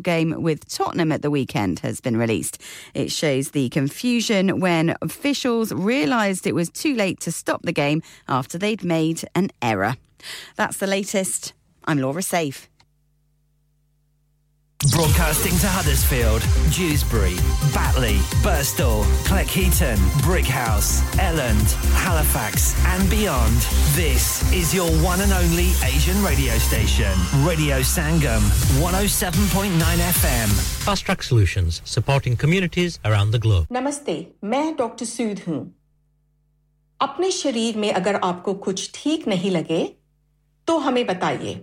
game with Tottenham at the weekend has been released. It shows the confusion when officials realised it was too late to stop the game after they'd made an error. That's the latest. I'm Laura Safe. Broadcasting to Huddersfield, Dewsbury, Batley, Birstall, Cleckheaton, Brickhouse, Elland, Halifax and beyond. This is your one and only Asian radio station. Radio Sangam, 107.9 FM. Fast Track Solutions, supporting communities around the globe. Namaste, मैं Dr. Sood हूँ. अपने शरीर में अगर आपको कुछ ठीक नहीं लगे, तो हमें बताइए.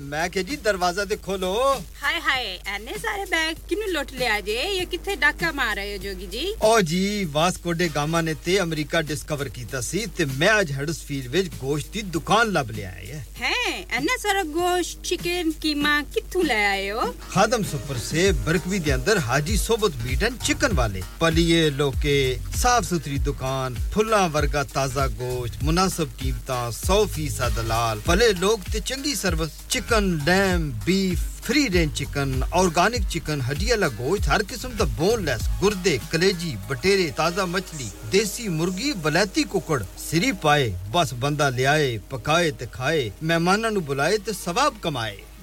मैं के जी दरवाजा दे खोलो. हाय हाय, एने सारे बैग किने लुट ले आजे? ये किथे डाका मार रहे हो जोगी जी? ओ जी, वास्को डे गामा ने ते अमेरिका डिस्कवर कीता सी ते मैं आज हडर्सफील्ड विच गोश्त दी दुकान लब ले आया है. हैं एने सारा गोश्त, चिकन, कीमा किथू ले आए हो? खादम सुपर से बरकवी दे अंदर हाजी सोबत मीट एंड चिकन वाले पलिए लोके साफ सुथरी दुकान, फुल्ला वर्गा ताजा गोश्त, मुनासिब कीमतां, 100% दलाल, भले लोग ते चंगी service. Chicken, lamb, beef, free range chicken, organic chicken, हड्डियां वाला गोश्त, हर किस्म का boneless, गुर्दे, कलेजी, बटेरे, ताजा मछली, देसी मुर्गी, बलाती कुकड़, सिरी पाए, बस बंदा ले आए, पकाए ते खाए, मेहमानां नु बुलाए ते सवाब कमाए.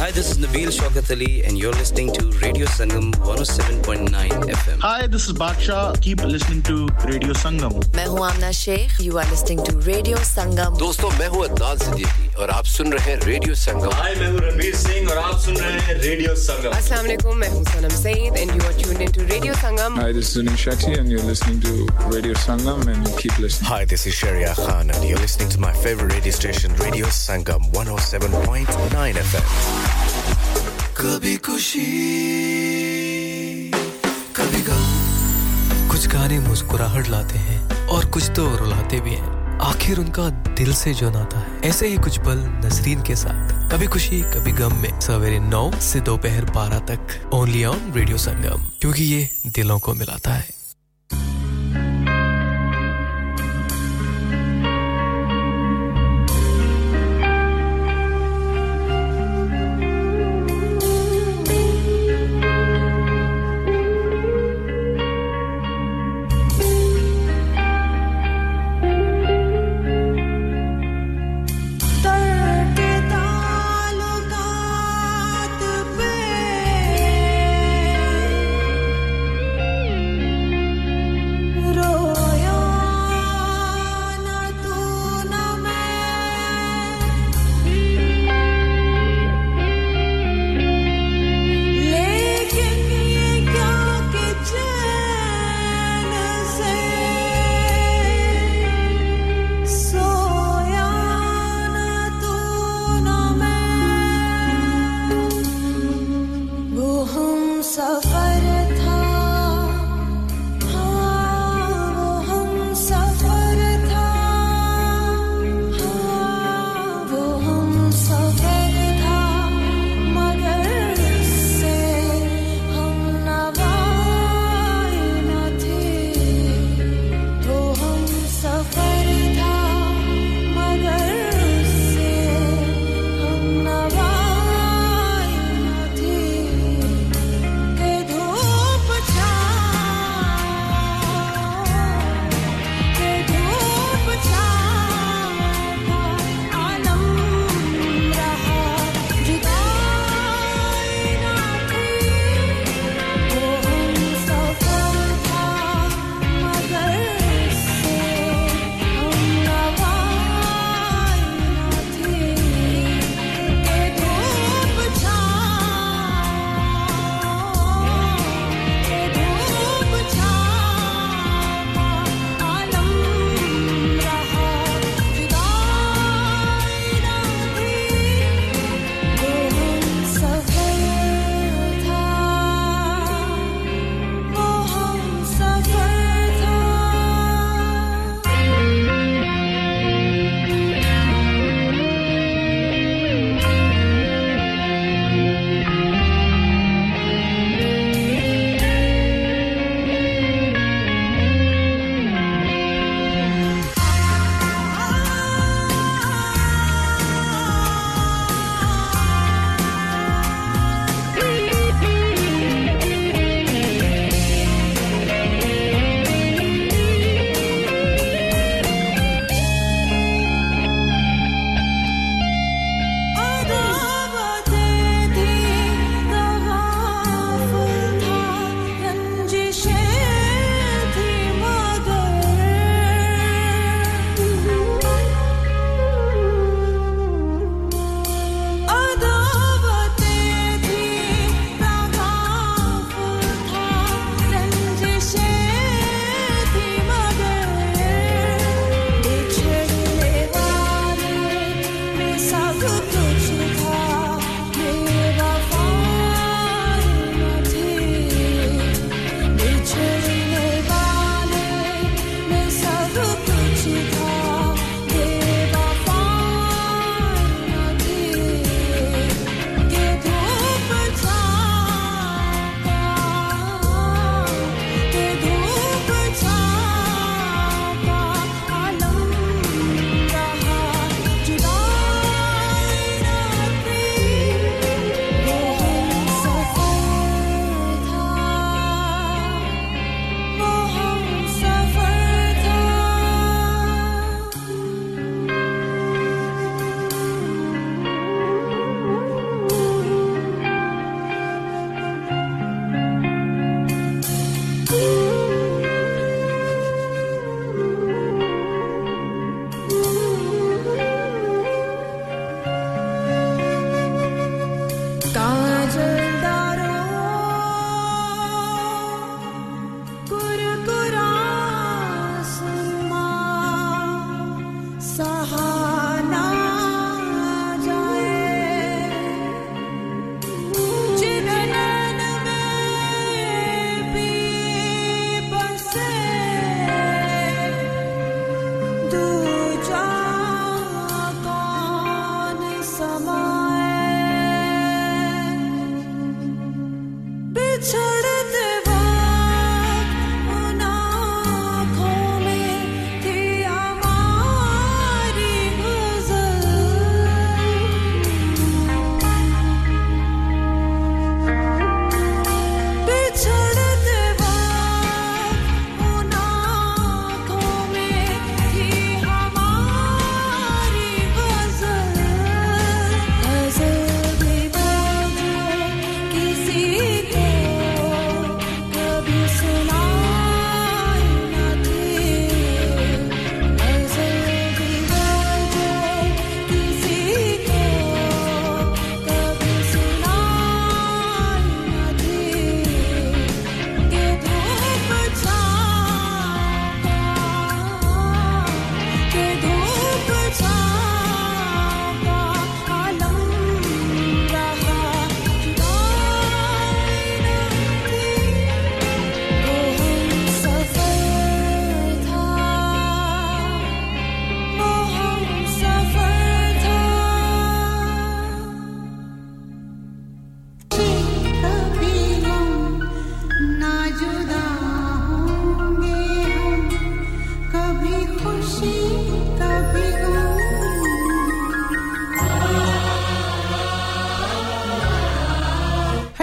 Hi, this is Nabeel Shaukat Ali and you're listening to Radio Sangam 107.9 FM. Hi, this is Baksha. Keep listening to Radio Sangam. मैं हूँ Amna Sheikh. You are listening to Radio Sangam. दोस्तों, मैं हूँ अदनान सिद्दीकी और आप सुन रहे हैं Radio Sangam. Hi, मैं हूँ रणवीर सिंह और आप सुन रहे हैं Radio Sangam. Assalamu alaikum. मैं हूँ Sanam Saeed and you are tuned into Radio Sangam. Hi, this is Zunin Shakti and you're listening to Radio Sangam and you keep listening. Hi, this is Sherry A. Khan and you're listening to my favorite radio station, Radio Sangam 107.9 FM. कभी खुशी कभी गम, कुछ गाने मुस्कुराहट लाते हैं और कुछ तो रुलाते भी हैं. आखिर उनका दिल से जो नाता है, ऐसे ही कुछ पल नसरीन के साथ. कभी खुशी कभी गम में सवेरे 9 से दोपहर 12 तक ओनली ऑन रेडियो संगम, क्योंकि ये दिलों को मिलाता है.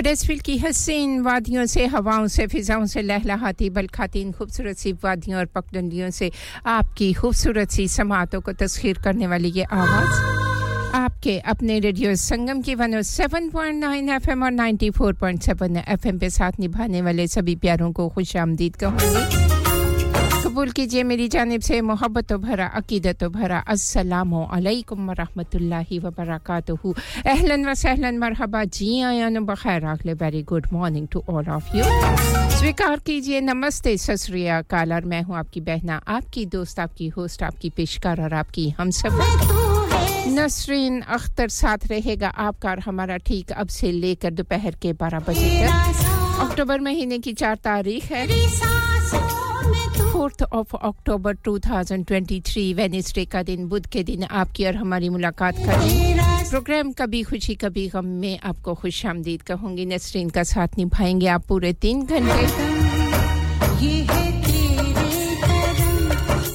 रेसफील्ड की हसीन वादियों से हवाओं से फिजाओं से लहलहाती बलखाती इन खूबसूरत सी वादियों और पगडंडियों से आपकी खूबसूरत सी समातों को तस्खीर करने वाली ये आवाज आपके अपने रेडियो संगम की 107.9 एफएम और 94.7 एफएम पे साथ निभाने वाले सभी प्यारों को खुशामदीद कहूंगी कबूल कीजिए मेरी जानिब से मोहब्बत तो भरा अकीदत तो भरा अस्सलामु अलैकुम व रहमतुल्लाहि व बरकातहू अहलन व सहलन मरहबा जी आयान बखैर आखले very good morning to all of you स्वीकार कीजिए नमस्ते ससरिया काल और मैं हूं आपकी बहना आपकी दोस्त आपकी होस्ट आपकी पेशकार और आपकी हमसफर नसरीन अख्तर साथ रहेगा आपका और हमारा ठीक अब से लेकर दोपहर के 12 बजे तक अक्टूबर महीने की 4 तारीख है 4th of October 2023 वेडनेसडे का दिन बुध के दिन आपकी और हमारी मुलाकात करें प्रोग्राम कभी खुशी कभी गम में आपको खुशामदीद कहूंगी नसरीन का साथ निभाएंगे आप पूरे 3 घंटे तक ये है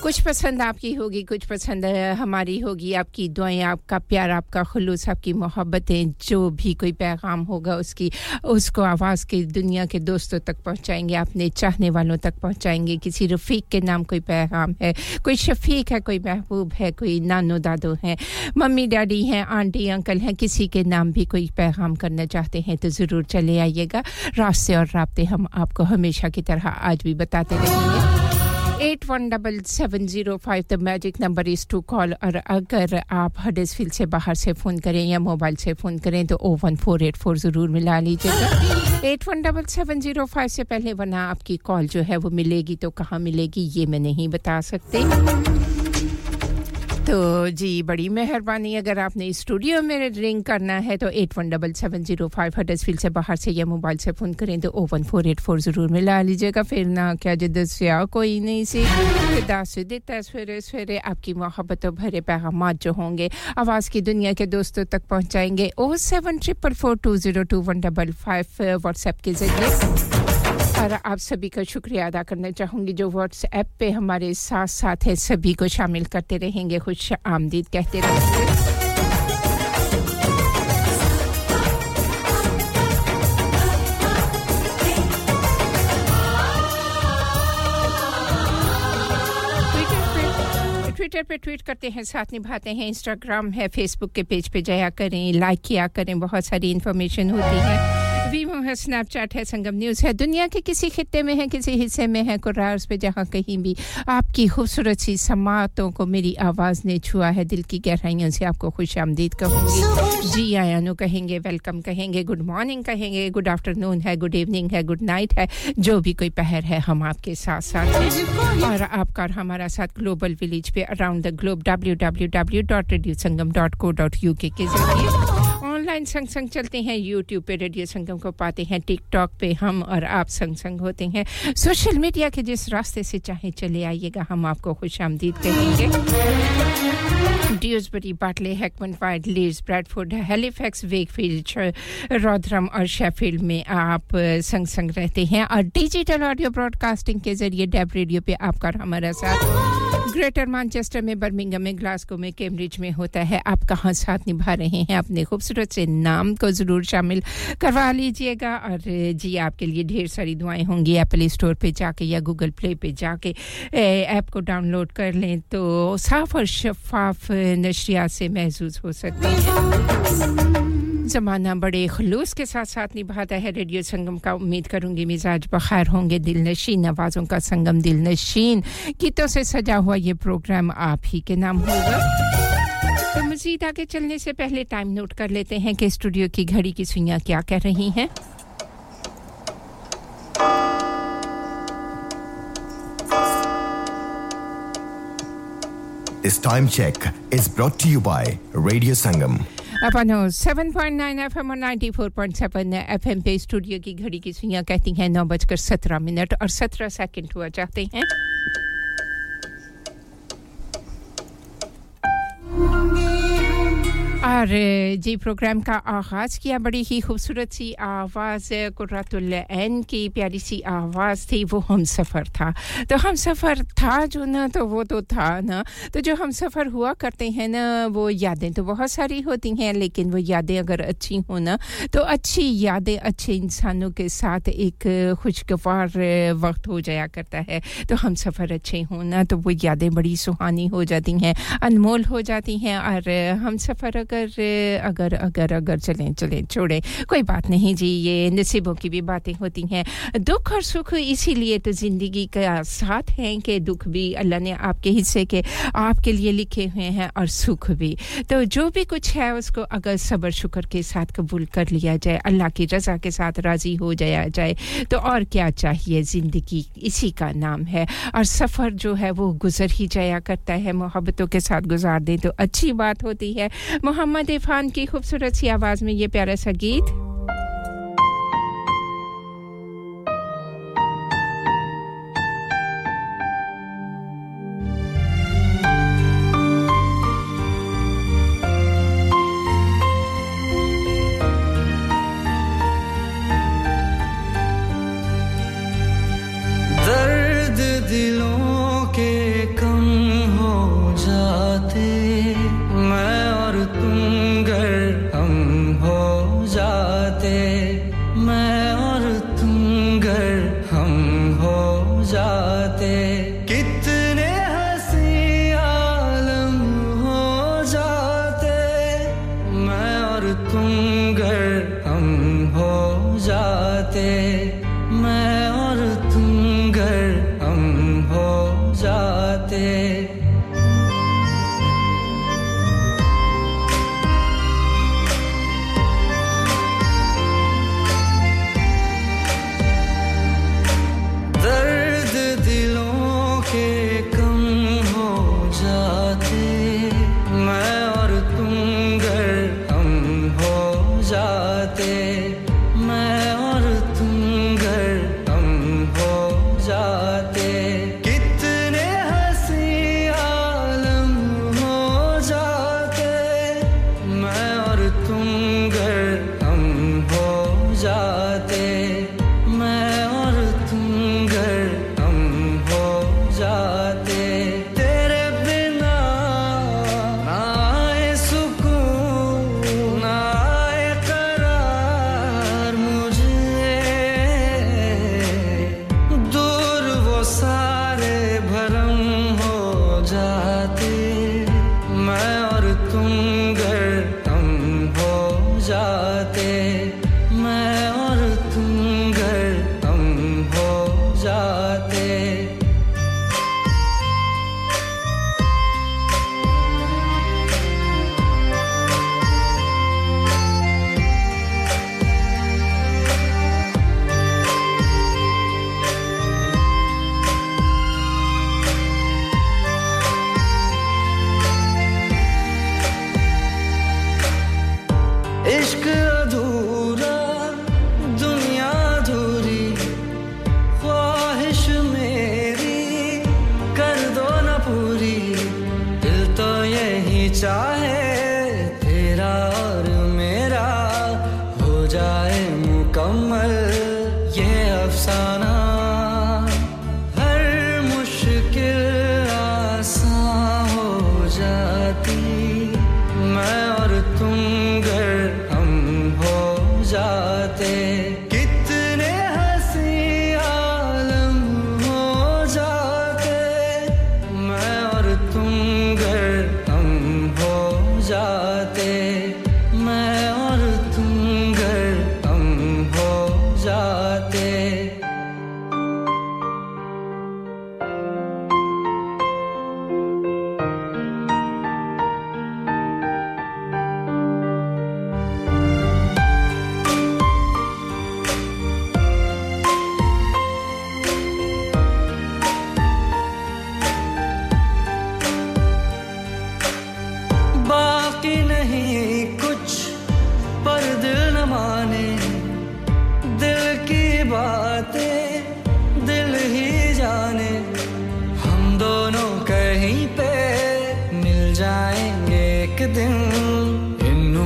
कुछ पसंद आपकी होगी कुछ पसंद हमारी होगी आपकी दुआएं आपका प्यार आपका खुलूस आपकी मोहब्बतें जो भी कोई पैगाम होगा उसकी उसको आवाज की दुनिया के दोस्तों तक पहुंचाएंगे अपने चाहने वालों तक पहुंचाएंगे किसी रफीक के नाम कोई पैगाम है कोई शफीक है कोई महबूब है कोई नानो दादो है मम्मी डैडी हैं आंटी अंकल हैं किसी के नाम भी कोई पैगाम करना चाहते हैं तो जरूर चले आइएगा रास्ते और रास्ते हम आपको हमेशा की तरह आज भी बताते रहेंगे 81770 the magic number is to call और अगर आप हडर्सफील्ड से बाहर से फोन करें या मोबाइल से फोन करें तो 01484 जरूर मिला लीजिएगा 81770 से पहले वरना आपकी कॉल जो है वो मिलेगी तो कहां मिलेगी ये मैं नहीं बता सकती तो जी बड़ी मेहरबानी अगर आपने स्टूडियो में रिंग करना है तो 81770 हडर्सफील्ड से बाहर से या मोबाइल से फोन करें तो 01484 जरूर मिला लीजिएगा फिर ना क्या जिद से आ कोई नहीं सी खुदा से देता सवेरे सवेरे आपकी मोहब्बतों भरे पैगाम जो होंगे आवाज़ की दुनिया के दोस्तों तक पहुंचाएंगे 07442021555 व्हाट्सएप के जरिए और आप सभी का शुक्रिया अदा करना चाहूंगी जो WhatsApp पे हमारे साथ है सभी को शामिल करते रहेंगे खुश आमदीद कहते रहेंगे ट्विटर पे ट्वीट करते हैं साथ निभाते हैं इंस्टाग्राम है फेसबुक के पेज पे जाया करें लाइक किया करें बहुत सारी इंफॉर्मेशन होती है वीमो है स्नैपचैट है संगम न्यूज़ है दुनिया के किसी खित्ते में है किसी हिस्से में है कुरार्स पे जहाँ कहीं भी आपकी खूबसूरत सी समातों को मेरी आवाज़ ने छुआ है दिल की गहराइयों से आपको खुशामदीद कहूँगी जी आयानो कहेंगे वेलकम कहेंगे गुड मॉर्निंग कहेंगे गुड आफ्टरनून है गुड इवनिंग है गुड नाइट है जो भी कोई पहर है हम आपके साथ साथ और आपका और हमारा साथ ग्लोबल विलेज पे अराउंड द ग्लोब www.radiosangam.co.uk के जरिए ऑनलाइन संग चलते हैं YouTube पे रेडियो संगम को पाते हैं TikTok पे हम और आप संग होते हैं सोशल मीडिया के जिस रास्ते से चाहे चले आइएगा हम आपको खुशामदीद कहेंगे Dewsbury Batley Heckmondwike Leeds Bradford Halifax Wakefield Rotherham और शेफील्ड में आप संग रहते हैं और डिजिटल ऑडियो ब्रॉडकास्टिंग के जरिए डैब रेडियो पे आपका और हमारा साथ ग्रेटर मैनचेस्टर में बर्मिंघम में ग्लासगो में कैम्ब्रिज में होता है आप कहां साथ निभा रहे हैं अपने खूबसूरत से नाम को जरूर शामिल करवा लीजिएगा और जी आपके लिए ढेर सारी दुआएं होंगी एप्पल स्टोर पे जाके या गूगल प्ले पे जाके ऐप को डाउनलोड कर लें तो साफ और शफाफ नशरियात से महसूस हो सकता है ज़माना बड़े खुलूस के साथ साथ निभाता है रेडियो संगम का उम्मीद करूंगी मिजाज बखैर होंगे दिलनशीन आवाज़ों का संगम दिलनशीन गीतों से सजा हुआ ये प्रोग्राम आप ही के नाम होगा तो मज़ीद आगे चलने से पहले टाइम नोट कर लेते हैं कि स्टूडियो की घड़ी की सुइयां क्या कह रही हैं This time check is brought to you by Radio Sangam अपनो 7.9 FM और 94.7 FM पे स्टूडियो की घड़ी की सुइयां कहती हैं 9:17 और 17 सेकंड हुआ चाहते हैं और जी प्रोग्राम का आगाज किया बड़ी ही खूबसूरत सी आवाज कुर्रतुल ऐन की प्यारी सी आवाज थी वो हमसफर था तो हमसफर था जो ना तो वो तो था ना तो जो हमसफर हुआ करते हैं ना वो यादें तो बहुत सारी होती हैं लेकिन वो यादें अगर अच्छी हो ना तो अच्छी यादें अच्छे इंसानों के साथ एक खुशगवार वक्त हो जाया करता है तो हमसफर अच्छे हो ना तो वो यादें बड़ी सुहानी हो जाती हैं अनमोल हो जाती हैं और हमसफर अगर चलें छोड़ें कोई बात नहीं जी ये नसीबों की भी बातें होती हैं दुख और सुख इसीलिए तो जिंदगी का साथ हैं कि दुख भी अल्लाह ने आपके हिस्से के आपके लिए लिखे हुए हैं और सुख भी तो जो भी कुछ है उसको अगर सब्र शुक्र के साथ कबूल कर लिया जाए अल्लाह की रजा के साथ राजी हो जाया जाए तो और क्या चाहिए जिंदगी इसी का नाम है और सफर जो है वो गुजर ही जाया करता है मोहब्बतों के साथ गुजार दें तो अच्छी बात होती है मोहम्मद इरफान की खूबसूरत सी आवाज में ये प्यारा सा गीत दिन इन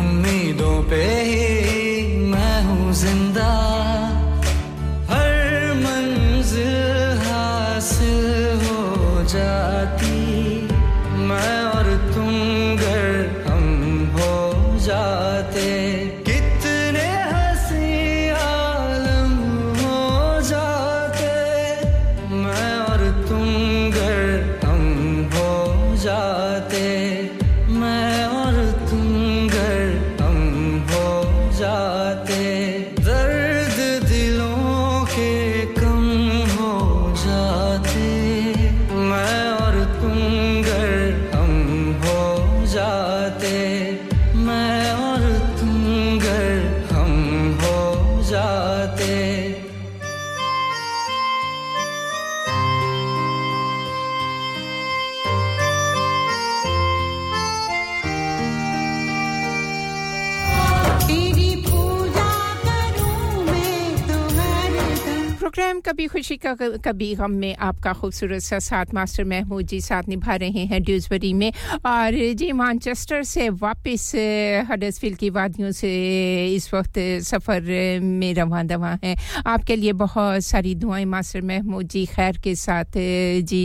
जाती मैं और तुम गर हम हो जाते कितने हंसी आलम हो जाते मैं और तुम गर हम हो जाते मैं और तुम गर हम हो जाते दर्द दिलों के कम हो जाते मैं और तुम गर हम हो जाते मैं और तुम गर हम हो जाते प्रोग्राम कभी खुशी का कभी गम में आपका खूबसूरत सा साथ मास्टर महमूद जी साथ निभा रहे हैं ड्यूसबरी में और जी मैनचेस्टर से वापस हडर्सफील्ड की वादियों से इस वक्त सफ़र में रवां दवा हैं आपके लिए बहुत सारी दुआएं मास्टर महमूद जी खैर के साथ जी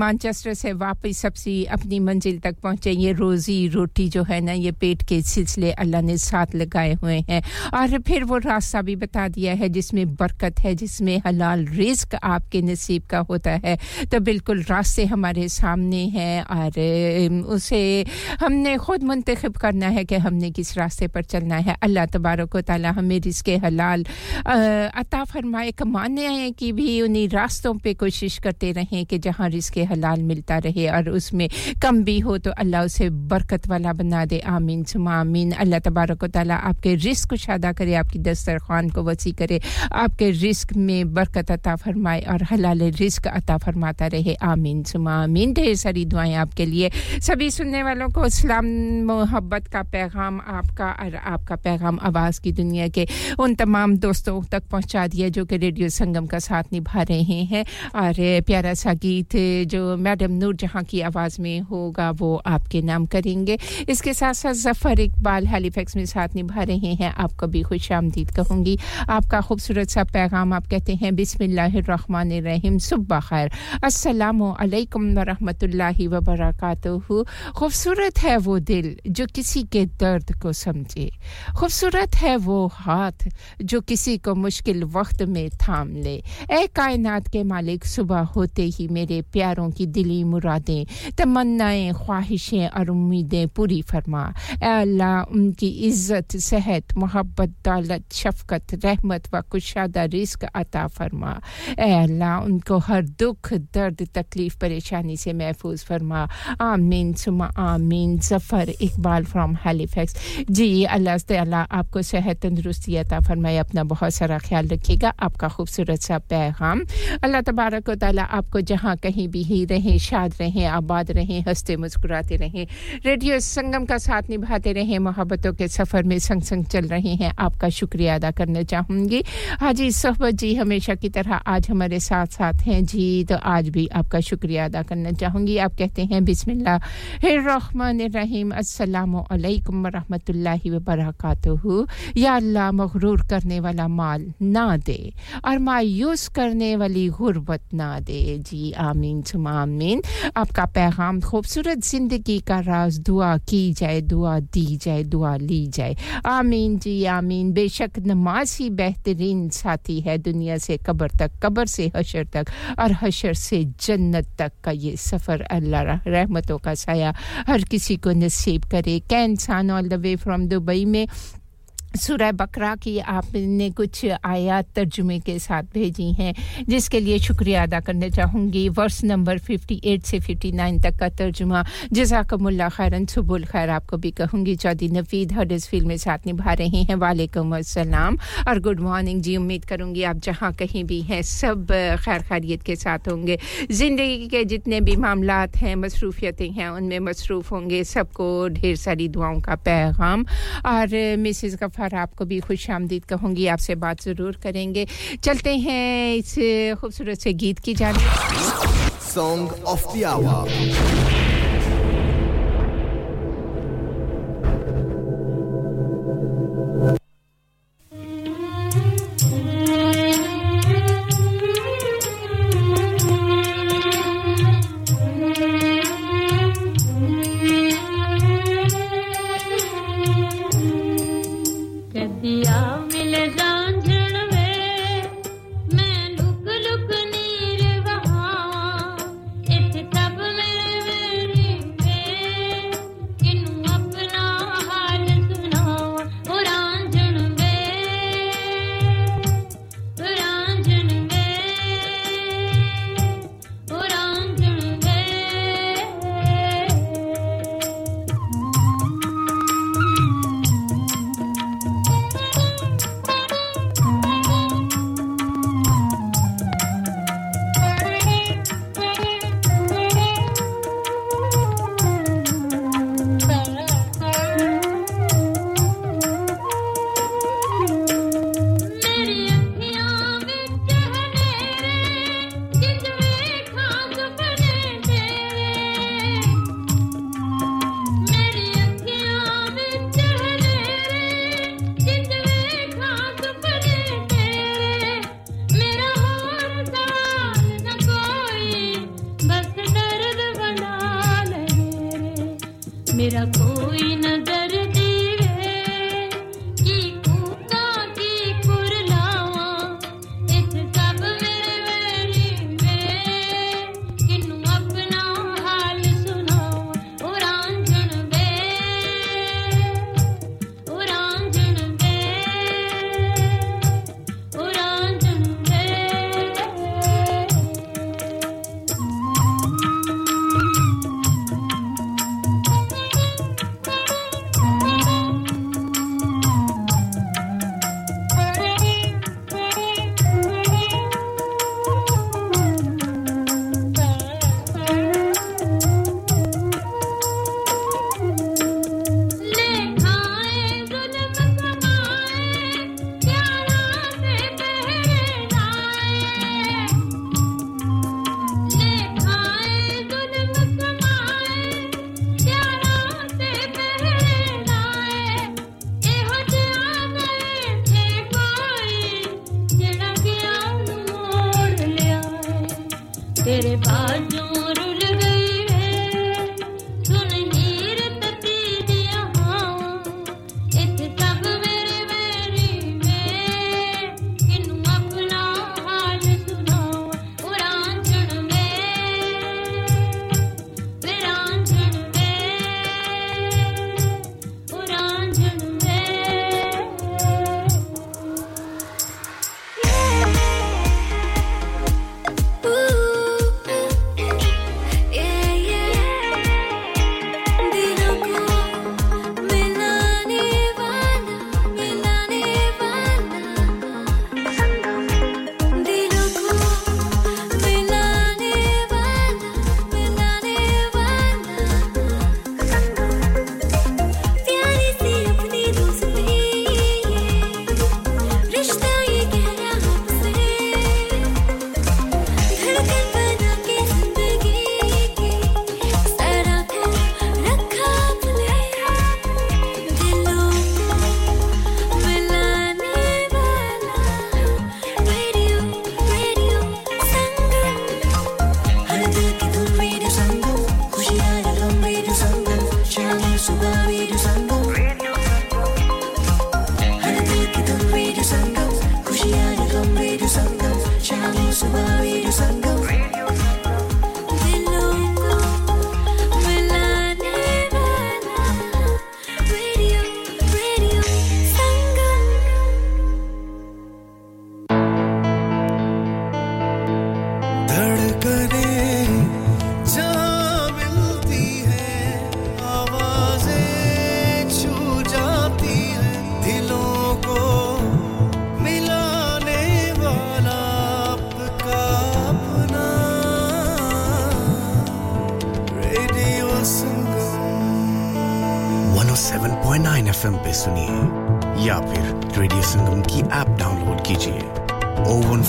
मैनचेस्टर से वापस सबसे अपनी मंजिल तक पहुंचे ये रोजी रोटी जो है ना ये पेट के सिलसिले अल्लाह ने साथ लगाए हुए हैं और फिर वो रास्ता भी बता दिया है जिसमें बरकत है जिसमें हलाल रिस्क आपके नसीब का होता है तो बिल्कुल रास्ते हमारे सामने हैं और उसे हमने खुद मुंतखब करना है कि हमने किस रास्ते पर चलना है अल्लाह तबारक व तआला हमें रिस्क हलाल अता फरमाए कमाने हैं कि भी उन्हीं रास्तों पे कोशिश करते रहें कि जहां रिस्क हलाल मिलता रहे और उसमें कम भी हो तो अल्लाह उसे बरकत वाला बना दे आमीन सुमा आमीन अल्लाह तबारक व तआला आपके रिस्क कुशादा करे आपकी दस्तरखान को वसी करे आपके रिस्क में बरकत अता फरमाए और हलाल रिस्क अता फरमाता रहे आमीन सुमा आमीन ढेर सारी दुआएं आपके लिए सभी सुनने वालों को सलाम मोहब्बत का पैगाम आपका और आपका पैगाम आवाज़ की दुनिया के उन तमाम दोस्तों तक पहुंचा दिया जो कि रेडियो संगम का साथ निभा रहे हैं और प्यारा सा गीत जो मैडम नूर जहां की आवाज़ में होगा वो आपके नाम करेंगे इसके साथ साथ ज़फर इकबाल हैलीफैक्स में साथ निभा रहे हैं आपको भी खुशामदीद कहूंगी आपका खूबसूरत सा पैगाम आप कहते हैं बिस्मिल्लाहिर्रहमानिर्रहीम सुबह खैर अस्सलामु अलैकुम व रहमतुल्लाहि व बरकातहू खूबसूरत है वो दिल जो किसी के दर्द को समझे खूबसूरत है वो हाथ जो किसी को मुश्किल वक्त में थाम ले ए कायनात के मालिक सुबह होते ही मेरे प्यारों की दिली मुरादें तमन्नाएं ख्वाहिशें और उम्मीदें पूरी फरमा ए अल्लाह उनकी इज्जत सेहत मोहब्बत दौलत शफकत रहमत व कुशादा रिस्क अता फरमा ए अल्लाह उनको हर दुख दर्द तकलीफ परेशानी से महफूज फरमा आमीन सुमा आमीन ज़फर इकबाल फ्रॉम हैलीफैक्स जी अल्लाह ताला आपको सेहत तंदुरुस्ती अता फरमाए अपना बहुत सारा ख्याल रखिएगा आपका खूबसूरत सा पैगाम अल्लाह तबारक व तआला आपको जहां कहीं भी ही रहें शाद रहें आबाद रहें हंसते मुस्कुराते रहें रेडियो संगम का साथ निभाते रहें मोहब्बतों के सफर में संग संग चल रहे हैं आपका शुक्रिया अदा करना चाहूंगी हाजी सोहबत जी हमेशा की तरह आज हमारे साथ हैं जी तो आज भी आपका शुक्रिया अदा करना चाहूंगी आप कहते हैं बिस्मिल्लाहिर्रहमानिर्रहीम अस्सलामु अलैकुम वरहमतुल्लाहि वबरकातुहू या अल्लाह मगरूर करने वाला माल ना दे और मायूस करने वाली गुर्बत ना दे जी आमीन सुमा आमीन आपका पैगाम खूबसूरत जिंदगी का राज दुआ की जाए दुआ दी जाए दुआ ली जाए आमीन जी आमीन बेशक नमाज ही बेहतरीन साथी है दुनिया से कब्र तक कब्र से हशर तक और हशर से जन्नत तक का ये सफर अल्लाह रहमतों का साया हर किसी को नसीब करे कै इंसान all the way from Dubai में सूरह बकरा की आपने कुछ आयत तर्जुमे के साथ भेजी हैं जिसके लिए शुक्रिया अदा करना चाहूंगी वर्स नंबर 58 से 59 तक का तर्जुमा जज़ाकमुल्लाह खैरन सुबुल खैर आपको भी कहूंगी चौधरी नवीद हडर्सफील्ड में साथ निभा रहे हैं वालेकुम अस्सलाम और गुड मॉर्निंग जी उम्मीद करूंगी आप जहां कहीं भी हैं सब खैर खैरियत के साथ होंगे जिंदगी के जितने भी मामलात हैं मसरूफियतें हैं उनमें मसरूफ होंगे सबको ढेर सारी दुआओं का पैगाम और मिसेस और आपको भी खुशामदीद कहूंगी आपसे बात जरूर करेंगे चलते हैं इस खूबसूरत से गीत की जानिब सॉन्ग ऑफ द आवर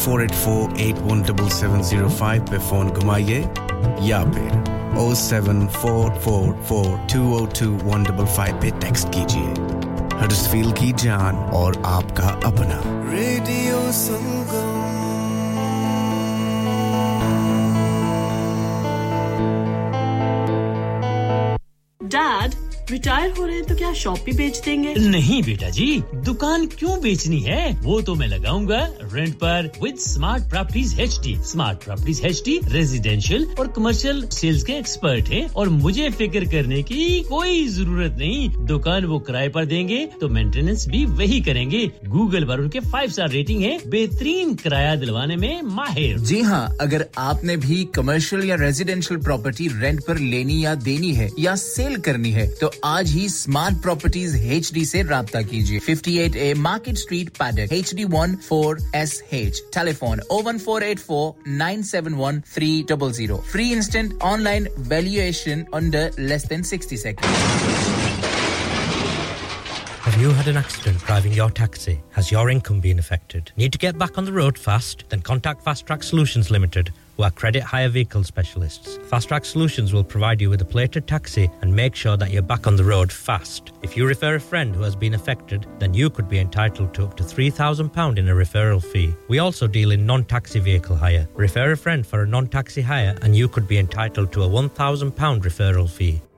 484-817705 पे फोन घुमाइए या फिर 07444202155 पे टेक्स्ट कीजिए हडर्सफील्ड की जान और आपका अपना रेडियो संगम डैड रिटायर हो रहे हैं तो क्या शॉप भी बेच देंगे नहीं बेटा जी दुकान क्यों बेचनी है वो तो मैं लगाऊंगा रेंट पर with smart properties HD smart properties HD residential और कमर्शियल सेल्स के एक्सपर्ट हैं और मुझे फिक्र करने की कोई जरूरत नहीं दुकान वो किराए पर देंगे तो मेंटेनेंस भी वही करेंगे गूगल पर उनके 5 स्टार रेटिंग है बेहतरीन किराया दिलवाने में माहिर जी हां अगर आपने भी कमर्शियल या रेजिडेंशियल प्रॉपर्टी रेंट पर लेनी या देनी है या सेल करनी है तो आज ही स्मार्ट प्रॉपर्टीज एचडी से राब्ता कीजिए 58A Market Street Paddock HD14SH Telephone 01484971300 Free instant online valuation under less than 60 seconds Have you had an accident driving your taxi? Has your income been affected? Need to get back on the road fast? Then contact Fast Track Solutions Limited who are credit hire vehicle specialists. Fast Track Solutions will provide you with a plated taxi and make sure that you're back on the road fast. If you refer a friend who has been affected, then you could be entitled to up to £3,000 in a referral fee. We also deal in non-taxi vehicle hire. Refer a friend for a non-taxi hire and you could be entitled to a £1,000 referral fee.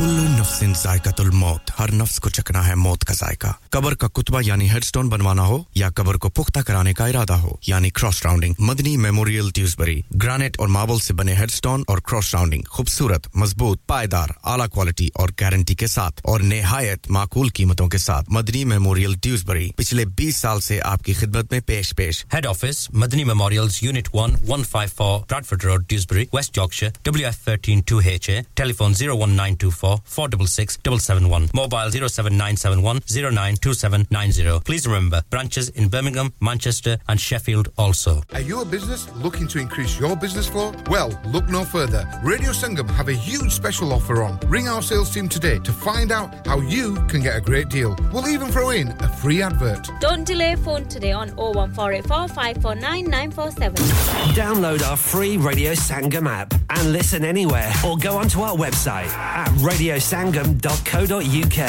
Kullu नफ्सिन जायकातुल मौत हर नफ्स को चखना है मौत का जायका कब्र का कुतबा यानी हेडस्टोन बनवाना हो या कब्र को पुख्ता कराने का इरादा हो यानी cross rounding Madani memorial Dewsbury granite और मार्बल से बने हेडस्टोन और क्रॉस राउंडिंग खूबसूरत मजबूत पायदार आला क्वालिटी और गारंटी के साथ और निहायत माकूल कीमतों के साथ मदनी मेमोरियल ट्यूसबरी पिछले 20 साल से आपकी खिदमत में पेश head office Madani memorials unit 1 154 Bradford road Dewsbury waste Yorkshire WF13 2HA telephone 01924 466771 mobile 07971092790 Please remember branches in Birmingham, Manchester and Sheffield also. Are you a business looking to increase your business flow? Well, look no further. Radio Sangam have a huge special offer on. Ring our sales team today to find out how you can get a great deal. We'll even throw in a free advert. Don't delay, phone today on 01484 549 947. Download our free Radio Sangam app and listen anywhere or go onto our website at radiosangam.co.uk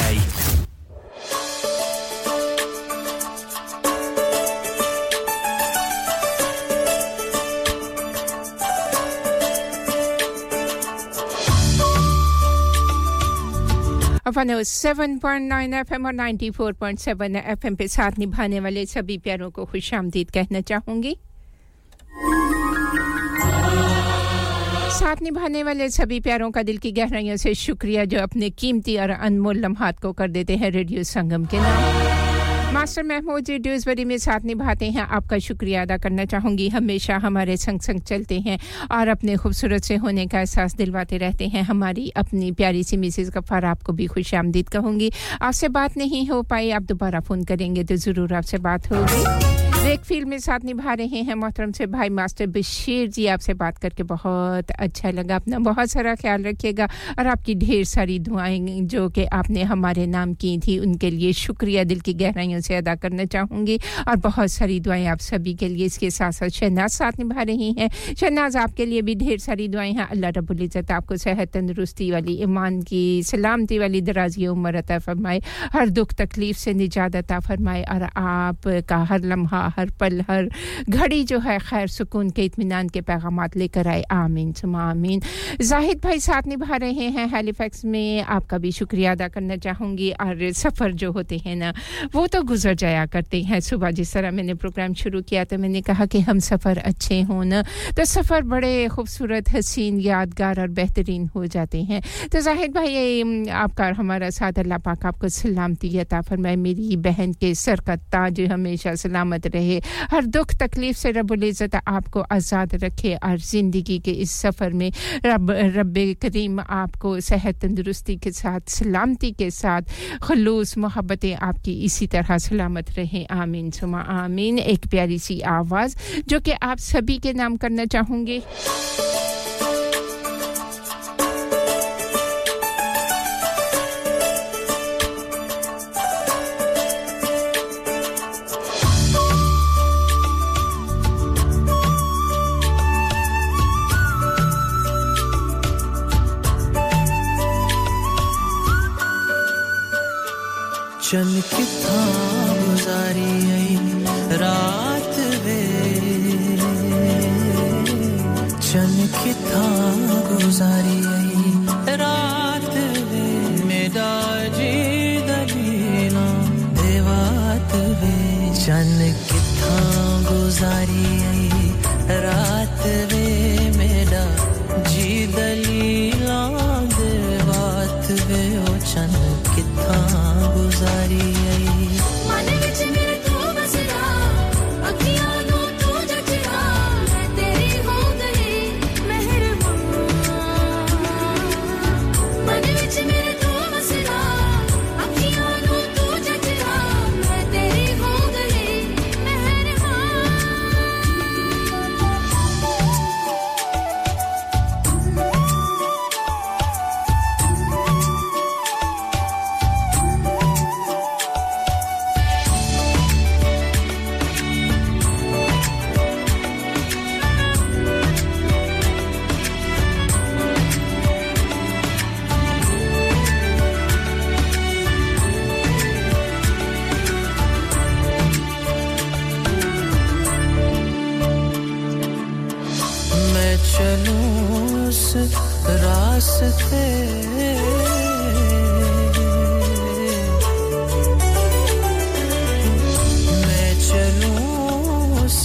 अपना 7.9 FM और 94.7 FM पे साथ निभाने वाले सभी प्यारों को खुशामदीद कहना चाहूँगी साथ निभाने वाले सभी प्यारों का दिल की गहराइयों से शुक्रिया जो अपने कीमती और अनमोल लम्हात को कर देते हैं रेडियो संगम के नाम मास्टर महमूद जी ड्यूसबरी में साथ निभाते हैं आपका शुक्रिया अदा करना चाहूँगी हमेशा हमारे संग संग चलते हैं और अपने खूबसूरत से होने का एहसास दिलवाते रहते हैं हमारी अपनी प्यारी सी मिसेस गफ्फार आपको भी खुशामदीद कहूँगी आपसे बात नहीं हो पाई आप दोबारा फ़ोन करेंगे तो ज़रूर आपसे बात होगी ब्रेक फील्ड में साथ निभा रहे हैं मोहतरम से भाई मास्टर बशीर जी आपसे बात करके बहुत अच्छा लगा अपना बहुत सारा ख्याल रखिएगा और आपकी ढेर सारी दुआएं जो कि आपने हमारे नाम की थी उनके लिए शुक्रिया दिल की गहराइयों से अदा करना चाहूँगी और बहुत सारी दुआएं आप सभी के लिए इसके साथ साथ शहनाज साथ निभा रही हैं शहनाज आपके लिए भी ढेर सारी दुआएं हैं अल्लाह रब्बुल इज्जत आपको सेहत तंदुरुस्ती वाली ईमान की सलामती वाली दराज़ी उम्र अता फरमाए हर दुख तकलीफ से निजात अता फरमाए और आपका हर लम्हा हर पल हर घड़ी जो है खैर सुकून के इत्मीनान के पैगामात लेकर आए आमीन सुमा आमीन जाहिद भाई साथ निभा रहे हैं हैलीफैक्स में आपका भी शुक्रिया अदा करना चाहूँगी और सफ़र जो होते हैं ना वो तो गुजर जाया करते हैं सुबह जिस तरह मैंने प्रोग्राम शुरू किया तो मैंने कहा कि हम सफ़र अच्छे हों ना तो सफ़र बड़े खूबसूरत हसीन यादगार और बेहतरीन हो जाते हैं तो जाहिद भाई आपका हमारा साथ अल्लाह पाक आपको सलामती अता फरमाए मेरी बहन के सर का ताज हमेशा सलामत रहे हर दुख तकलीफ से रब्बुल इज्जत आपको आजाद रखे और जिंदगी के इस सफर में रब्बे करीम आपको सेहत तंदुरुस्ती के साथ सलामती के साथ खुलूस मोहब्बतें आपकी इसी तरह सलामत रहें आमीन सुमा आमीन एक प्यारी सी आवाज जो कि आप सभी के नाम करना चाहूंगी चल किथा गुजारी आई रात वे चल किथा गुजारी आई रात वे मेरा जी दलीना देवात वे चल किथा गुजारी आई रात वे मेरा जी दलीना देवात वे ओ चल किथा सारी आई मन विच मेरे तू बसरा अखियां नो तू जचरा मैं तेरी हो गई मेहरबान मन विच मेरे तू बसरा अखियां नो तू जचरा मैं तेरी हो गई मेहरबान रास्ते मैं चलूं उस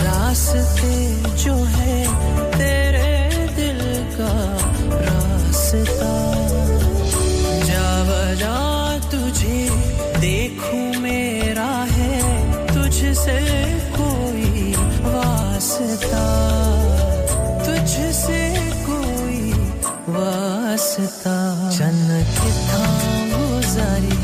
रास्ते जो है तेरे दिल का रास्ता जा बजा तुझे देखूं मेरा है तुझसे कोई वास्ता तुझसे कोई वास्ता जन्नत था गुजारी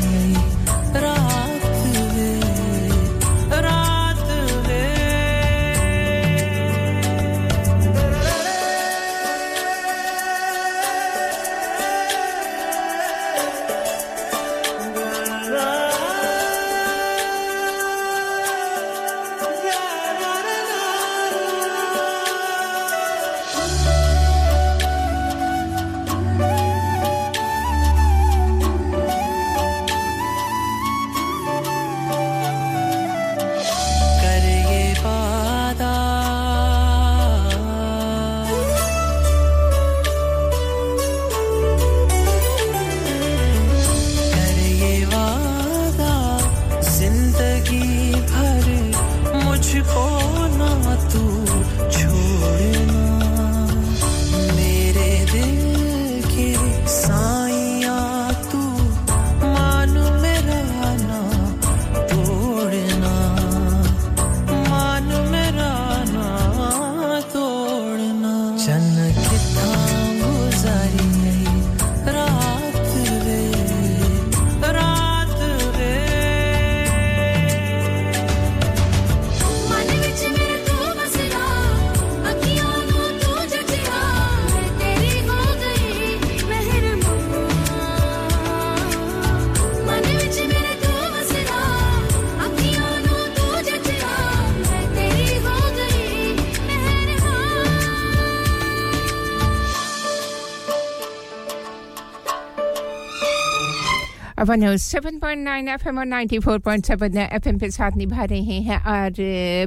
वन ओ 7.9 एफएम और 94.7 एफएम पे साथ निभा रहे हैं और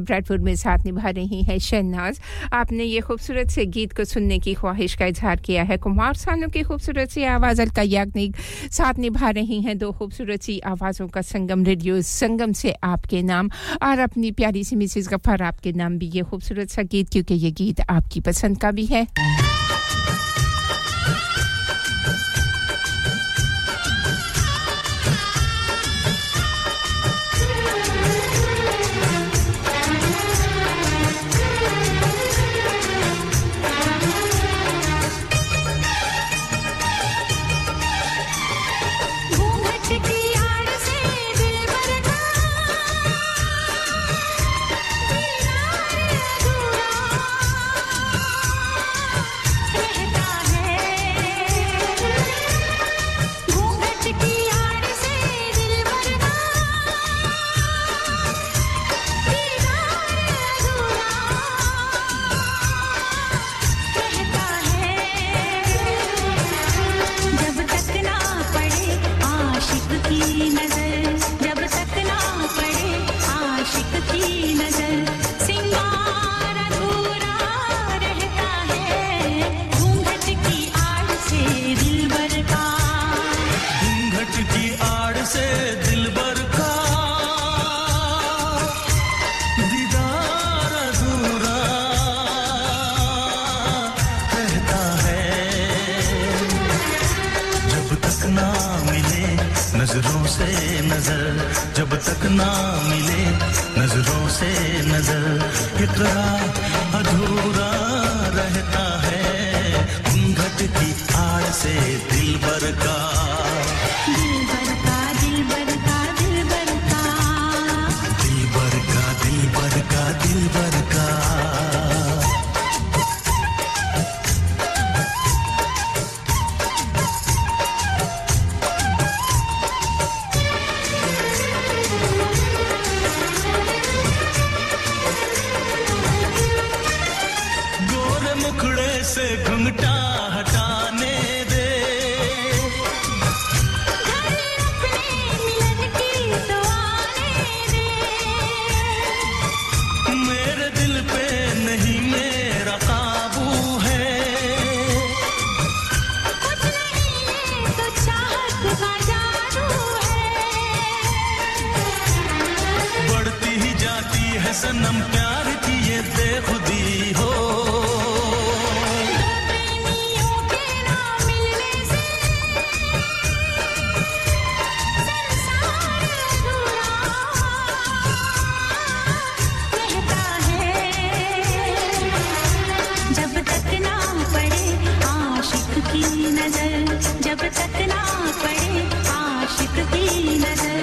ब्रैडफोर्ड में साथ निभा रही है शहनाज आपने ये खूबसूरत से गीत को सुनने की ख्वाहिश का इजहार किया है कुमार सानू की खूबसूरत सी आवाज अलका याग्निक साथ निभा रही हैं दो खूबसूरत सी आवाजों का संगम रेडियो संगम से आपके नाम और अपनी प्यारी सी मिसेस गफ्फार आपके नाम भी ये खूबसूरत सा गीत क्योंकि ये गीत आपकी पसंद का भी है मुखड़े से घुंघटा हटाने दे है सनम प्यार की ये बेखुदी हो बेनियों के ना मिलने से संसार अधूरा कहता है जब तक ना पड़े आशिक की नजर जब तक ना पड़े आशिक की नजर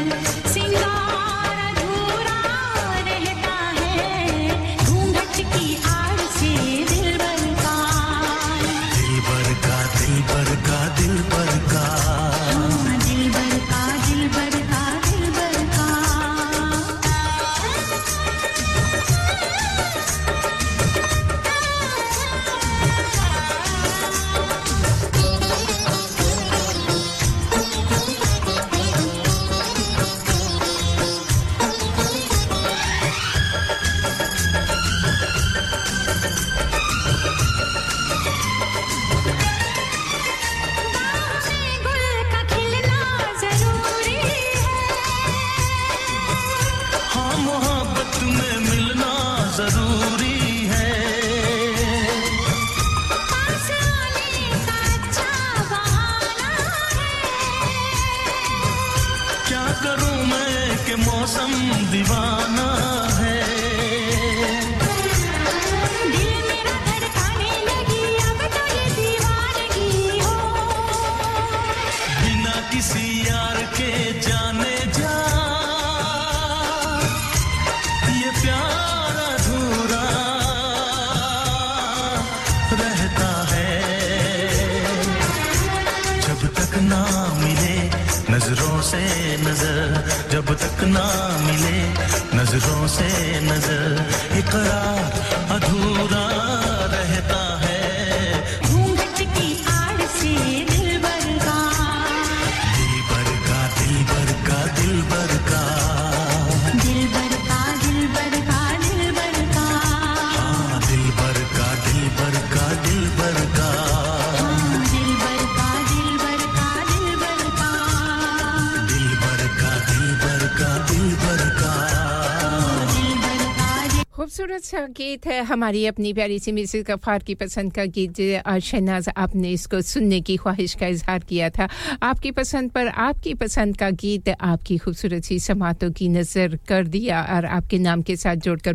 गीत है हमारी अपनी प्यारी सी मिसेस गफ्फार की पसंद का गीत आज शहनाज आपने इसको सुनने की ख्वाहिश का इजहार किया था आपकी पसंद पर आपकी पसंद का गीत आपकी खूबसूरत सी समातों की नजर कर दिया और आपके नाम के साथ जोड़कर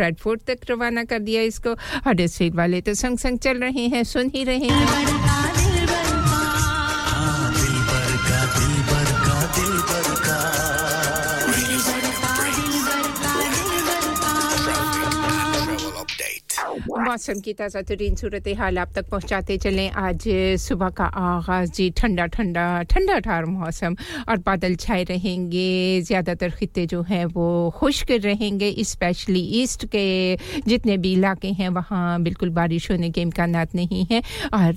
ब्रैडफोर्ड तक रवाना कर दिया इसको हडर्सफील्ड वाले तो संग संग चल रहे हैं सुन ही रहे हैं मौसम की ताज़ा तरीन सूरत हाल आप तक पहुंचाते चलें आज सुबह का आगाज़ जी ठंडा ठार मौसम और बादल छाए रहेंगे ज़्यादातर खित्ते जो हैं वो खुश्क रहेंगे स्पेशली ईस्ट के जितने भी इलाके हैं वहाँ बिल्कुल बारिश होने के इम्कानात नहीं हैं और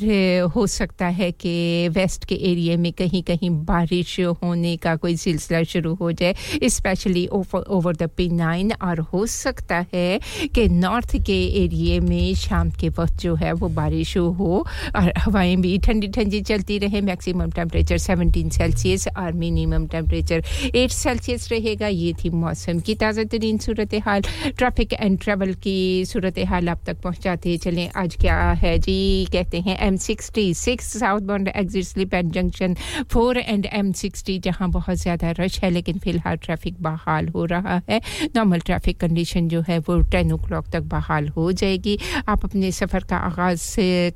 हो सकता है कि वेस्ट के एरिया में कहीं कहीं बारिश होने का कोई सिलसिला शुरू हो जाए स्पेशली ओवर द P9 और हो सकता है कि नॉर्थ के एरिया में शाम के वक्त जो है वो बारिश हो और हवाएं भी ठंडी-ठंडी चलती रहे मैक्सिमम टेंपरेचर 17 सेल्सियस और मिनिमम टेंपरेचर 8 सेल्सियस रहेगा ये थी मौसम की ताज़ा तरीन सूरत-ए-हाल ट्रैफिक एंड ट्रैवल की सूरत-ए-हाल आप तक पहुंचाते चलें आज क्या है जी कहते हैं M66 southbound exit slip and junction 4 and M60 जहां बहुत ज्यादा रश है लेकिन फिलहाल ट्रैफिक बहाल हो रहा है नॉर्मल ट्रैफिक कंडीशन जो है वो 10 o'clock तक बहाल हो जाएगी आप अपने सफर का आगाज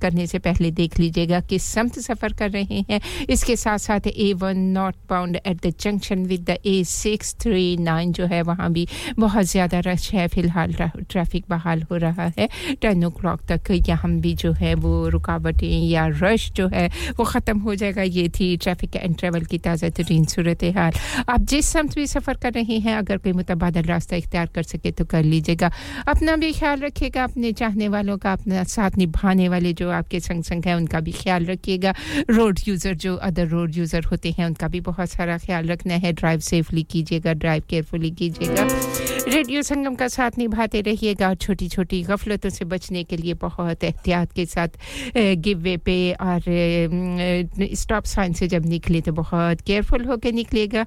करने से पहले देख लीजिएगा किस सम्त सफर कर रहे हैं इसके साथ-साथ A1 north bound at the junction with the A639 जो है वहां भी बहुत ज्यादा रश है फिलहाल ट्रैफिक बहाल हो रहा है 10 o'clock तक यहां भी जो है वो रुकावटें या रश जो है वो खत्म हो जाएगा ये थी ट्रैफिक एंड ट्रैवल की ताज़ा तरीन सूरत-ए-हाल आप जिस सम्त भी सफर कर रहे हैं अगर कोई मुतबादल रास्ता इख्तियार कर सके तो कर लीजिएगा अपना भी ख्याल रखिएगा अपने चाहने वालों का अपना साथ निभाने वाले जो आपके संग-संग हैं उनका भी ख्याल रखिएगा रोड यूजर जो अदर रोड यूजर होते हैं उनका भी बहुत सारा ख्याल रखना है ड्राइव सेफली कीजिएगा ड्राइव केयरफुली कीजिएगा रेडियो संगम का साथ निभाते रहिएगा और छोटी-छोटी गफलतों से बचने के लिए बहुत एहतियात के साथ गिव वे पे और स्टॉप साइन से जब निकले तो बहुत केयरफुल होकर निकलिएगा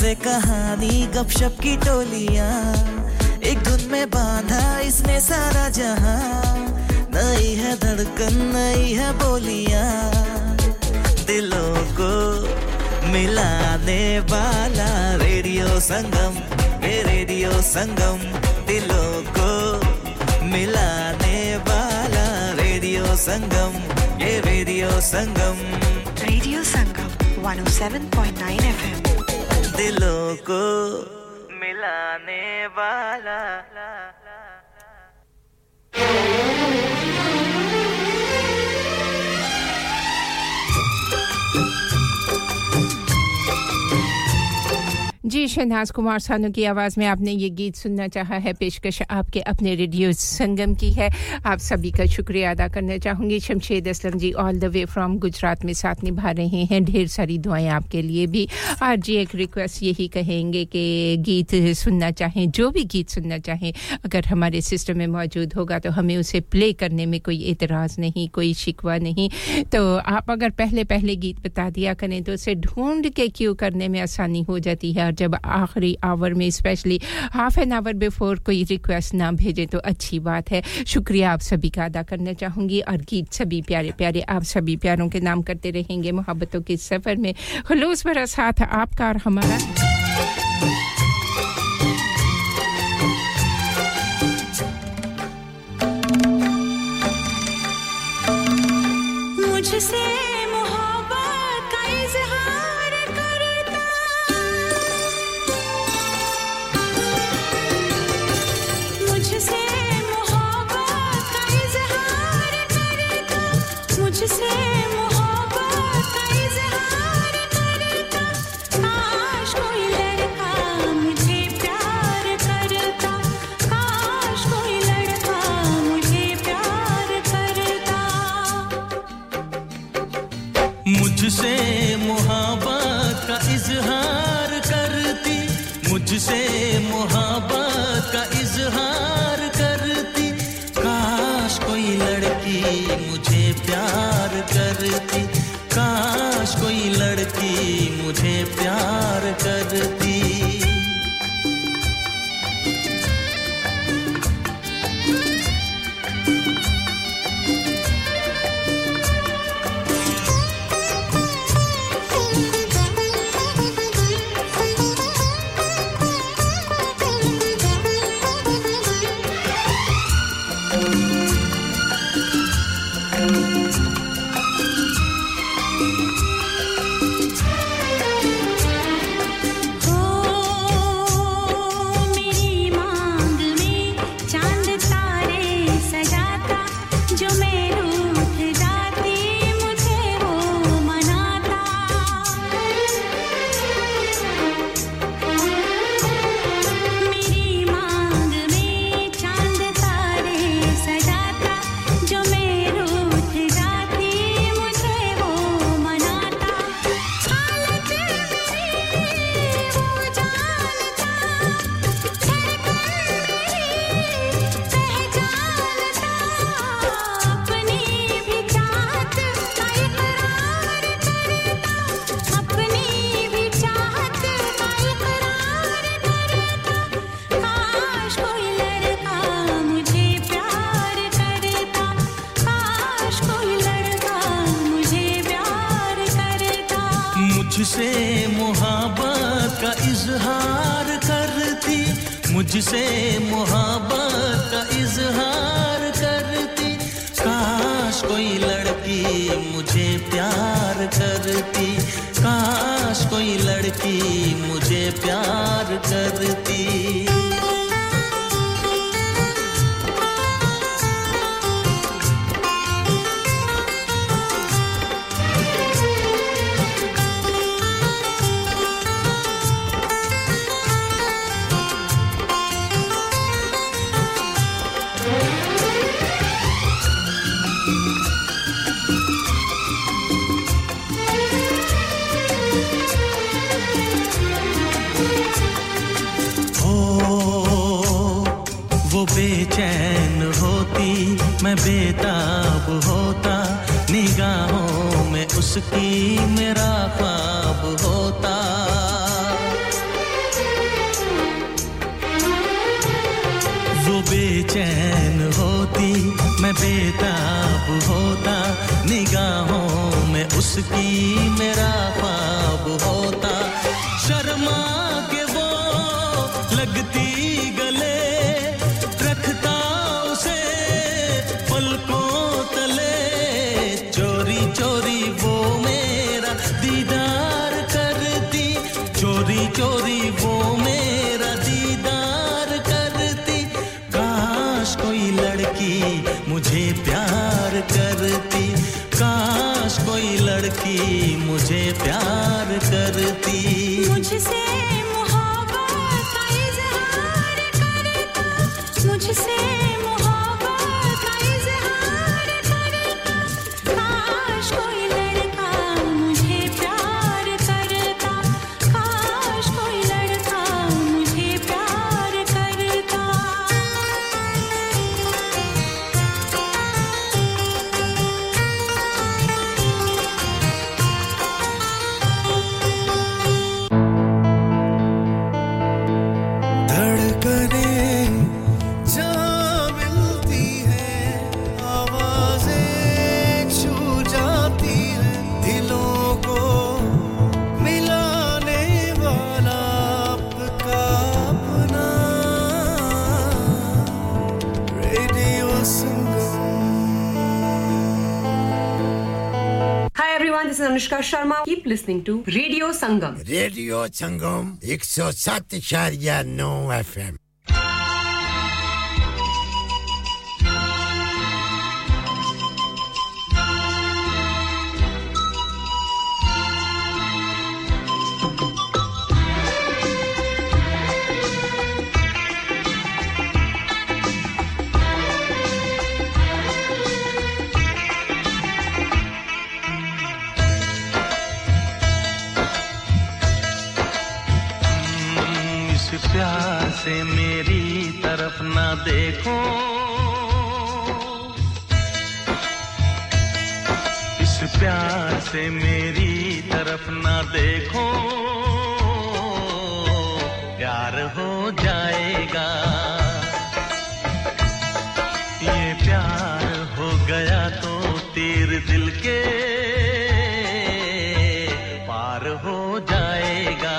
से कहानी गपशप की टोलियां एक धुन में बांधा इसने सारा जहां नई है धड़कन नई है बोलियां दिलों को मिलाने वाला रेडियो संगम दिलों को मिलाने वाला रेडियो संगम ये रेडियो संगम 107.9 FM दिलों को मिलाने वाला जी शहनाज कुमार सानू की आवाज़ में आपने ये गीत सुनना चाहा है पेशकश आपके अपने रेडियो संगम की है आप सभी का शुक्रिया अदा करना चाहूँगी Shamshed Islam ji all the way from Gujarat में साथ निभा रहे हैं ढेर सारी दुआएं आपके लिए भी आज जी एक रिक्वेस्ट यही कहेंगे कि गीत सुनना चाहें जो भी गीत सुनना चाहें अगर हमारे सिस्टम में मौजूद होगा तो हमें उसे प्ले करने में कोई एतराज़ नहीं कोई शिकवा नहीं तो आप अगर पहले गीत बता दिया करें तो उसे ढूंढ के क्यू करने में आसानी हो जाती है जब आखिरी आवर में specially half an hour before कोई रिक्वेस्ट ना भेजे तो अच्छी बात है शुक्रिया आप सभी का अदा करना चाहूँगी और गीत सभी प्यारे प्यारे आप सभी प्यारों के नाम करते रहेंगे मोहब्बतों के सफ़र में खुलूस भरा साथ आपका और हमारा मुझसे मुझसे मोहब्बत का इजहार करती मुझसे मोहब्बत का इजहार करती काश कोई लड़की मुझे प्यार करती काश कोई लड़की मुझे प्यार करती मुझसे मोहब्बत का इजहार करती काश कोई लड़की मुझे प्यार करती काश कोई लड़की मुझे प्यार करती चैन होती मैं बेताब होता निगाहों में उसकी मेरा ख्वाब होता मैं बेताब होता निगाहों में उसकी मेरा ख्वाब होता शर्मा के वो लगती गले रखता उसे पलकों तले चोरी चोरी वो मेरा दीदार करती चोरी चोरी वो मेरा दीदार करती काश कोई लड़की मुझे प्यार करती काश कोई लड़की मुझे प्यार करती मुझसे मोहब्बत का इज़हार करता मुझसे मोहब्बत का इज़हार करता काश कोई लड़का मुझे प्यार करता काश कोई लड़का मुझे प्यार करता Sharma, keep listening to Radio Sangam. Radio Sangam, 107.9 FM. देखो इस प्यार से मेरी तरफ ना देखो प्यार हो जाएगा ये प्यार हो गया तो तीर दिल के पार हो जाएगा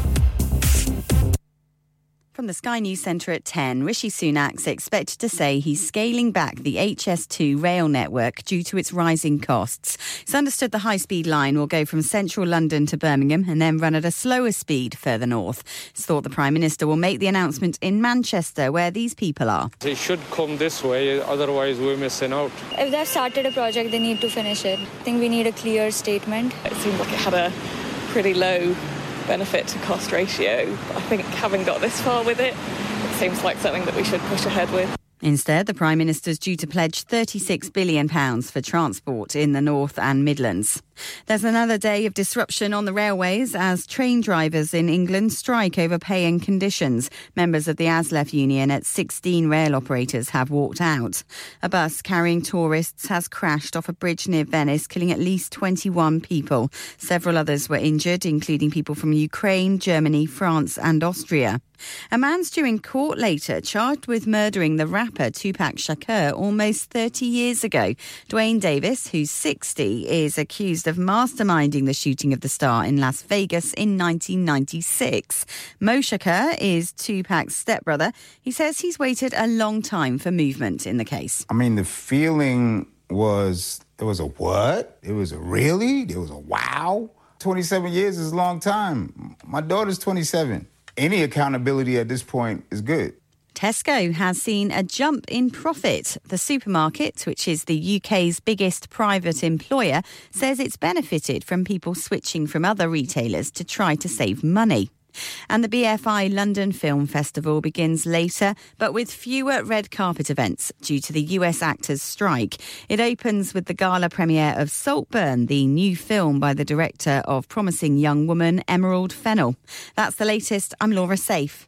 From the Sky News Centre at 10, Rishi Sunak's expected to say he's scaling back the HS2 rail network due to its rising costs. It's understood the high-speed line will go from central London to Birmingham and then run at a slower speed further north. It's thought the Prime Minister will make the announcement in Manchester, where these people are. It should come this way, otherwise we're missing out. If they've started a project, they need to finish it. I think we need a clear statement. It seemed like it had a pretty low benefit to cost ratio. I think having got this far with it, it seems like something that we should push ahead with. Instead, the Prime Minister's due to pledge £36 billion for transport in the North and Midlands. There's another day of disruption on the railways as train drivers in England strike over pay and conditions. Members of the Aslef union at 16 rail operators have walked out. A bus carrying tourists has crashed off a bridge near Venice, killing at least 21 people. Several others were injured, including people from Ukraine, Germany, France and Austria. A man's due in court later, charged with murdering the rapper Tupac Shakur almost 30 years ago. Dwayne Davis, who's 60, is accused of masterminding the shooting of the star in Las Vegas in 1996. Mo Shakur is Tupac's stepbrother. He says he's waited a long time for movement in the case. I mean, the feeling was, there was a what? It was a really? There was a wow? 27 years is a long time. My daughter's 27. Any accountability at this point is good. Tesco has seen a jump in profit. The supermarket, which is the UK's biggest private employer, says it's benefited from people switching from other retailers to try to save money. And the BFI London Film Festival begins later, but with fewer red carpet events due to the US actors' strike. It opens with the gala premiere of Saltburn, the new film by the director of promising young woman Emerald Fennell. That's the latest. I'm Laura Safe.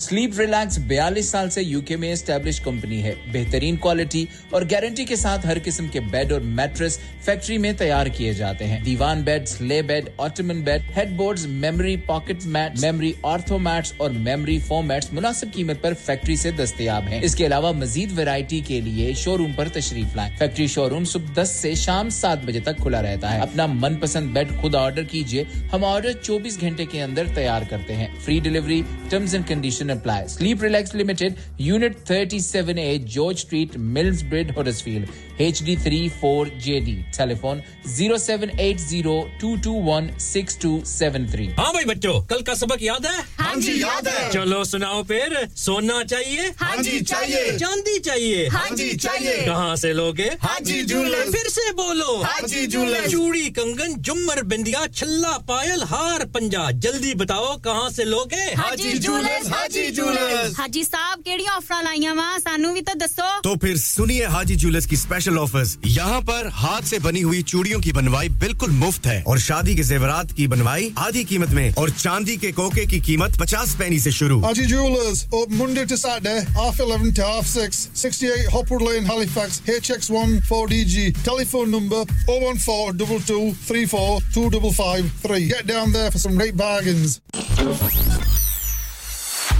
Sleep relax 42 साल से UK में establish company है बेहतरीन quality और guarantee के साथ हर किस्म के बेड और मैट्रेस फैक्ट्री में तैयार किए जाते हैं दीवान बेड्स ले bed ottoman bed headboards memory pocket mats memory ortho mats और मेमोरी फोम मैट्स मुनासिब कीमत पर फैक्ट्री से दस्तयाब हैं इसके अलावा मजीद वैरायटी के लिए शोरूम पर तशरीफ लाएं फैक्ट्री शोरूम सुबह 10 से शाम 7 बजे तक खुला रहता है अपना मनपसंद बेड खुद ऑर्डर कीजिए हम ऑर्डर 24 घंटे के अंदर तैयार करते हैं free delivery terms and condition apply. Sleep Relax Limited, Unit 37A, George Street, Millsbridge, Huddersfield, HD34JD. Telephone 0780-221-6273. हाँ भाई बच्चों, कल का सबक याद है? हाँ जी याद है. चलो सुनाओ फिर. सोना चाहिए? हाँ जी चाहिए. चांदी चाहिए? हाँ जी चाहिए. कहाँ से लोगे? हाजी जूलर्स. फिर से बोलो. हाजी जूलर्स. चूड़ी, कंगन, झुमर, बिंदिया, छल्ला, पायल, हार, पंजा. जल्दी बताओ कहाँ से लोगे? हाजी जूलर्स. हाजी जूलर्स. हाजी साहब केड़ी ऑफर लाईयां वा सानू भी तो दसो. तो फिर सुनिए हाजी जूलर्स की स्पेशल ऑफर्स. यहां पर हाथ से बनी हुई चूड़ियों की बनवाई बिल्कुल मुफ्त है और शादी के ज़ेवरात की बनवाई आधी कीमत में और चांदी के कोके की कीमत 50 पैसे से शुरू. Haji jewellers open Monday to Saturday half 11 to half 6 68 Hopwood Lane Halifax HX1 4DG. Telephone number 01422342553. Get down there for some great bargains.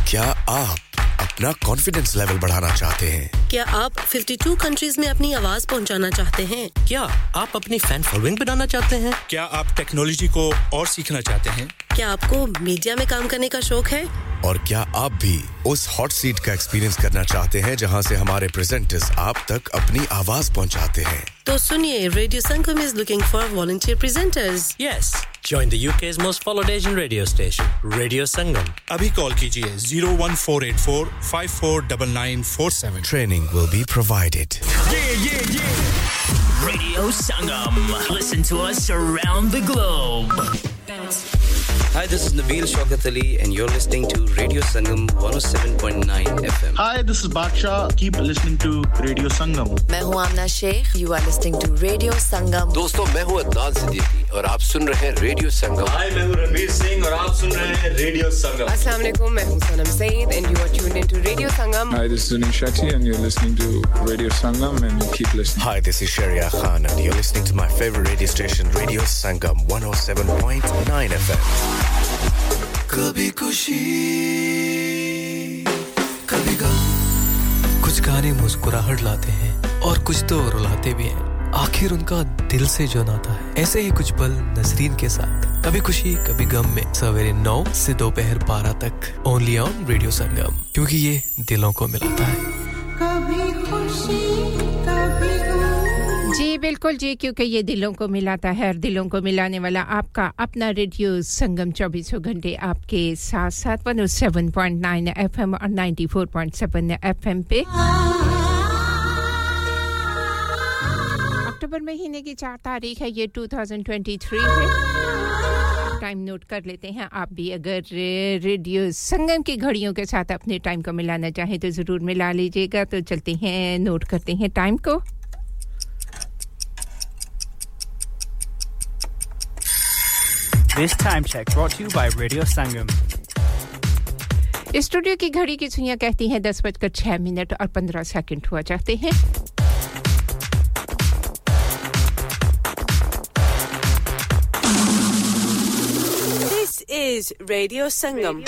क्या आप अपना कॉन्फिडेंस लेवल बढ़ाना चाहते हैं? क्या आप 52 कंट्रीज में अपनी आवाज पहुंचाना चाहते हैं? क्या आप अपनी फैन फॉलोइंग बनाना चाहते हैं? क्या आप टेक्नोलॉजी को और सीखना चाहते हैं? क्या आपको मीडिया में काम करने का शौक है? और क्या आप भी उस हॉट सीट का एक्सपीरियंस करना चाहते हैं जहां से हमारे प्रेजेंटर्स आप तक अपनी आवाज पहुंचाते हैं? तो सुनिए, radio Sangam is looking for volunteer presenters. Yes, join the UK's most followed Asian radio station, Radio Sangam. अभी कॉल कीजिए 01484549947. Training will be provided. Yeah, yeah, yeah. Radio Sangam. Listen to us around the globe. Bounce. Hi, this is Nabeel Shaukat Ali, and you're listening to Radio Sangam 107.9 FM. Hi, this is Baksha. Keep listening to Radio Sangam. मैं हूँ Amna Sheikh. You are listening to Radio Sangam. दोस्तों, मैं हूँ अदनान सिद्दीकी और आप सुन रहे हैं Radio Sangam. Hi, मैं हूँ Ravi Singh और आप सुन रहे हैं Radio Sangam. Assalamu alaikum. मैं हूँ Sanam Saeed, and you are tuned into Radio Sangam. Hi, this is Nishati, and you're listening to Radio Sangam, and you keep listening. Hi, this is Sherry A. Khan, and you're listening to my favorite radio station, Radio Sangam 107.9 FM. कभी खुशी कभी गम कुछ गाने मुस्कुराहट लाते हैं और कुछ तो रुलाते भी हैं आखिर उनका दिल से जो नाता है ऐसे ही कुछ पल नसरीन के साथ कभी खुशी कभी गम में सवेरे 9 से दोपहर 12 तक ओनली ऑन रेडियो संगम क्योंकि ये दिलों को मिलाता है कभी खुशी कभी गम जी बिल्कुल जी क्योंकि ये दिलों को मिलाता है और दिलों को मिलाने वाला आपका अपना रेडियो संगम 24 घंटे आपके साथ साथ 107.9 FM और 94.7 FM पे अक्टूबर महीने की 4 तारीख है ये 2023 है टाइम नोट कर लेते हैं आप भी अगर रेडियो संगम की घड़ियों के साथ अपने टाइम को मिलाना चाहें तो जरूर मिला लीजिएगा तो चलते हैं नोट करते हैं टाइम को This time check brought to you by Radio Sangam. Studio की घड़ी की सुइयां कहती हैं 10:06 मिनट और 15 सेकंड हुआ चाहते हैं This is Radio Sangam.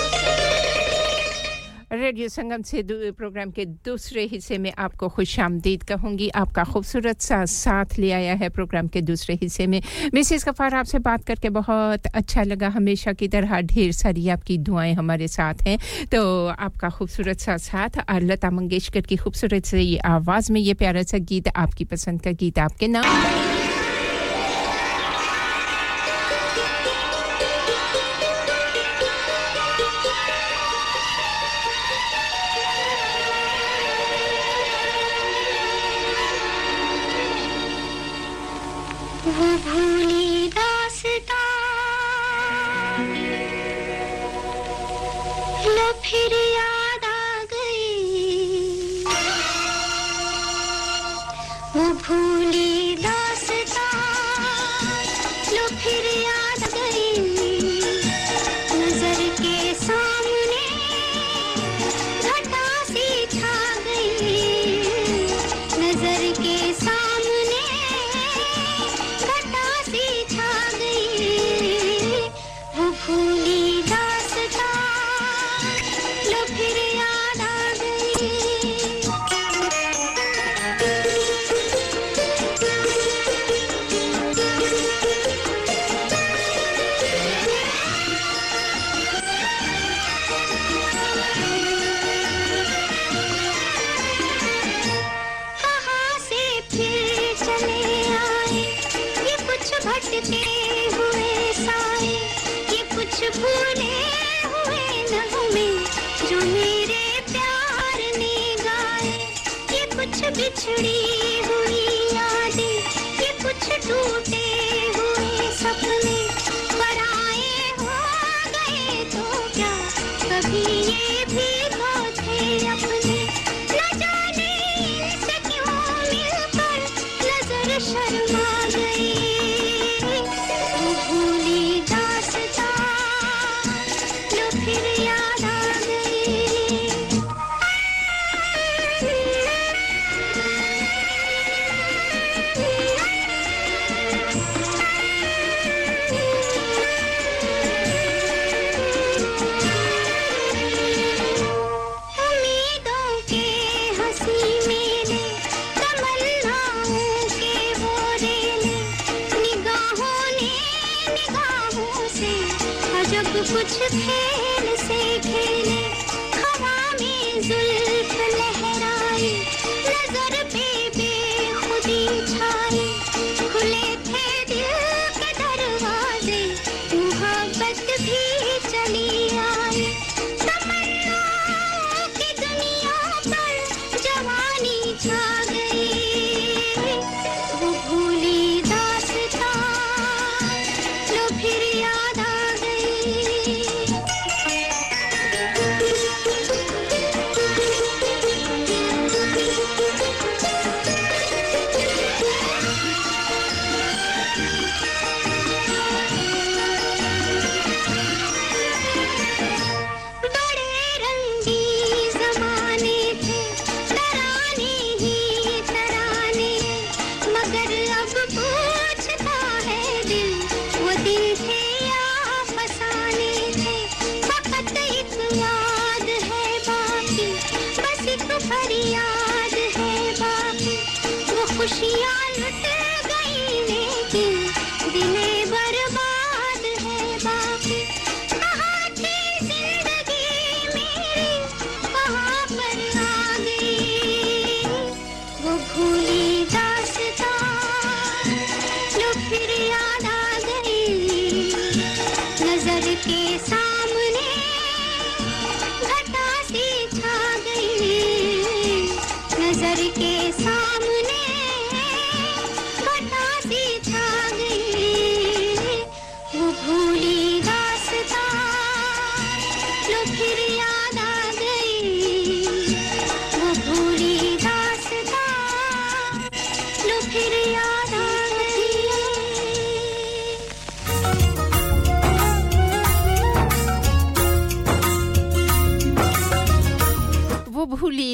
Radio Sangam से प्रोग्राम के दूसरे हिस्से में आपको खुशामदीद कहूंगी आपका खूबसूरत सा साथ ले आया है प्रोग्राम के दूसरे हिस्से में मिसेस गफार आपसे बात करके बहुत अच्छा लगा हमेशा की तरह ढेर सारी आपकी दुआएं हमारे साथ हैं तो आपका खूबसूरत सा साथ और लता मंगेशकर की खूबसूरत सी आवाज में ये प्यारा सा गीत आपकी पसंद का गीत आपके नाम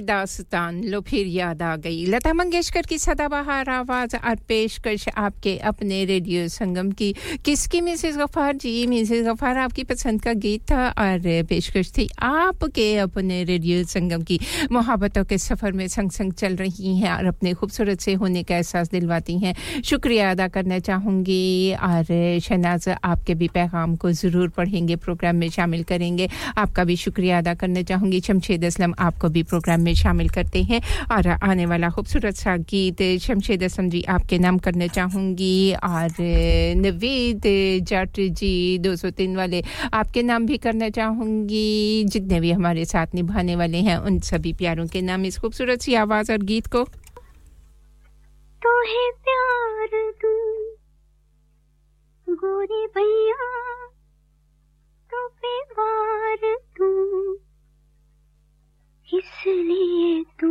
दास्तान लो फिर याद आ गई लता मंगेशकर की सदाबहार आवाज और पेशकश आपके अपने रेडियो संगम की किसकी मिसेस गफार जी मिसेस गफार आपकी पसंद का गीत था और पेशकश थी आपके अपने रेडियो संगम की मोहब्बतों के सफर में संग संग चल रही हैं और अपने खूबसूरत से होने का एहसास दिलवाती हैं शुक्रिया अदा करना चाहूंगी और शहनाज आपके भी पैगाम को जरूर पढ़ेंगे प्रोग्राम में शामिल करेंगे आपका भी शुक्रिया अदा करना चाहूंगी शमशेद असलम आपको भी प्रोग्राम में शामिल करते हैं और आने वाला खूबसूरत सा गीत शमशेद असलम जी आपके नाम करना चाहूंगी और नवीद जाट जी 203 वाले आपके नाम भी करना चाहूंगी जितने भी हमारे साथ निभाने वाले हैं उन सभी प्यारों के नाम इस खूबसूरत सी आवाज और गीत को तो है प्यार दूं गोरे भैया तो पे वार दूं इसलिए तू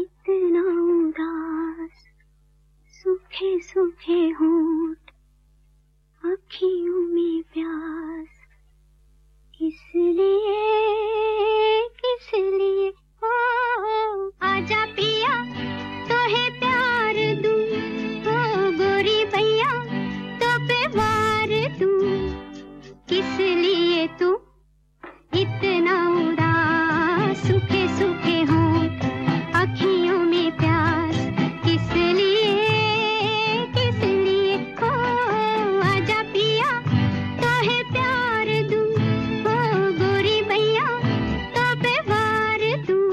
इतना उदास सूखे सूखे होंठ आँखियों में प्यास इसलिए ओ आजा पिया तो है प्यार दूं ओ गोरी भैया तो पे वार दूं इसलिए तू इतना उदास सूखे सूखे होंठ आँखियों में प्यास किस लिए ओ आजा पिया तो है प्यार दूं ओ गोरी भैया तो पे वार दूं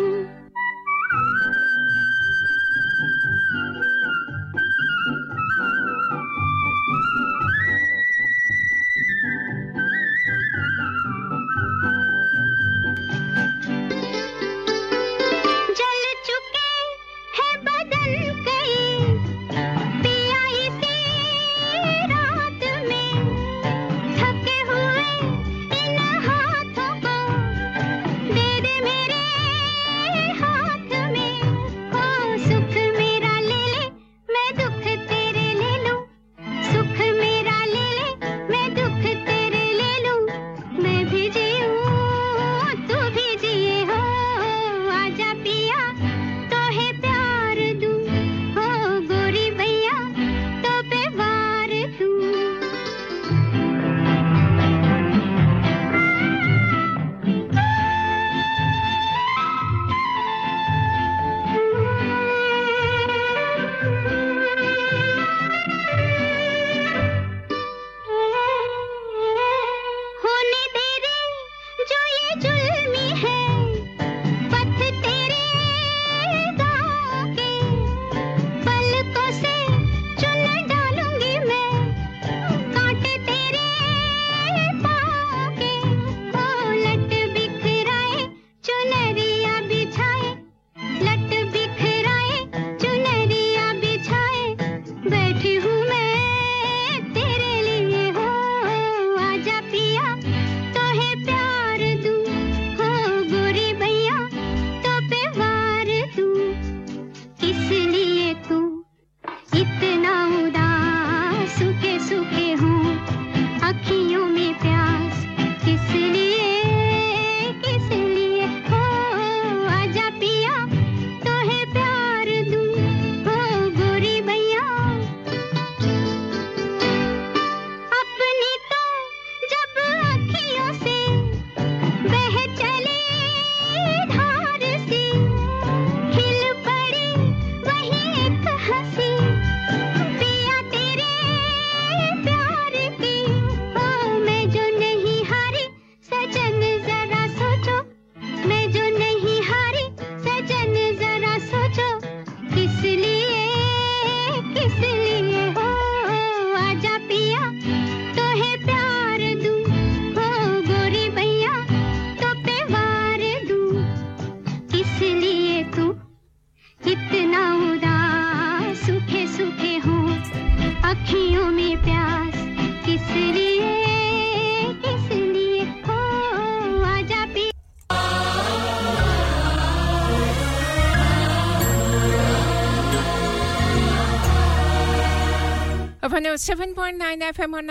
7.9 FM और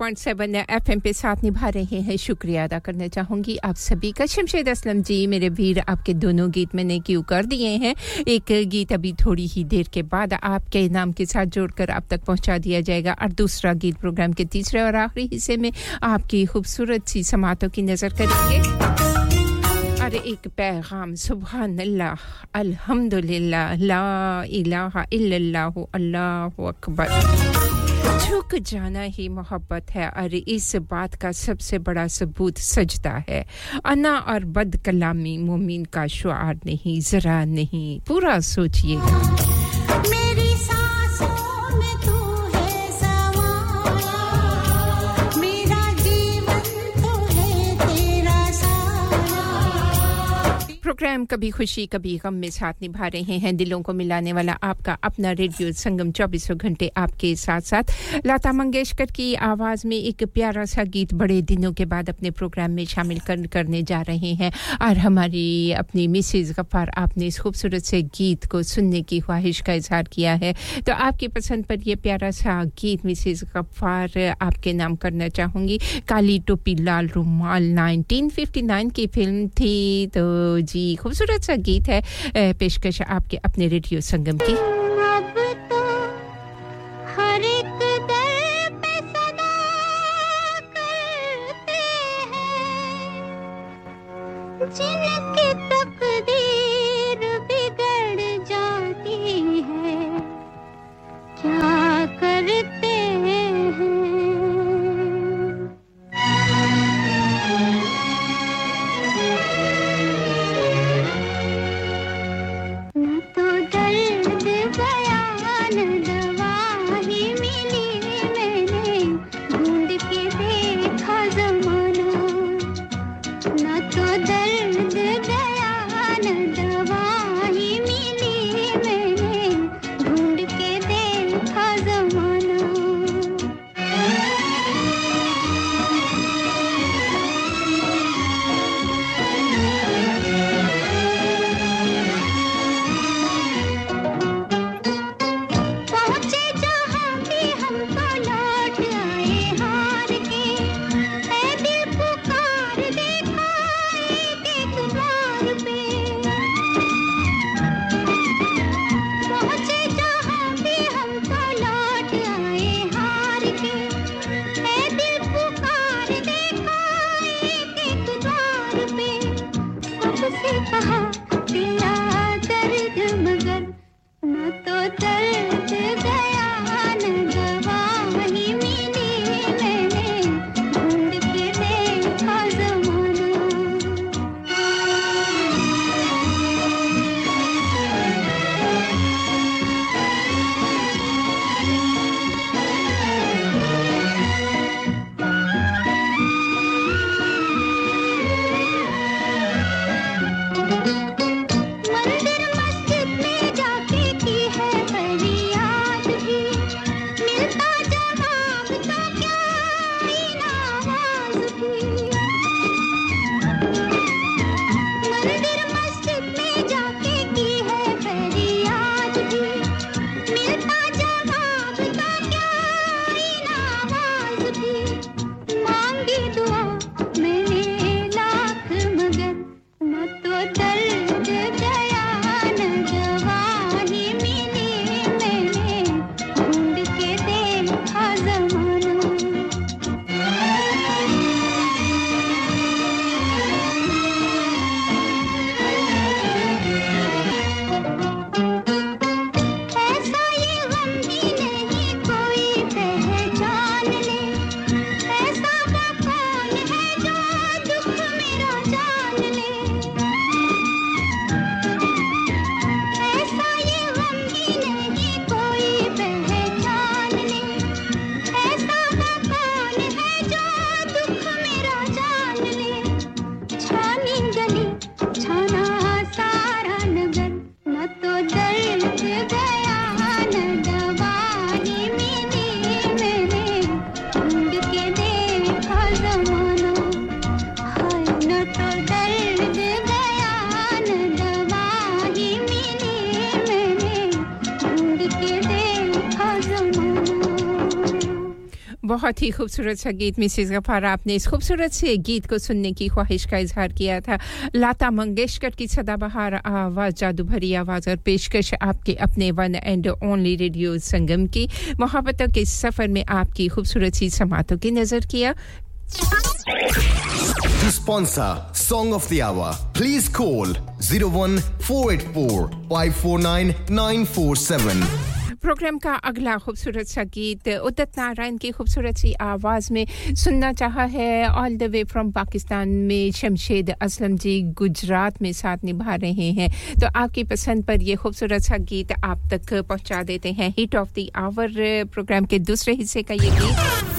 94.7 FM पे साथ निभा रहे हैं शुक्रिया अदा करना चाहूंगी आप सभी का शमशेद असलम जी मेरे वीर आपके दोनों गीत मैंने क्यों कर दिए हैं एक गीत अभी थोड़ी ही देर के बाद आपके नाम के साथ जोड़कर आप तक पहुंचा दिया जाएगा और दूसरा गीत प्रोग्राम के तीसरे और आखिरी हिस्से में आपकी खूबसूरत सी समातों की नजर करेंगे और एक पैगाम सुभान अल्लाह अल्हम्दुलिल्लाह ला इलाहा इल्लल्लाह अल्लाहु अकबर झुक जाना ही मोहब्बत है और इस बात का सबसे बड़ा सबूत सजदा है अना और बदकलामी मोमिन का शुआर नहीं जरा नहीं पूरा सोचिएगा प्रोग्राम कभी खुशी कभी गम में साथ निभा रहे हैं दिलों को मिलाने वाला आपका अपना रेडियो संगम 24 घंटे आपके साथ साथ लता मंगेशकर की आवाज में एक प्यारा सा गीत बड़े दिनों के बाद अपने प्रोग्राम में शामिल करने जा रहे हैं और हमारी अपनी मिसेस गफ्फार आपने इस खूबसूरत से गीत को सुनने की ख्वाहिश का इजहार किया है तो आपकी पसंद पर यह प्यारा सा गीत मिसेस गफ्फार आपके नाम करना चाहूंगी काली टोपी लाल रुमाल 1959 की फिल्म थी तो जी खूबसूरत सा गीत है पेशकश आपके अपने रेडियो संगम की बहुत ही खूबसूरत सा गीत मिसेस गफार आपने इस खूबसूरत से गीत को सुनने की ख्वाहिश का इजहार किया था लता मंगेशकर की सदाबहार आवाज जादू भरी आवाज और पेशकश आपके अपने one and only radio Sangam की मोहब्बतों के सफर में आपकी खूबसूरत सी समातों की नजर किया To sponsor Song of the Hour, please call 01484 549 947. Programme का अगला खूबसूरत सा गीत उदित नारायण की खूबसूरत सी आवाज में सुनना चाहा है all the way from Pakistan में शमशेद असलम जी गुजरात में साथ निभा रहे हैं तो आपकी पसंद पर ये खूबसूरत सा गीत आप तक पहुंचा देते हैं hit of the hour programme के दूसरे हिस्से का ये गीत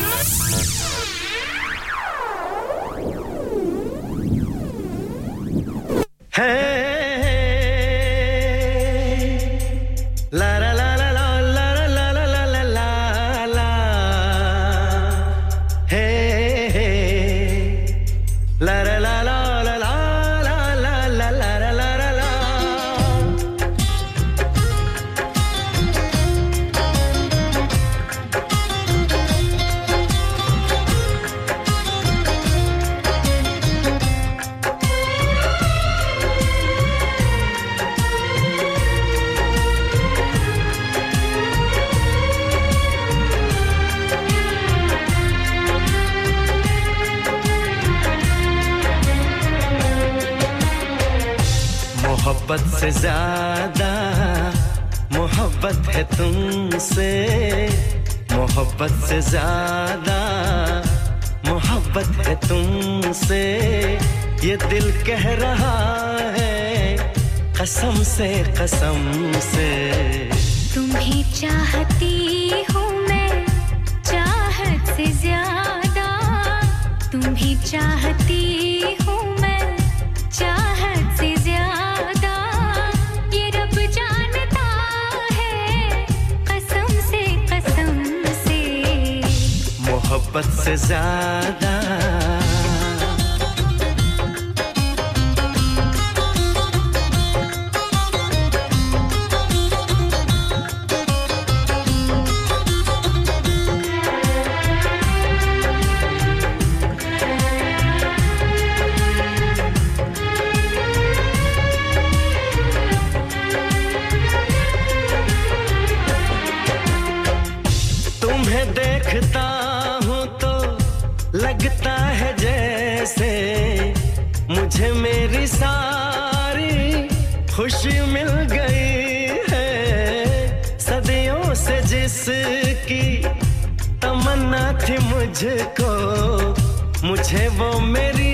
मोहब्बत से ज़्यादा मोहब्बत है तुमसे मोहब्बत से ज़्यादा मोहब्बत है तुमसे ये दिल कह रहा है कसम से तुम्हें चाहती हूँ मैं चाहत से ज़्यादा तुम्हें चाहती हूँ मैं चाहत से ज़्यादा मोहब्बत से ज़्यादा तुम्हें देखता लगता है जैसे मुझे मेरी सारी खुशी मिल गई है सदियों से जिसकी तमन्ना थी मुझको मुझे वो मेरी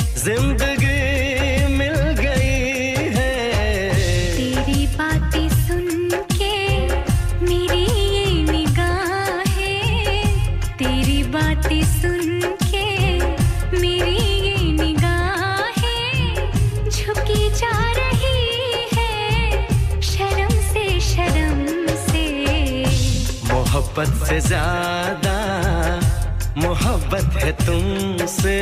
जिंदगी मिल गई है तेरी बातें सुन के मेरी ये निगाहें तेरी बातें सुन मोहब्बत से ज़्यादा मोहब्बत है तुमसे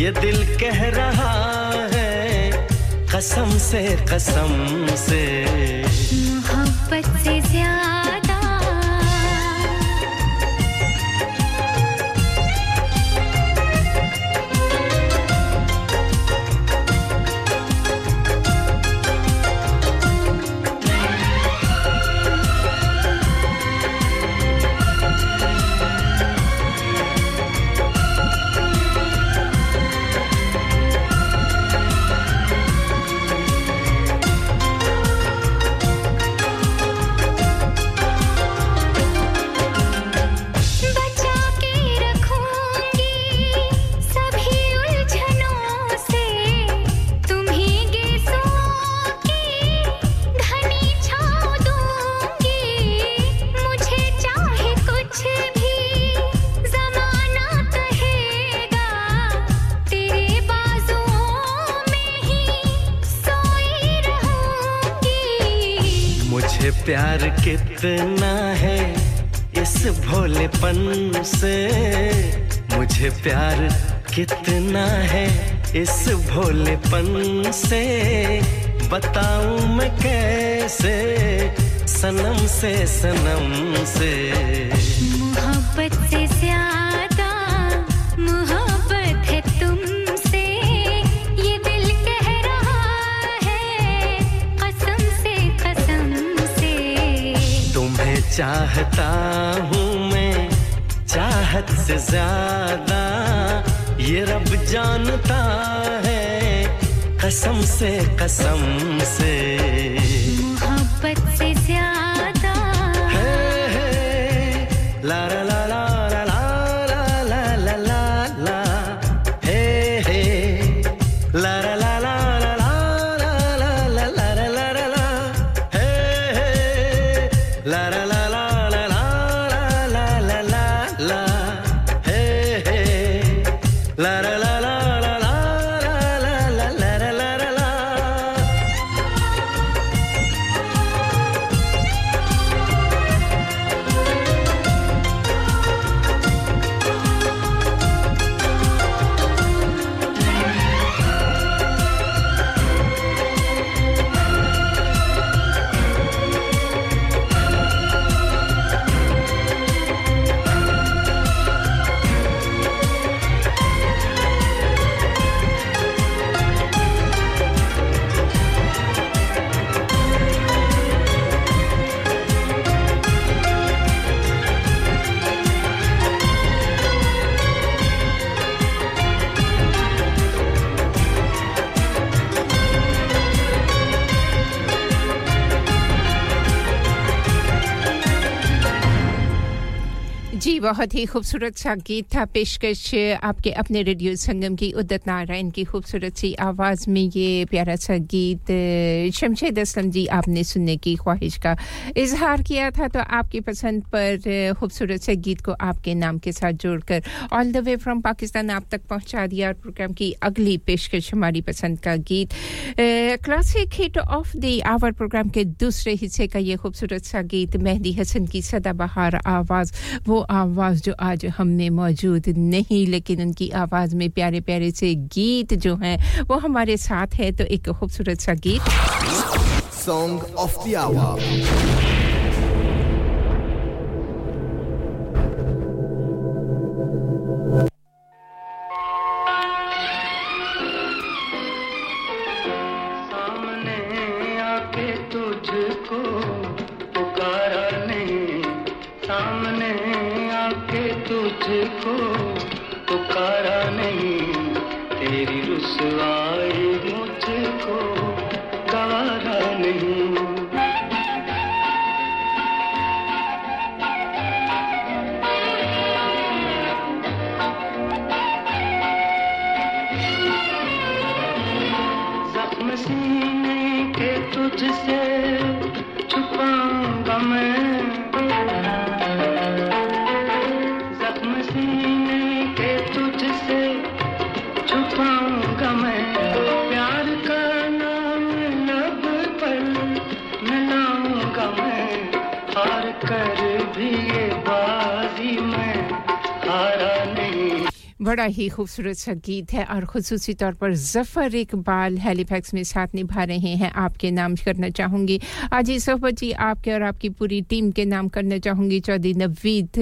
ये दिल कह रहा है कसम से मोहब्बत से ज़्यादा प्यार कितना है इस भोलेपन से मुझे प्यार कितना है इस भोलेपन से बताऊं मैं कैसे सनम से चाहता हूँ मैं चाहत से ज्यादा ये रब जानता है कसम से कसम से मोहब्बत से ज्यादा है ला ला ला ला ला ला ला ला ला ला हे हे ला ला ला ला ला ला ला ला ला ला ला हे हे ला ला बहुत ही खूबसूरत संगीत था पेशकश आपके अपने रेडियो संगम की उदित नारायण की खूबसूरत सी आवाज में ये प्यारा सा गीत शमशेद असलम जी आपने सुनने की ख्वाहिश का इजहार किया था तो आपकी पसंद पर खूबसूरत से गीत को आपके नाम के साथ जोड़कर all the way from Pakistan आप तक पहुंचा दिया प्रोग्राम की अगली पेशकश हमारी पसंद का गीत classic hit of the hour programme के दूसरे हिस्से का ये खूबसूरत सा गीत मेहदी हसन की सदाबहार आवाज वो आवाज जो आज हम में मौजूद नहीं लेकिन उनकी आवाज में प्यारे प्यारे से गीत जो हैं वो हमारे साथ है तो एक खूबसूरत सा गीत सॉन्ग ऑफ द आवर बड़ा ही खूबसूरत सा गीत है और ख़ुसूसी तौर पर ज़फ़र इकबाल हैलीफैक्स में साथ निभा रहे हैं आपके नाम करना चाहूँगी आज इस सोहबत जी आपके और आपकी पूरी टीम के नाम करना चाहूँगी चौधरी नवीद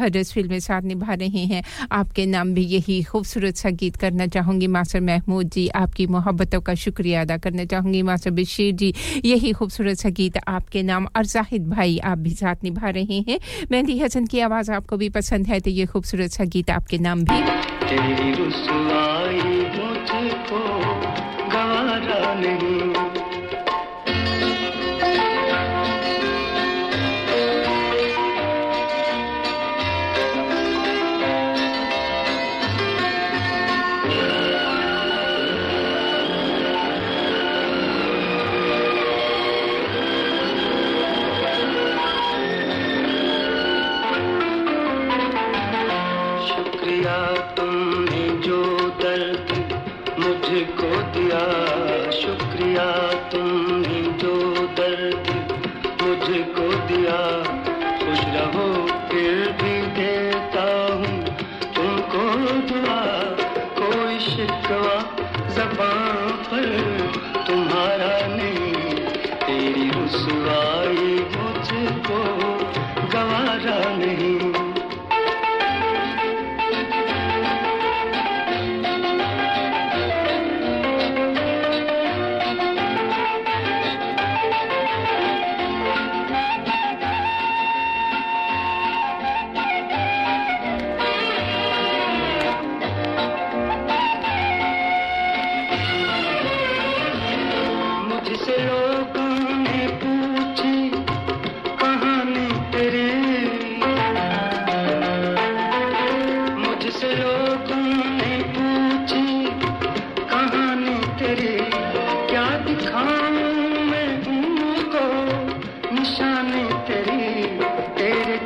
हरसफील्ड में साथ निभा रहे हैं आपके नाम भी यही खूबसूरत सा गीत करना चाहूँगी मास्टर महमूद जी आपकी मोहब्बतों का शुक्रिया अदा करना चाहूँगी मास्टर बशीर जी यही खूबसूरत सा गीत आपके नाम और ज़ाहिद भाई आप भी साथ निभा रहे हैं मेहदी हसन की आवाज़ आपको भी पसंद है तो ये खूबसूरत सा गीत आपके नाम भी तेरी रुसवाई मुझको गवारा नहीं सुनाई मुझको गवारा नहीं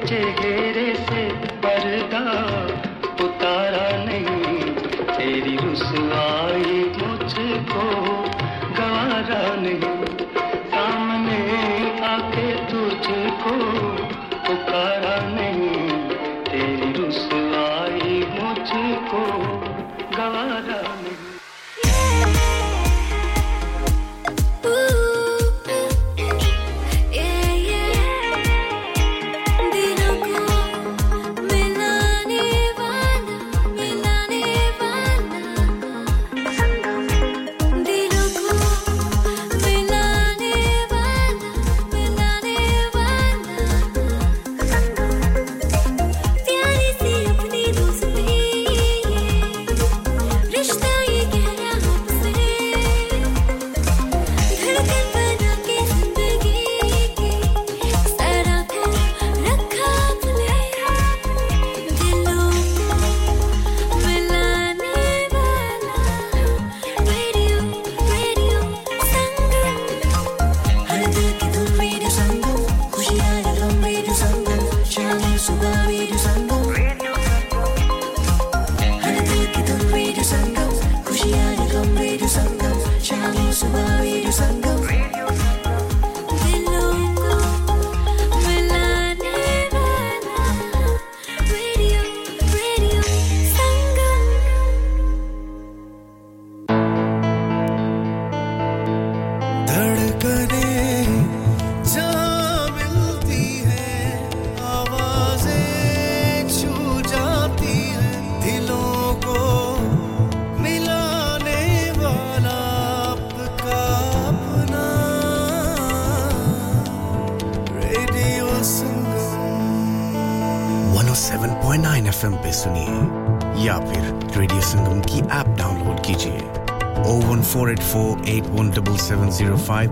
चेहरे से पर्दा उतारा नहीं, तेरी रुसवाई मुझको गवारा नहीं, सामने आके तुझको पुकारा नहीं, तेरी रुसवाई मुझको गवारा नहीं.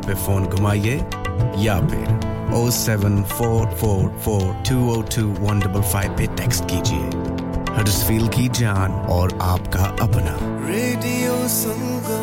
पे फोन घुमाइए या फिर 07444202155 पे टेक्स्ट कीजिए. हरसफील की जान और आपका अपना रेडियो संगम.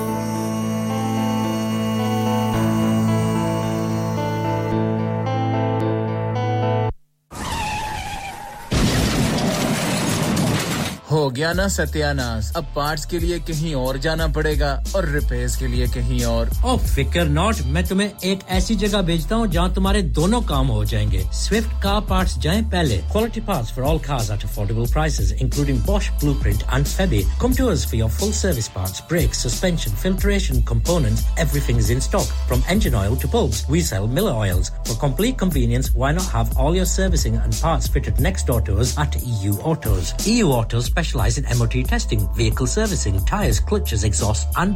हो गया ना सत्यानाश. अब पार्ट्स के लिए कहीं और जाना पड़ेगा और रिपेयर्स के लिए कहीं और. ओ फिकर नॉट, मैं तुम्हें एक ऐसी जगह भेजता हूं जहां तुम्हारे दोनों काम हो जाएंगे. स्विफ्ट कार पार्ट्स जाएं पहले. Quality parts for all cars at affordable prices including Bosch, Blueprint and Febby. Come to us for your full service parts, brakes, suspension, filtration, components, everything is in stock from engine oil to bulbs. We sell Miller oils. For complete convenience, why not have all your servicing and parts fitted next door to us at EU Autos. EU Autos specialize in MOT testing, vehicle servicing, tyres, clutches, exhausts and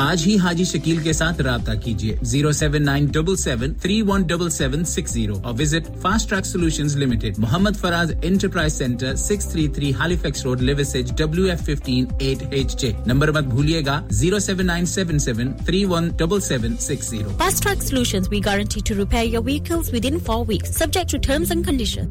आज ही हाजी शकील के साथ राब्ता कीजिए 07977317760 और visit fast track solutions limited, Mohammad Faraz enterprise centre, 633 Halifax road, Liversedge, WF15 8HJ. Number मत भूलिएगा 07977317760. Fast Track Solutions, we guarantee to repair your vehicles within 4 weeks, subject to terms and conditions.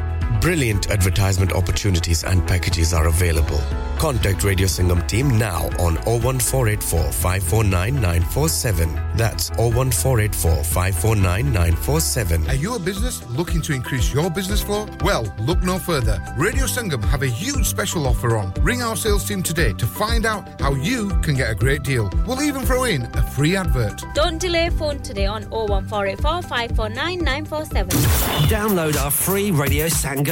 Brilliant advertisement opportunities and packages are available. Contact Radio Sangam team now on 01484 549 947. That's 01484 549 947. Are you a business looking to increase your business flow? Well, look no further. Radio Sangam have a huge special offer on. Ring our sales team today to find out how you can get a great deal. We'll even throw in a free advert. Don't delay, phone today on 01484 549 947. Download our free Radio Sangam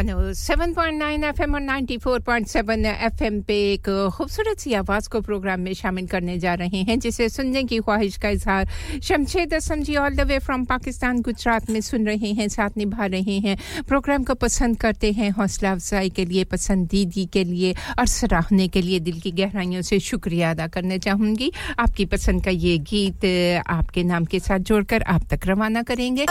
funnel 7.9 FM और 94.7 FM पे एक खूबसूरत सी आवाज को programme में शामिल करने जा रहे हैं जिसे सुनने की ख्वाहिश का इजहार Shamshed Aslam ji all the way from Pakistan Gujrat में सुन रहे हैं साथ निभा रहे हैं प्रोग्राम को पसंद करते हैं हौसला अफजाई के लिए पसंदीदगी के लिए और सराहने के लिए दिल की गहराइयों से शुक्रिया अदा करना चाहूंगी आपकी पसंद का ये गीत आपके नाम के साथ जोड़कर आप तक रवाना करेंगे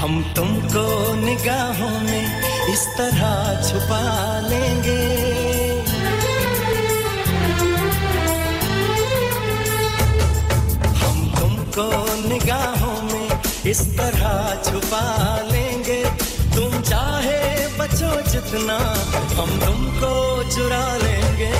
हम तुमको निगाहों में इस तरह छुपा लेंगे हम तुमको निगाहों में इस तरह छुपा लेंगे तुम चाहे बचो जितना हम तुमको चुरा लेंगे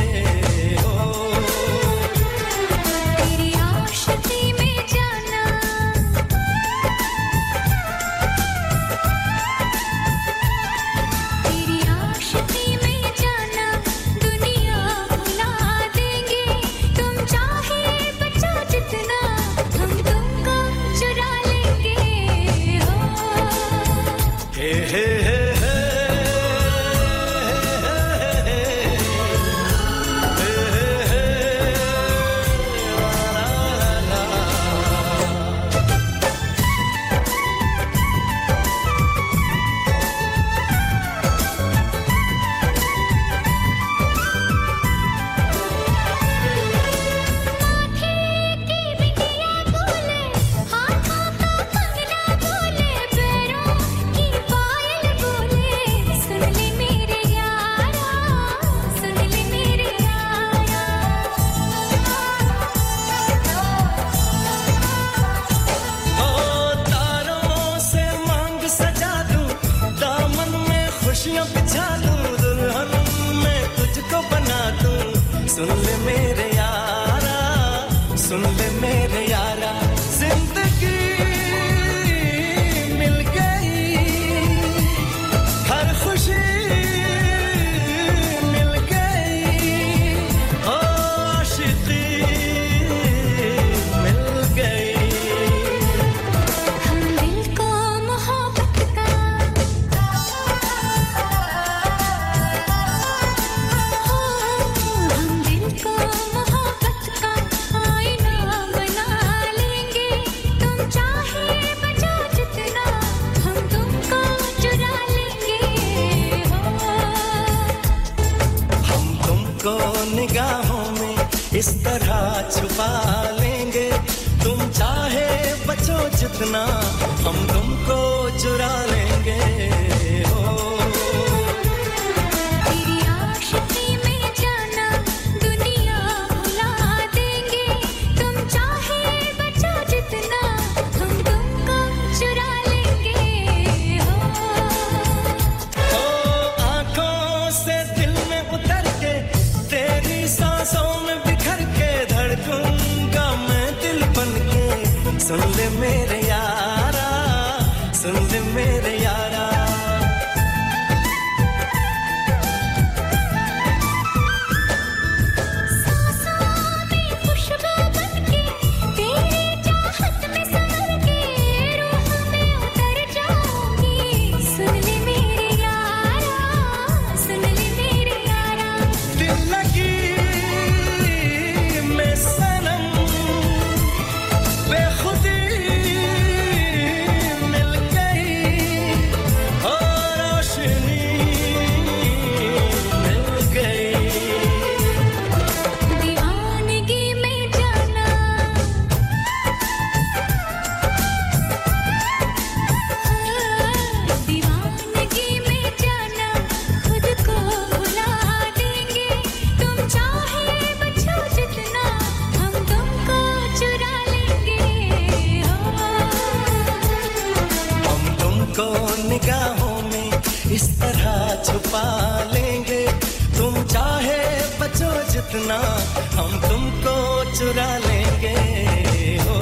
ओ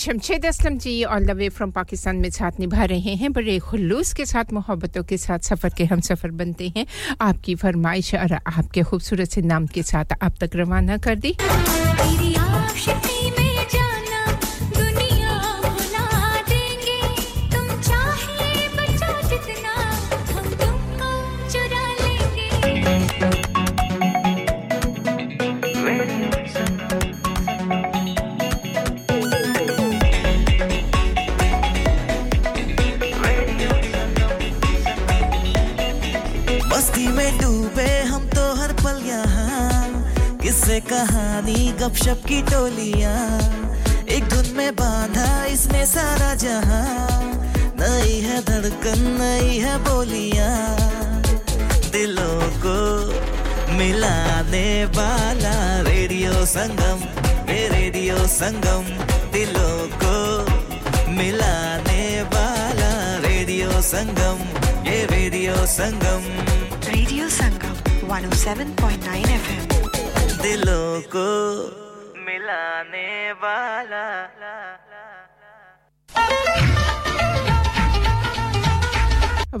Shamshad Aslam ji all the way from Pakistan में साथ निभा रहे हैं बड़े खुलूस के साथ मोहब्बतों के साथ सफर के हम सफर बनते हैं आपकी फरमाइश और आपके खूबसूरत से नाम के साथ आप तक रवाना कर दी कहानी गपशप की टोलियां एक धुन में बांधा इसने सारा जहां नई है धड़कन नई है बोलियां दिलों को मिलाने वाला रेडियो संगम दिलों को मिलाने वाला रेडियो संगम ये रेडियो संगम 107.9 FM दिलों को मिलाने वाला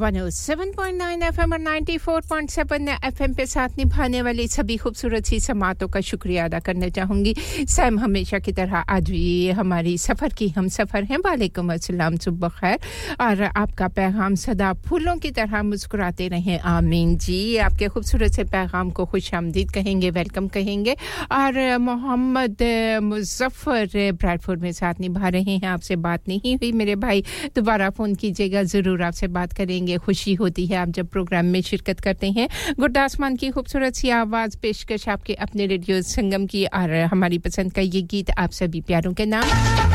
वाने 7.9 FM और 94.7 FM पे साथ निभाने वाली सभी खूबसूरत सी समातों का शुक्रिया अदा करना चाहूंगी सैम हमेशा की तरह आज भी हमारी सफर की हम सफर हैं वालेकुम अस्सलाम सुबह खैर और आपका पैगाम सदा फूलों की तरह मुस्कुराते रहें आमीन जी आपके खूबसूरत से पैगाम को खुशामदीद कहेंगे वेलकम कहेंगे और मोहम्मद मुजफ्फर ब्रैडफोर्ड में साथ निभा रहे हैं आपसे बात नहीं हुई मेरे भाई दोबारा फोन कीजिएगा जरूर आपसे बात करेंगे खुशी होती है आप जब प्रोग्राम में शिरकत करते हैं गुरदास मान की खूबसूरत सी आवाज पेशकश आपके अपने रेडियो संगम की और हमारी पसंद का ये गीत आप सभी प्यारों के नाम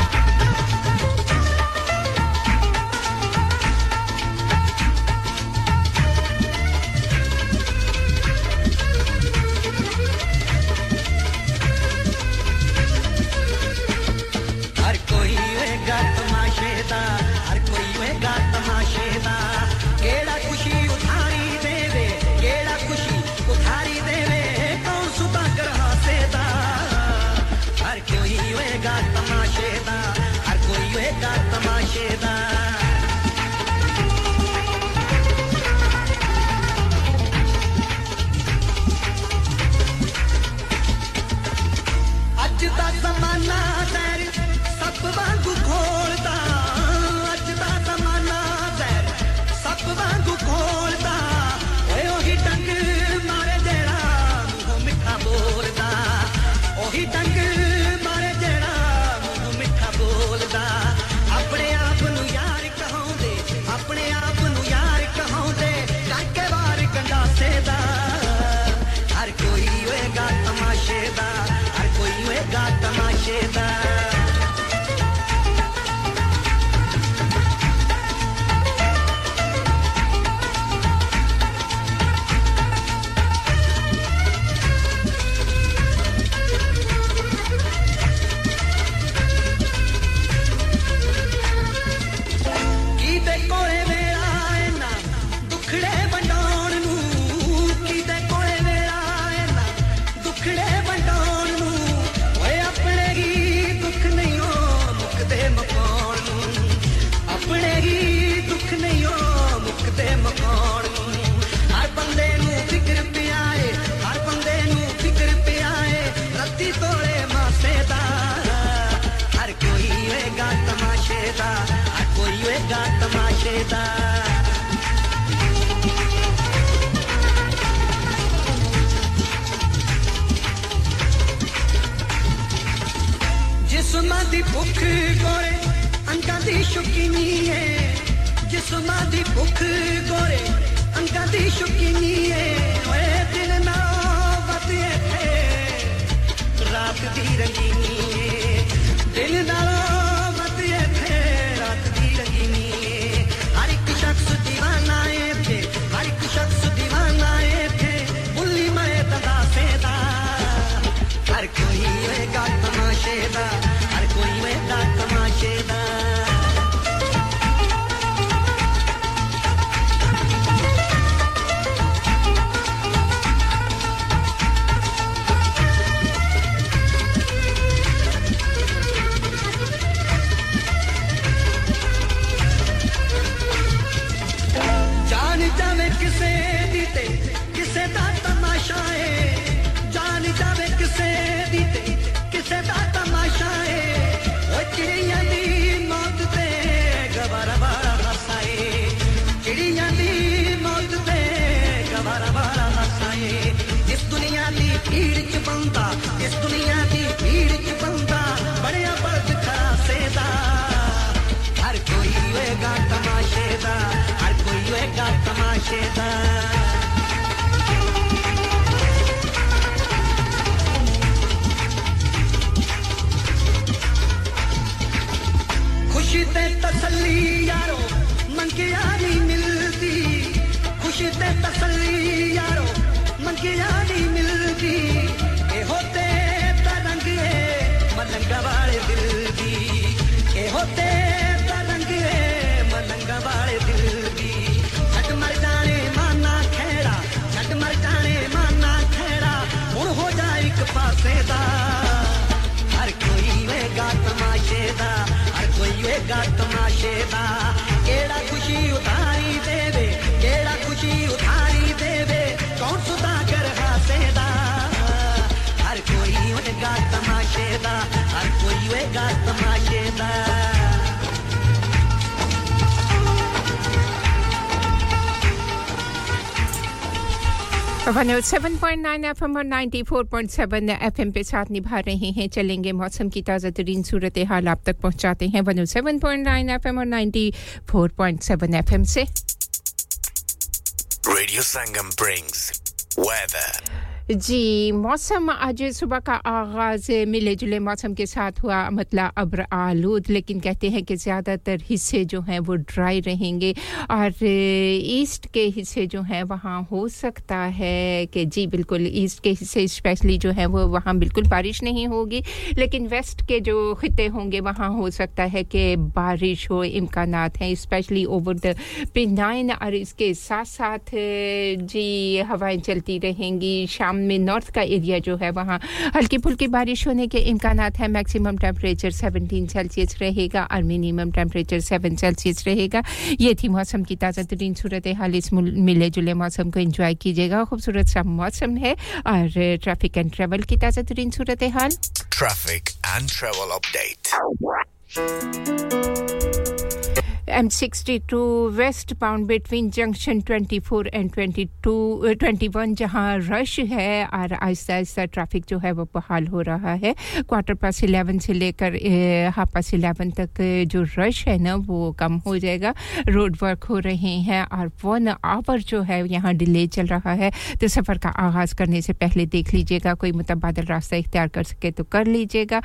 7.9 FM और 94.7 FM पे साथ निभा रहे हैं चलेंगे मौसम की ताज़ा तरीन सूरत हाल आप तक पहुंचाते हैं 107.9 FM और 94.7 FM से Radio Sangam brings weather जी मौसम आज सुबह का आगाज मिले जुले मौसम के साथ हुआ मतलब अब्र आलूद लेकिन कहते हैं कि ज्यादातर हिस्से जो हैं वो ड्राई रहेंगे और ईस्ट के हिस्से जो हैं वहां हो सकता है कि जी बिल्कुल ईस्ट के हिस्से स्पेशली जो है वो वहां बिल्कुल बारिश नहीं होगी लेकिन वेस्ट के जो खिते होंगे वहां हो सकता है कि बारिश हो इम्कानात हैं स्पेशली ओवर द पिनाइन और इसके साथ-साथ जी हवाएं चलती रहेंगी शाम में नॉर्थ का एरिया जो है वहां हल्की फुल्की बारिश होने के इम्कानात हैं मैक्सिमम टेंपरेचर 17 सेल्सियस रहेगा और मिनिमम टेंपरेचर 7 सेल्सियस रहेगा ये थी मौसम की ताज़ा तरीन सूरत-ए-हाल इस मिले जुले मौसम को एंजॉय कीजिएगा खूबसूरत सा मौसम है और ट्रैफिक एंड ट्रैवल की ताज़ा तरीन सूरत-ए-हाल traffic and travel update M62 westbound between junction 24 and 21 jahan rush hai aur aisa traffic jo hai wo bahal ho raha hai quarter past 11 se lekar half past 11 tak jo rush hai na wo kam ho jayega road work ho rahe hain aur 1 hour jo hai yahan delay chal raha hai to safar ka aagaaz karne se pehle dekh लीजिएगा koi mutabadil rasta ikhtiyar kar sake to kar लीजिएगा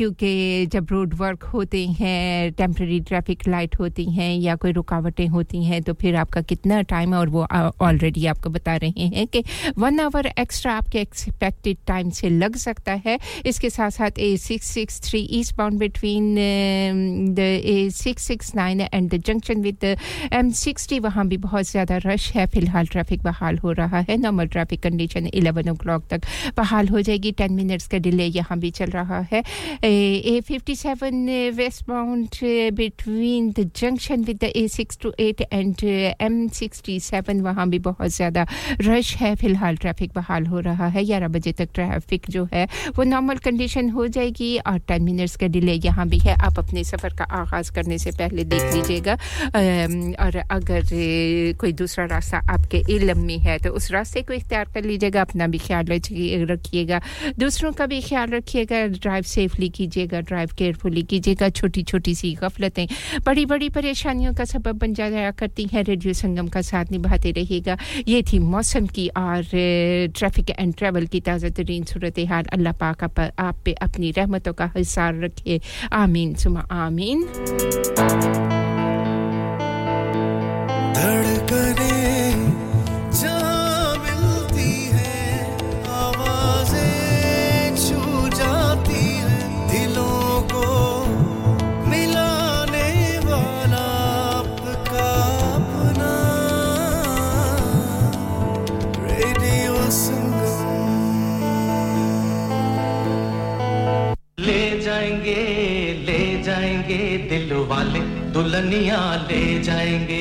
kyunki jab road work hote hain temporary traffic light होती हैं या कोई रुकावटें होती हैं तो फिर आपका कितना टाइम है और वो ऑलरेडी आपको बता रहे हैं कि 1 आवर एक्स्ट्रा आपके एक्सपेक्टेड टाइम से लग सकता है इसके साथ-साथ A663 east bound between the A669 and the junction with the M60 वहां भी बहुत ज्यादा रश है फिलहाल ट्रैफिक बहाल हो रहा है नॉर्मल ट्रैफिक कंडीशन 11 o'clock तक बहाल हो जाएगी 10 मिनट्स का डिले यहां भी चल रहा है A57 west bound between the junction with the A628 and M67 वहां भी बहुत ज्यादा रश है फिलहाल ट्रैफिक बहाल हो रहा है 11 बजे तक ट्रैफिक जो है वो नॉर्मल कंडीशन हो जाएगी और 10 मिनट्स का डिले यहां भी है आप अपने सफर का आगाज करने से पहले देख लीजिएगा और अगर कोई दूसरा रास्ता आपके इल्म में है तो उस रास्ते को इख्तियार कर लीजिएगा अपना भी ख्याल रखिएगा दूसरों का भी ख्याल रखिएगा ड्राइव सेफली कीजिएगा ड्राइव केयरफुली कीजिएगा छोटी-छोटी सी गफलतें बड़ी परेशानियों का सबब बन जाया करती है रेडियो संगम का साथ निभाते रहिएगा ये थी मौसम की और ट्रैफिक एंड ट्रैवल की ताज़ा तरीन सूरत-ए-हाल अल्लाह पाक आप पे अपनी रहमतों का हिसार रखे आमीन सुमा आमीन दिल वाले दुल्हनिया ले जाएंगे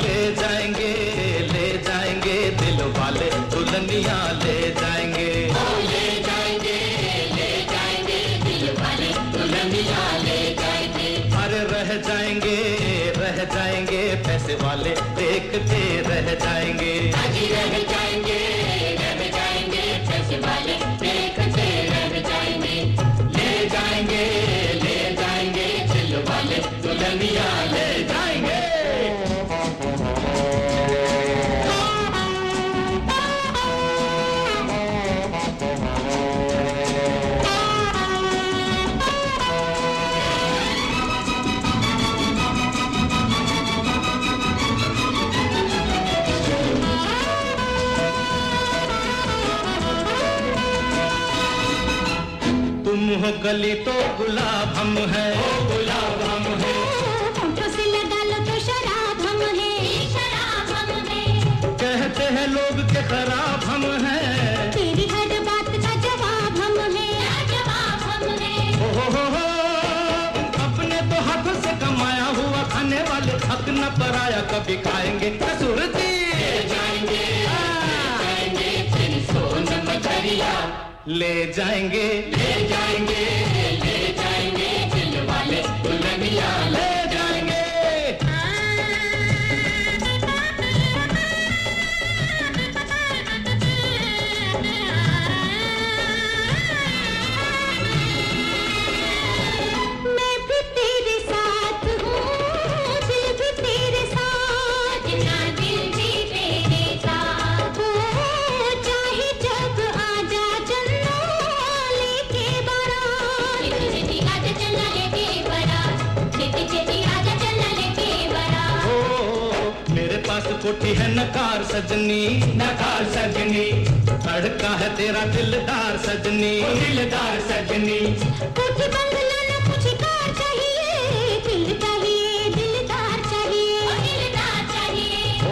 ले जाएंगे ले जाएंगे दिल वाले दुल्हनिया ले जाएंगे ओ ले जाएंगे दिल वाले दुल्हनिया ले जाएंगे अरे रह जाएंगे पैसे वाले देखते रह जाएंगे हाजी रह जाएंगे वाले देखते रह जाएंगे ले जाएंगे हो गली तो गुलाब हम है, ओ गुलाब हम है, होठों से लगा लो तो शराब हम है, शराब हम है, कहते हैं लोग के खराब हम है, तेरी हर बात का जवाब हम है, जवाब हम है, हो अपने तो हाथों से कमाया हुआ खाने वाले हक न पराया कभी खाएंगे कसुरती ले जाएंगे दिल वाले दुल्हनिया ले जाएंगे। मैं भी तेरे साथ हूँ, दिल भी तेरे साथ, ना दिल भी तेरे साथ, चाहे जब आजा कोठी है नकार सजनी, नकार सजनी, धड़का है तेरा दिलदार सजनी, दिलदार सजनी, कोठी बंगला ना कुछ कार चाहिए, दिल चाहिए दिलदार चाहिए, दिलदार चाहिए, हो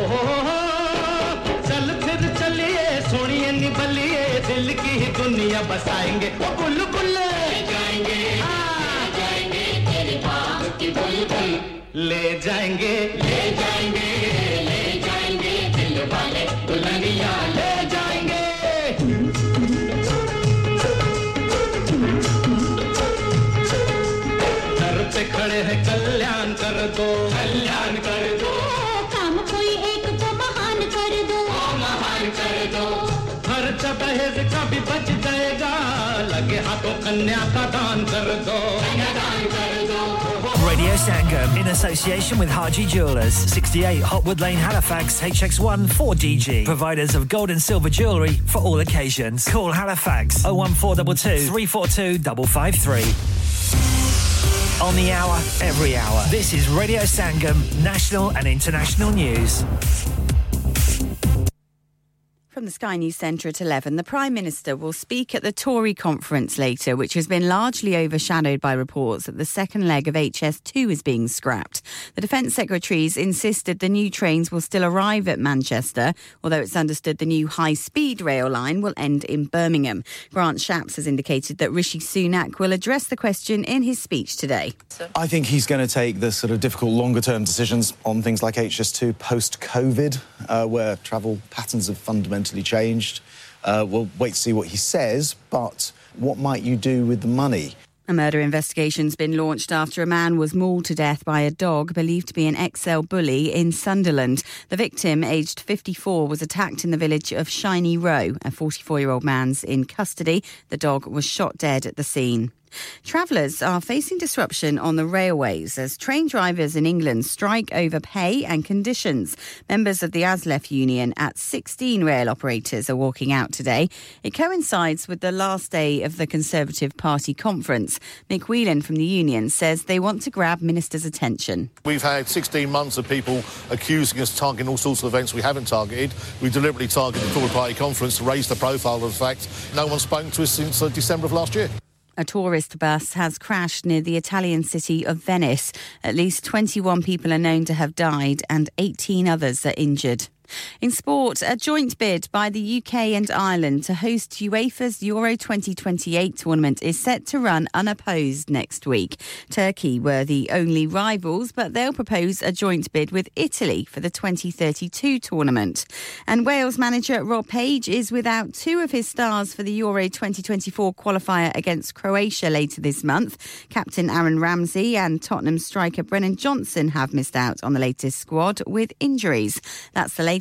चल फिर चलिए सोनिए निभलिए दिल की ही दुनिया बसाएंगे वो बुलबुल ले जाएंगे तेरे बाग की बुलबुल ले जाएंगे वाले दुल्हनिया ले जाएंगे। घर पे खड़े हैं कल्याण कर दो, कल्याण कर दो, काम कोई एक को महान कर दो, महान कर दो, खर्चा दहेज का भी बच जाएगा लगे हाथों कन्या का दान कर दो, कन्या दान कर दो। Radio Sangam in association with Haji Jewellers, 68 Hotwood Lane, Halifax, HX1 4DG. Providers of gold and silver jewellery for all occasions. Call Halifax 01422 342553. On the hour, every hour. This is Radio Sangam, national and international news. From the Sky News Centre at 11, the Prime Minister will speak at the Tory conference later, which has been largely overshadowed by reports that the second leg of HS2 is being scrapped. The Defence Secretaries insisted the new trains will still arrive at Manchester, although it's understood the new high-speed rail line will end in Birmingham. Grant Shapps has indicated that Rishi Sunak will address the question in his speech today. I think he's going to take the sort of difficult longer-term decisions on things like HS2 post-COVID, where travel patterns have fundamentally changed. We'll wait to see what he says, but what might you do with the money? A murder investigation's been launched after a man was mauled to death by a dog believed to be an XL bully in Sunderland. The victim, aged 54, was attacked in the village of Shiny Row. A 44-year-old man's in custody. The dog was shot dead at the scene. Travellers are facing disruption on the railways as train drivers in England strike over pay and conditions. Members of the Aslef union at 16 rail operators are walking out today. It coincides with the last day of the Conservative Party conference. Nick Whelan from the union says they want to grab ministers' attention. We've had 16 months of people accusing us of targeting all sorts of events we haven't targeted. We deliberately targeted the Tory Party conference to raise the profile of the fact no one's spoken to us since December of last year. A tourist bus has crashed near the Italian city of Venice. At least 21 people are known to have died and 18 others are injured. In sport, a joint bid by the UK and Ireland to host UEFA's Euro 2028 tournament is set to run unopposed next week. Turkey were the only rivals, but they'll propose a joint bid with Italy for the 2032 tournament. And Wales manager Rob Page is without two of his stars for the Euro 2024 qualifier against Croatia later this month. Captain Aaron Ramsey and Tottenham striker Brennan Johnson have missed out on the latest squad with injuries. That's the latest.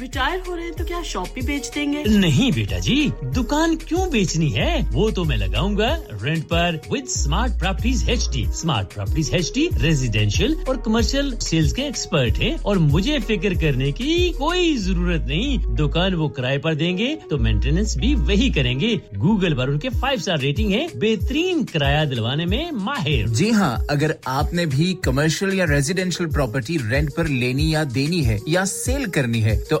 Retire हो रहे हैं तो क्या shop भी बेच देंगे? नहीं बेटा जी, दुकान क्यों बेचनी है? वो तो मैं लगाऊंगा रेंट पर with smart properties HD. Smart properties HD residential और कमर्शियल सेल्स के एक्सपर्ट हैं और मुझे फिक्र करने की कोई जरूरत नहीं। दुकान वो किराए पर देंगे तो मेंटेनेंस भी वही करेंगे। गूगल पर उनके 5 स्टार रेटिंग है, बेहतरीन किराया दिलवाने में माहिर। जी हां, अगर आपने भी कमर्शियल या रेजिडेंशियल प्रॉपर्टी रेंट पर लेनी या देनी है या सेल करनी है तो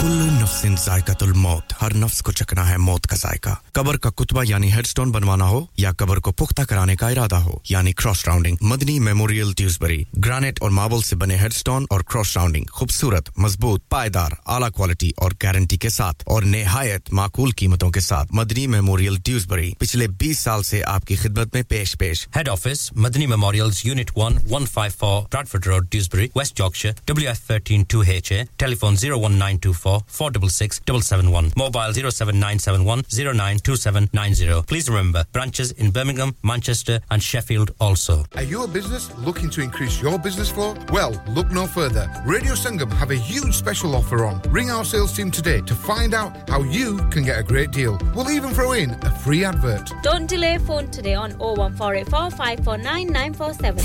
कुल्लू नफ्सिन जायकातुल मौत, हर नफ्स को चखना है मौत का जायका। कब्र का कुतबा यानी हेडस्टोन बनवाना हो या कब्र को पुख्ता कराने का इरादा हो यानी cross rounding, Madani memorial Dewsbury. Granite और मार्बल से बने हेडस्टोन और क्रॉस राउंडिंग खूबसूरत, मजबूत, पायदार, आला क्वालिटी और गारंटी के साथ और निहायत माकूल कीमतों के साथ। मदनी मेमोरियल ट्यूसबरी पिछले 20 साल से आपकी खिदमत में पेश। Head office Madani memorials unit 1 154 Bradford road Dewsbury waste Yorkshire WF13 2HA। Telephone 01924 466771, mobile 07971 092790. Please remember, branches in Birmingham, Manchester and Sheffield also. Are you a business looking to increase your business flow? Well, look no further. Radio Sangam have a huge special offer on. Ring our sales team today to find out how you can get a great deal. We'll even throw in a free advert. Don't delay, phone today on 01484 549 947.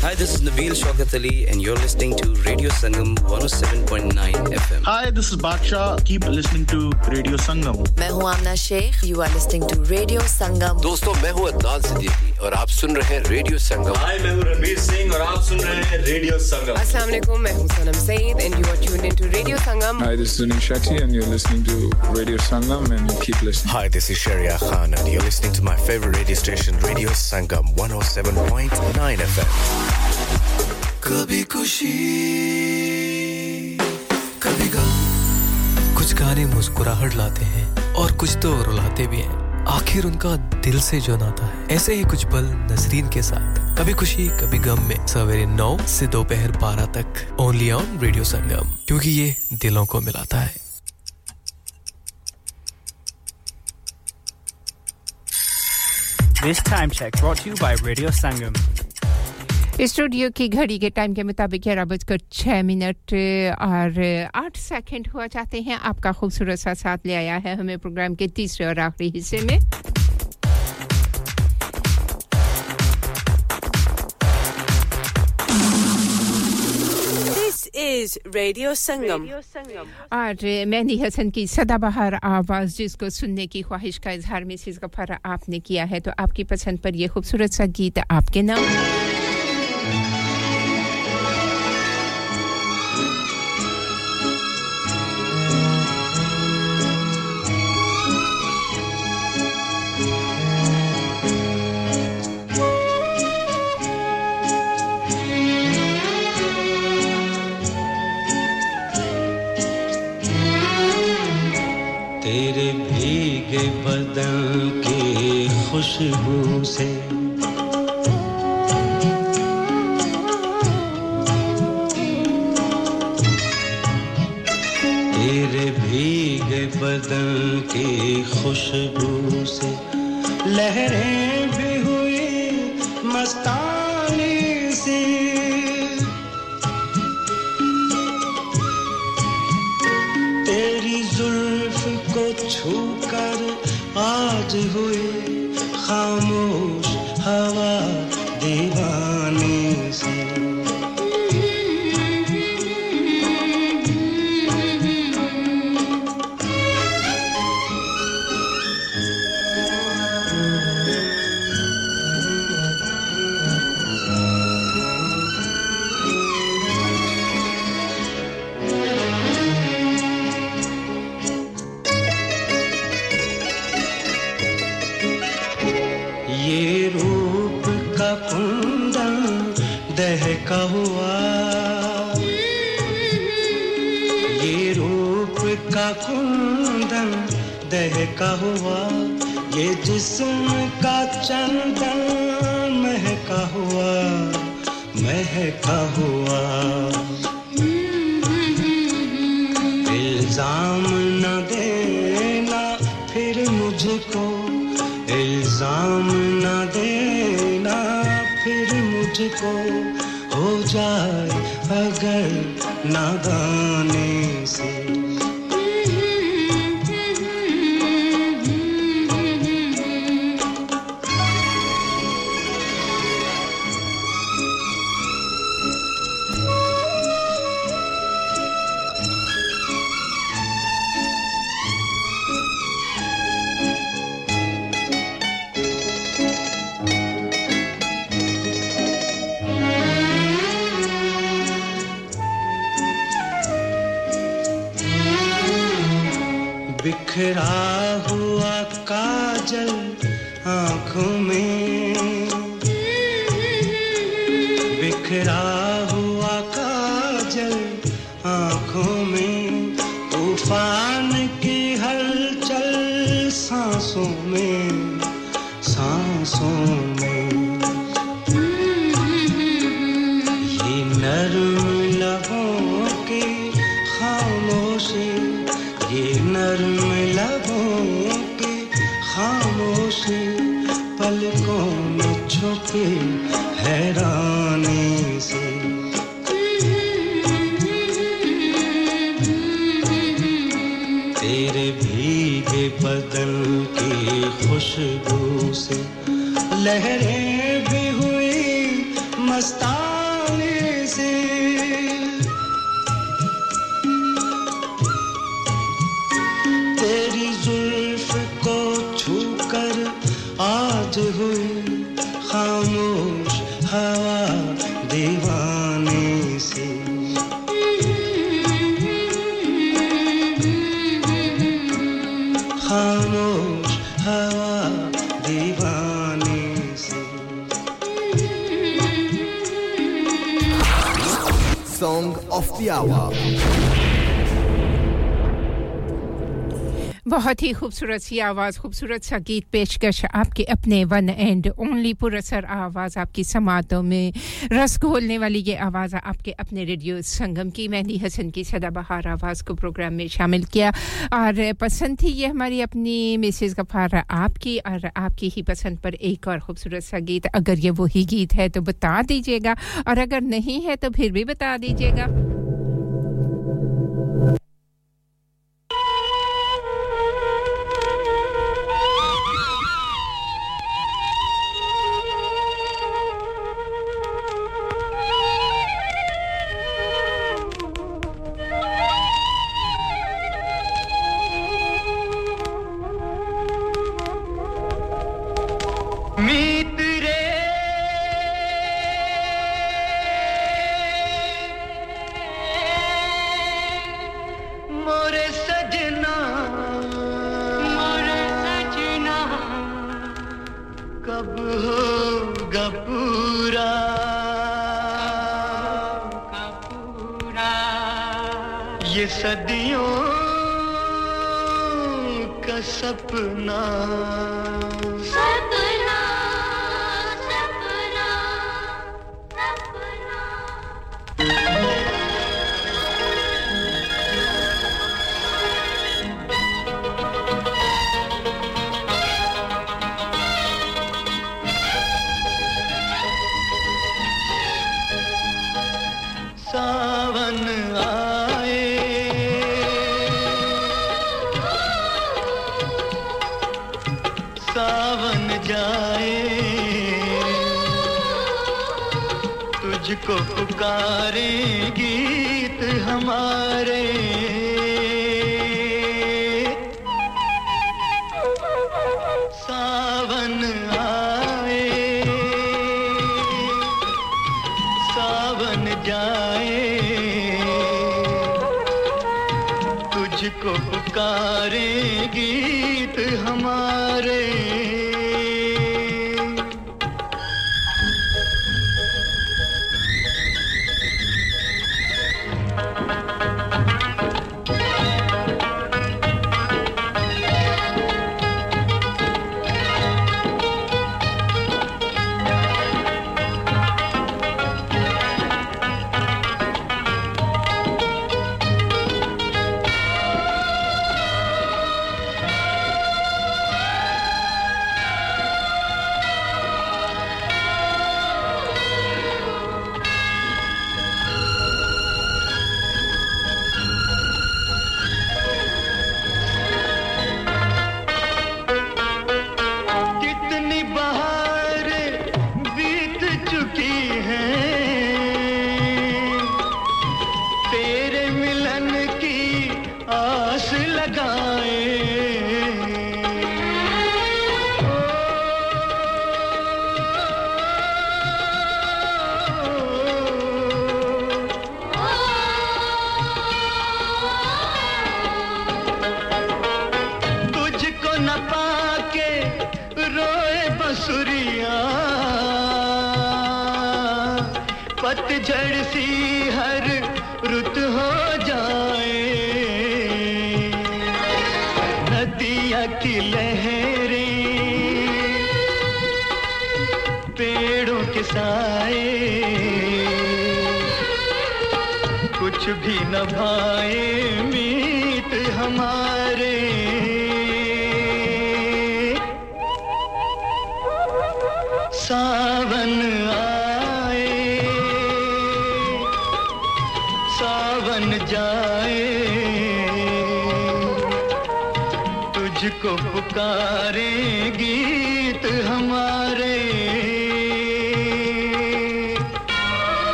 Hi, this is Nabeel Shaukat Ali and you're listening to Radio Sangam 107.9 FM. Hi, this is Baksha. Keep listening to Radio Sangam. मैं हूँ Amna Sheikh. You are listening to Radio Sangam. दोस्तों, मैं हूँ अदनान सिद्दीकी और आप सुन रहे हैं Radio Sangam. Hi, मैं हूँ रवि सिंह और आप सुन रहे हैं Radio Sangam. अस्सलाम वालेकुम, मैं हूँ सनम Saeed and you are tuned into Radio Sangam. Hi, this is Sunil Shetty and you're listening to Radio Sangam and keep listening. Hi, this is Sherry A. Khan and you're listening to my favorite radio station, Radio Sangam 107.9 FM. कभी खुशी कभी गम, कुछ गाने मुस्कुराहट लाते हैं और कुछ तो रुलाते भी हैं, आखिर उनका दिल से जो नाता है। ऐसे ही कुछ पल नसरीन के साथ, कभी खुशी कभी गम में, सवेरे 9 से दोपहर 12 तक, ओनली ऑन रेडियो संगम, क्योंकि ये दिलों को मिलाता है। This time check brought to you by Radio Sangam. Studio की घड़ी के टाइम के मुताबिक 11:06 और 8 सेकंड हुआ चाहते हैं। आपका खूबसूरत सा साथ ले आया है हमें प्रोग्राम के तीसरे और आखिरी हिस्से में। Is Radio Sangam. आज मेहदी हसन की सदाबहार आवाज जिसको सुनने की ख्वाहिश का इजहार मिसेस गफर आपने किया है, तो आपकी पसंद पर यह खूबसूरत सा गीत आपके नाम। तेरे भीगे बदन की खुशबू से लहरें भी हुई मस्तानी सी, तेरी का हुआ ये रूप का कुंदन दहका हुआ ये जिस्म का चंदन महका हुआ महका हुआ इल्जाम न देना फिर मुझको इल्जाम न देना फिर मुझको हो जाए अगर नादानी से बिखरा हुआ काजल आँखों में बिखरा हुआ काजल आँखों में तूफान की हलचल सांसों में ये नर्म लबों की खामोशी ये नर्म पलकों में छुपी हैरानी से तेरे भीगे बदन की खुशबू से लहरें भी हुई मस्तानी से तेरी जुल्फ को छूकर आज हुई खामोश हवा दीवानी से खामोश हवा दीवानी से Song of the Hour बहुत ही खूबसूरत सी आवाज़ खूबसूरत सा गीत पेशकश आपके अपने वन एंड ओनली पुरअसर आवाज़ आपकी समातों में रस घोलने वाली ये आवाज़ आपके अपने रेडियो संगम की मेहदी हसन की सदाबहार आवाज़ को प्रोग्राम में शामिल किया और पसंद थी ये हमारी अपनी मिसेस गफार आपकी और आपकी ही पसंद पर एक और खूबसूरत सा गीत अगर ये वही गीत है तो बता दीजिएगा और अगर नहीं है तो फिर भी बता दीजिएगा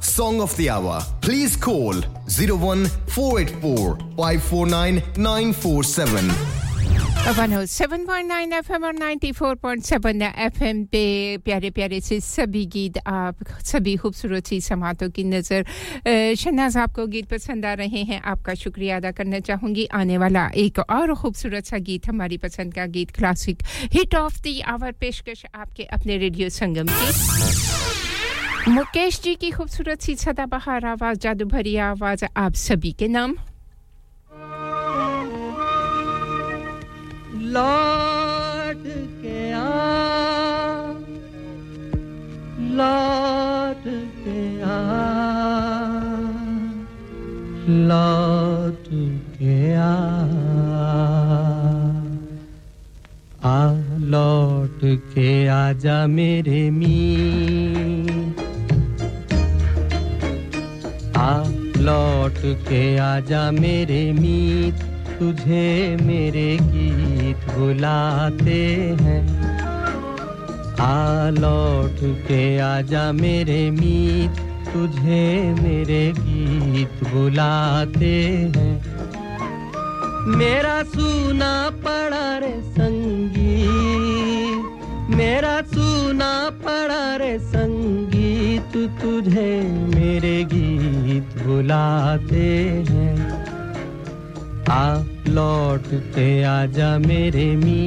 Song of the hour. Please call 01484 549 947. 107.9 FM और 94.7 FM पे प्यारे-प्यारे से सभी गीत आप सभी खूबसूरत सी समातों की नजर शहनाज आपको गीत पसंद आ रहे हैं आपका शुक्रिया अदा करना चाहूंगी आने वाला एक और खूबसूरत सा गीत हमारी पसंद का गीत classic hit of the hour पेशकश आपके अपने रेडियो संगम की मुकेश जी की खूबसूरत सी सदाबहार आवाज जादू भरी आवाज आप सभी के नाम लौट के आ लौट के आ लौट के आजा मेरे मी आ लौट के आजा मेरे मीत तुझे मेरे गीत बुलाते हैं आ लौट के आजा मेरे मीत तुझे मेरे गीत बुलाते हैं मेरा सुना पड़ा रे संगीत मेरा सुना पड़ा रे संगीत तुझे मेरे गीत बुलाते हैं आ लौट के आजा मेरे मी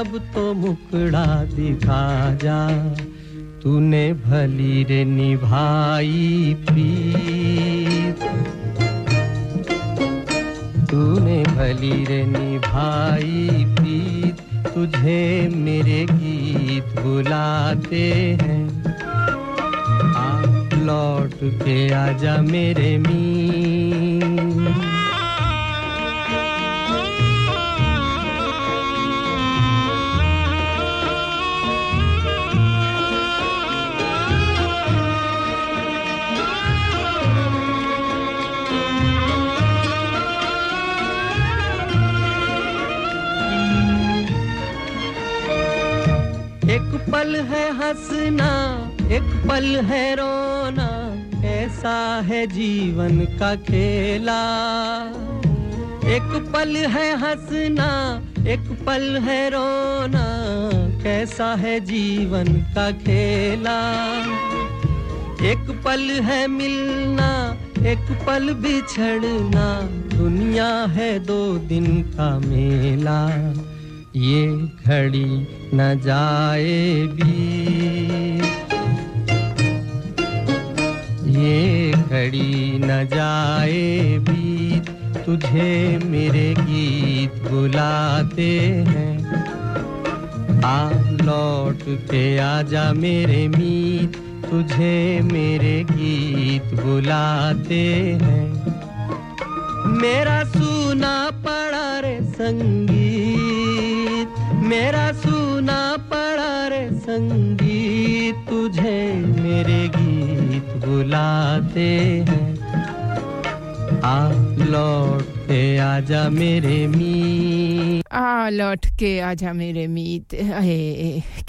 अब तो मुकड़ा दिखा जा, तूने भली रे निभाई प्रीत, तूने भली रे निभाई प्रीत, तुझे मेरे गीत बुलाते हैं, आ लौट के आजा मेरे मीत. पल है हंसना एक पल है रोना, ऐसा है जीवन का खेला. एक पल है हंसना एक पल है रोना, कैसा है जीवन का खेला. एक पल है मिलना एक पल बिछड़ना, दुनिया है दो दिन का मेला. ये घड़ी न जाए बीत, ये घड़ी न जाए बीत, तुझे मेरे गीत बुलाते हैं, आ लौट के आजा मेरे मीत, तुझे मेरे गीत बुलाते हैं. मेरा सुना पड़ा रे संगीत, मेरा सुना पड़ा रे संगीत, तुझे मेरे गीत बुलाते हैं, आ लौट के आजा मेरे मीत, आ लौट के आजा मेरे मीत.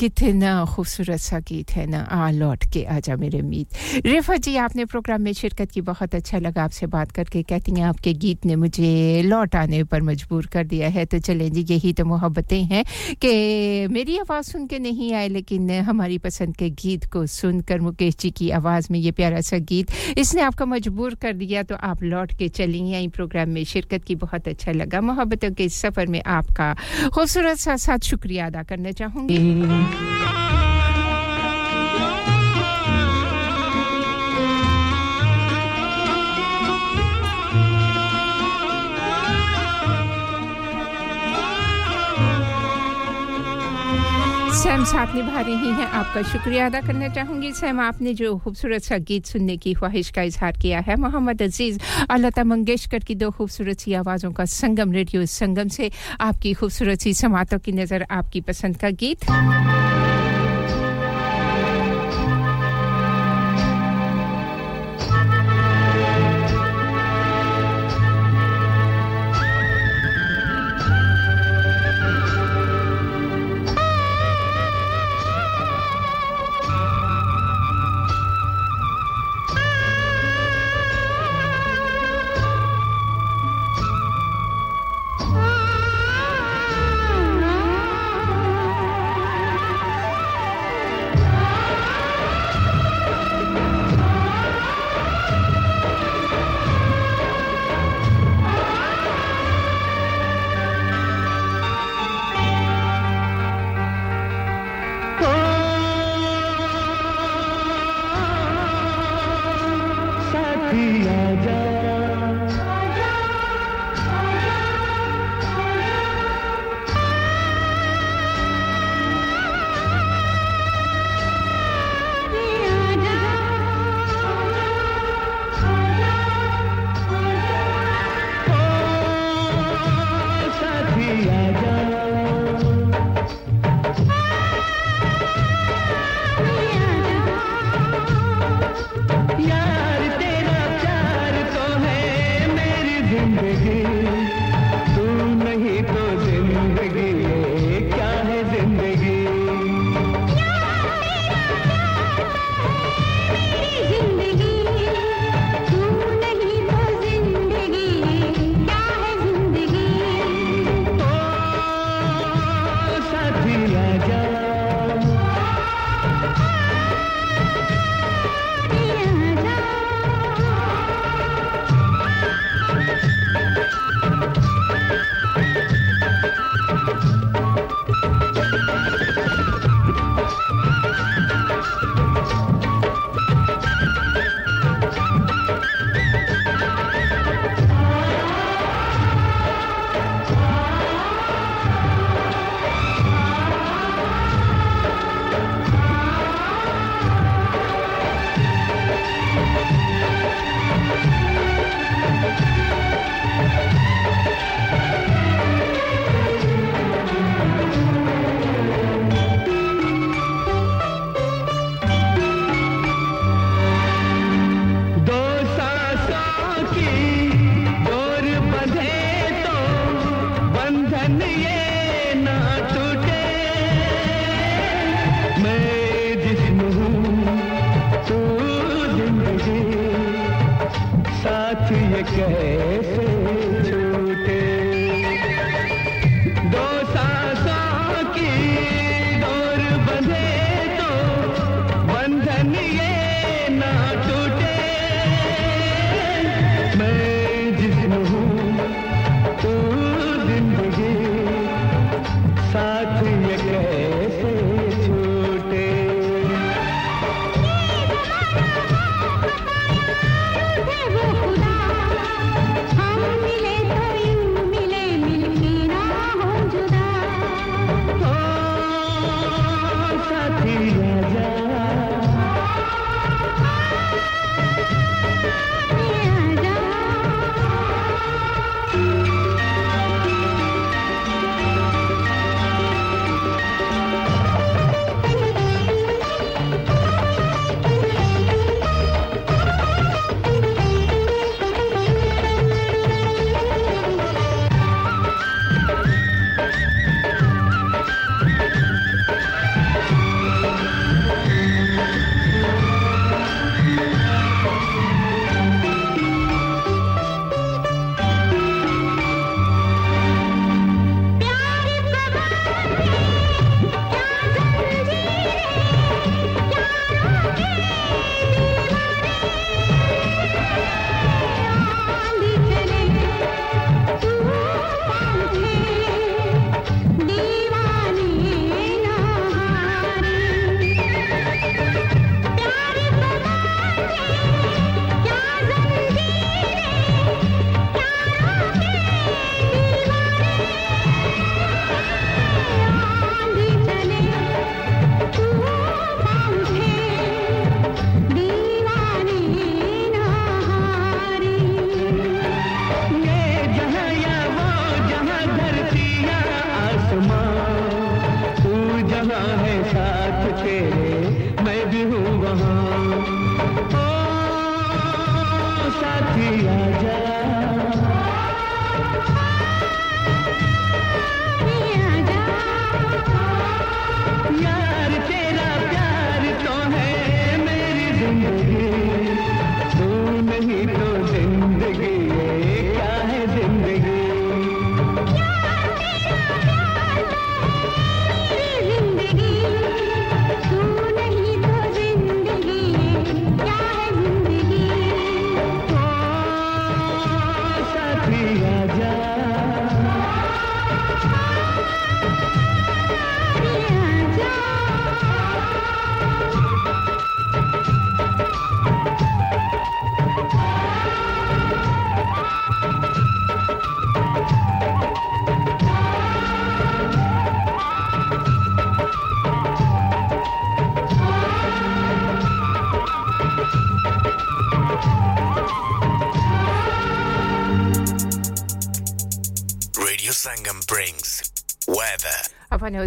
कितना खूबसूरत सा गीत है ना, आ लौट के आजा मेरे मीत. रिफा जी, आपने प्रोग्राम में शिरकत की, बहुत अच्छा लगा आपसे बात करके. कहती हैं आपके गीत ने मुझे लौट आने पर मजबूर कर दिया है. तो चलें जी, यही तो मोहब्बतें हैं कि मेरी आवाज़ सुन के नहीं आए, लेकिन हमारी पसंद के गीत को सुनकर मुकेश जी की आवाज़ में ये प्यारा सा गीत, इसने आपको मजबूर कर दिया, तो आप लौट के चली हैं. प्रोग्राम में शिरकत की, बहुत अच्छा लगा. मोहब्बतों के इस सफ़र में आप का खूबसूरत सा साथ शुक्रिया अदा करना चाहूंगी. सैम साथ निभा रही हैं, आपका शुक्रिया अदा करना चाहूँगी. सैम, आपने जो खूबसूरत सा गीत सुनने की ख्वाहिश का इजहार किया है, मोहम्मद अजीज़ और लता मंगेशकर की दो खूबसूरत सी आवाज़ों का संगम, रेडियो संगम से आपकी खूबसूरत सी समातों की नज़र, आपकी पसंद का गीत.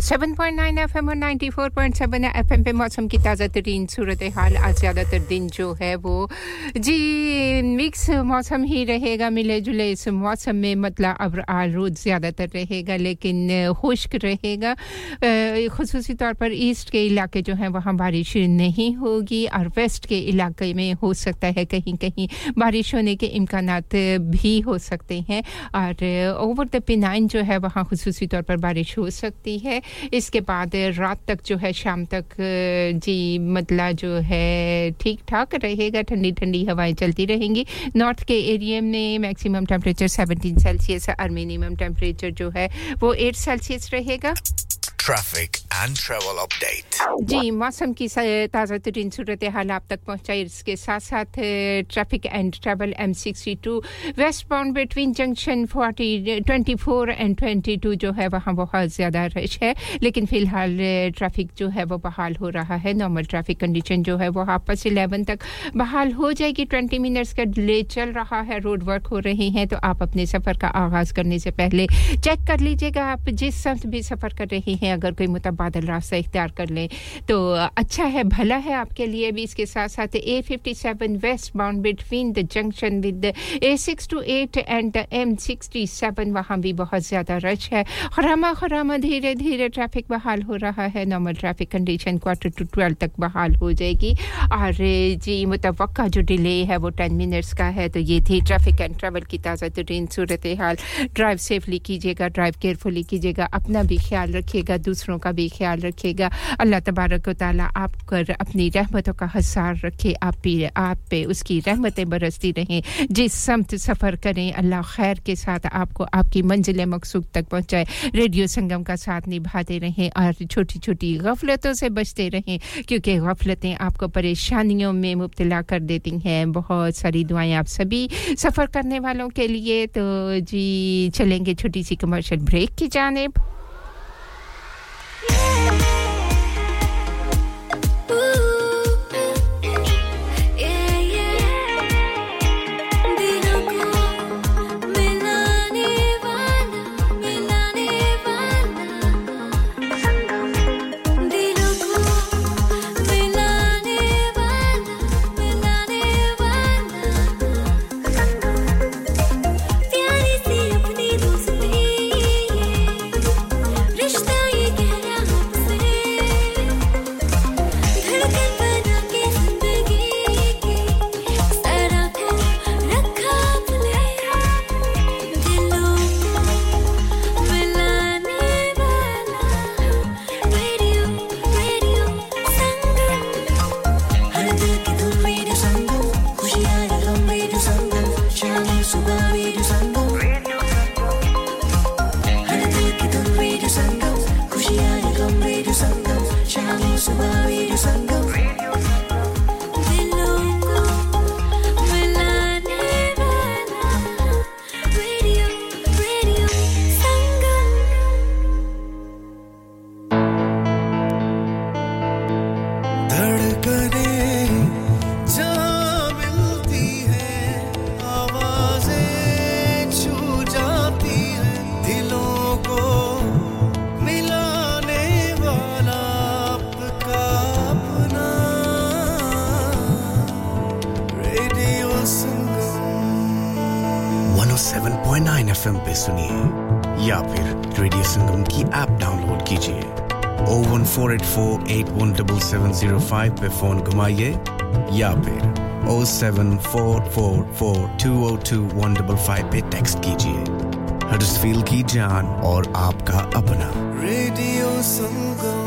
7.9 FM और 94.7 FM पे मौसम की ताज़ा तरीन सूरत हाल आज ज़्यादातर दिन जो है वो जी मिक्स मौसम ही रहेगा मिले जुले इस मौसम में मतलब अब रोज़ ज़्यादातर रहेगा लेकिन खुश्क रहेगा ख़ुसूसी तौर पर ईस्ट के इलाके जो हैं वहाँ बारिश नहीं होगी और वेस्ट के इलाके में हो सकता है कहीं-कहीं बारिश होने के इम्कानात भी हो सकते हैं और ओवर द पिनाइन जो है वहाँ ख़ुसूसी तौर पर बारिश हो सकती है इसके बाद रात तक जो है शाम तक जी मतलब जो है ठीक-ठाक रहेगा ठंडी-ठंडी हवाएं चलती रहेंगी नॉर्थ के एरिया में मैक्सिमम टेंपरेचर 17 सेल्सियस और मिनिमम टेंपरेचर जो है वो 8 सेल्सियस रहेगा Traffic and travel update. जी मौसम की ताज़ा तरीन सूरत हाल आप तक पहुंचाई इसके साथ-साथ traffic and travel M62 westbound between junction 24 and 22 जो है वहां बहुत ज्यादा रश है लेकिन फिलहाल ट्रैफिक जो है वो बहाल हो रहा है नॉर्मल ट्रैफिक कंडीशन जो है वो वापस 11 तक बहाल हो जाएगी 20 मिनट्स का डिले चल रहा है रोड वर्क हो रहे हैं तो आप अपने सफर का आगाज करने से पहले चेक कर लीजिएगा आप जिस समय भी सफर कर रहे हैं अगर कोई मुतबादल रास्ता इख्तियार कर लें तो अच्छा है भला है आपके लिए भी इसके साथ साथ A57 west bound between the junction with A628 and the M67 वहां भी बहुत ज्यादा रश है खरामा खरामा धीरे-धीरे ट्रैफिक बहाल हो रहा है normal traffic condition quarter to 12 तक बहाल हो जाएगी और जी मुतवक्का जो डिले है वो 10 मिनट्स का है तो ये थी ट्रैफिक एंड ट्रैवल की ताज़ा तरीन सूरत-ए-हाल ड्राइव सेफली कीजिएगा ड्राइव केयरफुली कीजिएगा अपना भी ख्याल रखिएगा दूसरों का भी ख्याल रखिएगा अल्लाह तबारक व तआला आप पर अपनी रहमतों का हसार रखे आप पे उसकी रहमतें बरसती रहें जिस समत सफर करें अल्लाह खैर के साथ आपको आपकी मंजिल मकसूद तक पहुंचाए रेडियो संगम का साथ निभाते रहें और छोटी-छोटी गफलतों से बचते रहें क्योंकि गफलतें आपको परेशानियों में मुब्तला कर देती हैं बहुत सारी दुआएं आप सभी सफर करने वालों के लिए तो जी चलेंगे छोटी सी कमर्शियल ब्रेक की जानिब पे फोन घुमाइए या फिर 07444202155 पे टेक्स्ट कीजिए हडर्सफील्ड की जान और आपका अपना रेडियो संगम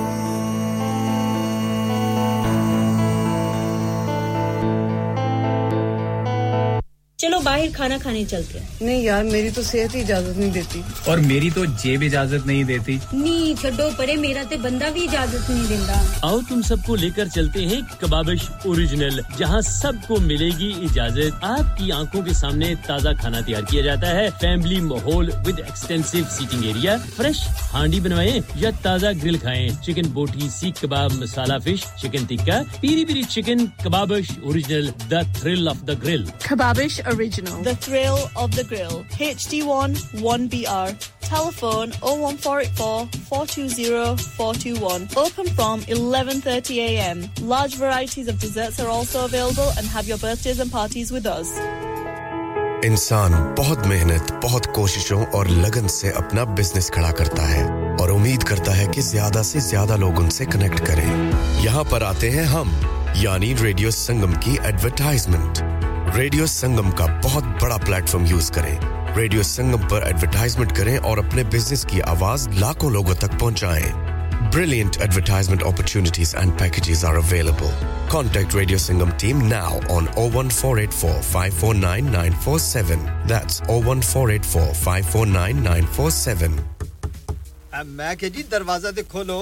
चलो बाहर खाना खाने चलते हैं नहीं यार मेरी तो सेहत ही इजाजत नहीं देती और मेरी तो जेब इजाजत नहीं देती नहीं छोड़ो परे मेरा ते बंदा भी इजाजत नहीं देता आओ तुम सबको लेकर चलते हैं कबाबिश ओरिजिनल जहां सबको मिलेगी इजाजत आपकी आंखों के सामने ताजा खाना तैयार किया जाता है फैमिली माहौल with extensive seating area fresh handi बनवाएं या ताजा ग्रिल खाएं chicken boti seekh kebab masala fish chicken tikka peri peri chicken Kababish original the thrill of the grill Kababish original the thrill of the grill HD1 1BR telephone 01484 420 421 open from 11:30 a.m. large varieties of desserts are also available and have your birthdays and parties with us इंसान बहुत मेहनत बहुत कोशिशों और लगन से अपना business खड़ा करता है और उम्मीद करता है कि ज्यादा से ज्यादा लोग उनसे कनेक्ट करें यहां पर आते हैं हम यानी रेडियो संगम की एडवर्टाइजमेंट रेडियो संगम का बहुत बड़ा प्लेटफॉर्म यूज करें रेडियो संगम पर एडवर्टाइजमेंट करें और अपने बिजनेस की आवाज लाखों लोगों तक पहुंचाएं Brilliant advertisement opportunities and packages are available. Contact Radio Sangam team now on 01484 549 947. That's 01484 549 947. Bag है जी दरवाजा दे खोलो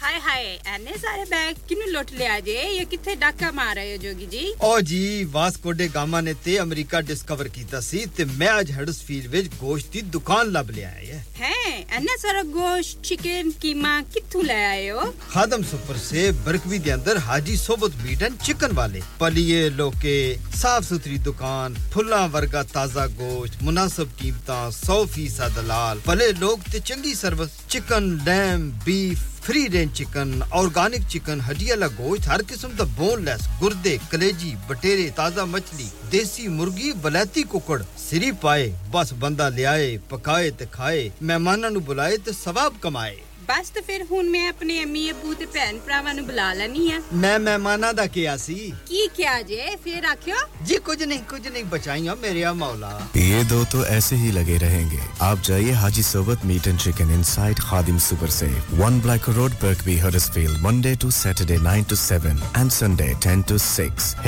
हाय हाय एने सारे बैग किने लोट ले आजे ये किथे डाका मार रहे हो जोगी जी ओ जी वास्को डे गामा ने ते अमेरिका डिस्कवर कीता सी ते मैं आज हडर्सफील्ड विच गोश्त दी दुकान लब ले आया है एने सारा गोश्त चिकन कीमा किथु ले आए हो खादम सुपर से बरकवी दे अंदर हाजी सोबत मीट एंड चिकन वाले पलिए लोके साफ सुथरी दुकान फुल्ला वर्गा ताजा गोश्त मुनासिब कीमतां 100% दलाल भले लोग ते चंगी service Chicken, lamb, beef, free range chicken, organic chicken, hadiya la gosht, har qisam da boneless, gurde, kaleji, batere, taza machli, desi murgi, balati kukkad, siri paaye, bas banda le aaye, pakaye te khaye, mehmanan nu bulaye te sawab kamaye. बस तो फिर हुन मैं अपने अम्मी अबू ते भैन भरावां नु बुला लेनी है मैं मेहमाना दा किया सी की क्या जे फिर आखियो जी कुछ नहीं बचाइयो मेरेया मौला ये दो तो ऐसे ही लगे रहेंगे आप जाइए हाजी सोबत meat and chicken inside Khadim super से 1 black road Birkby Huddersfield Monday to Saturday 9 to 7 and Sunday 10 to 6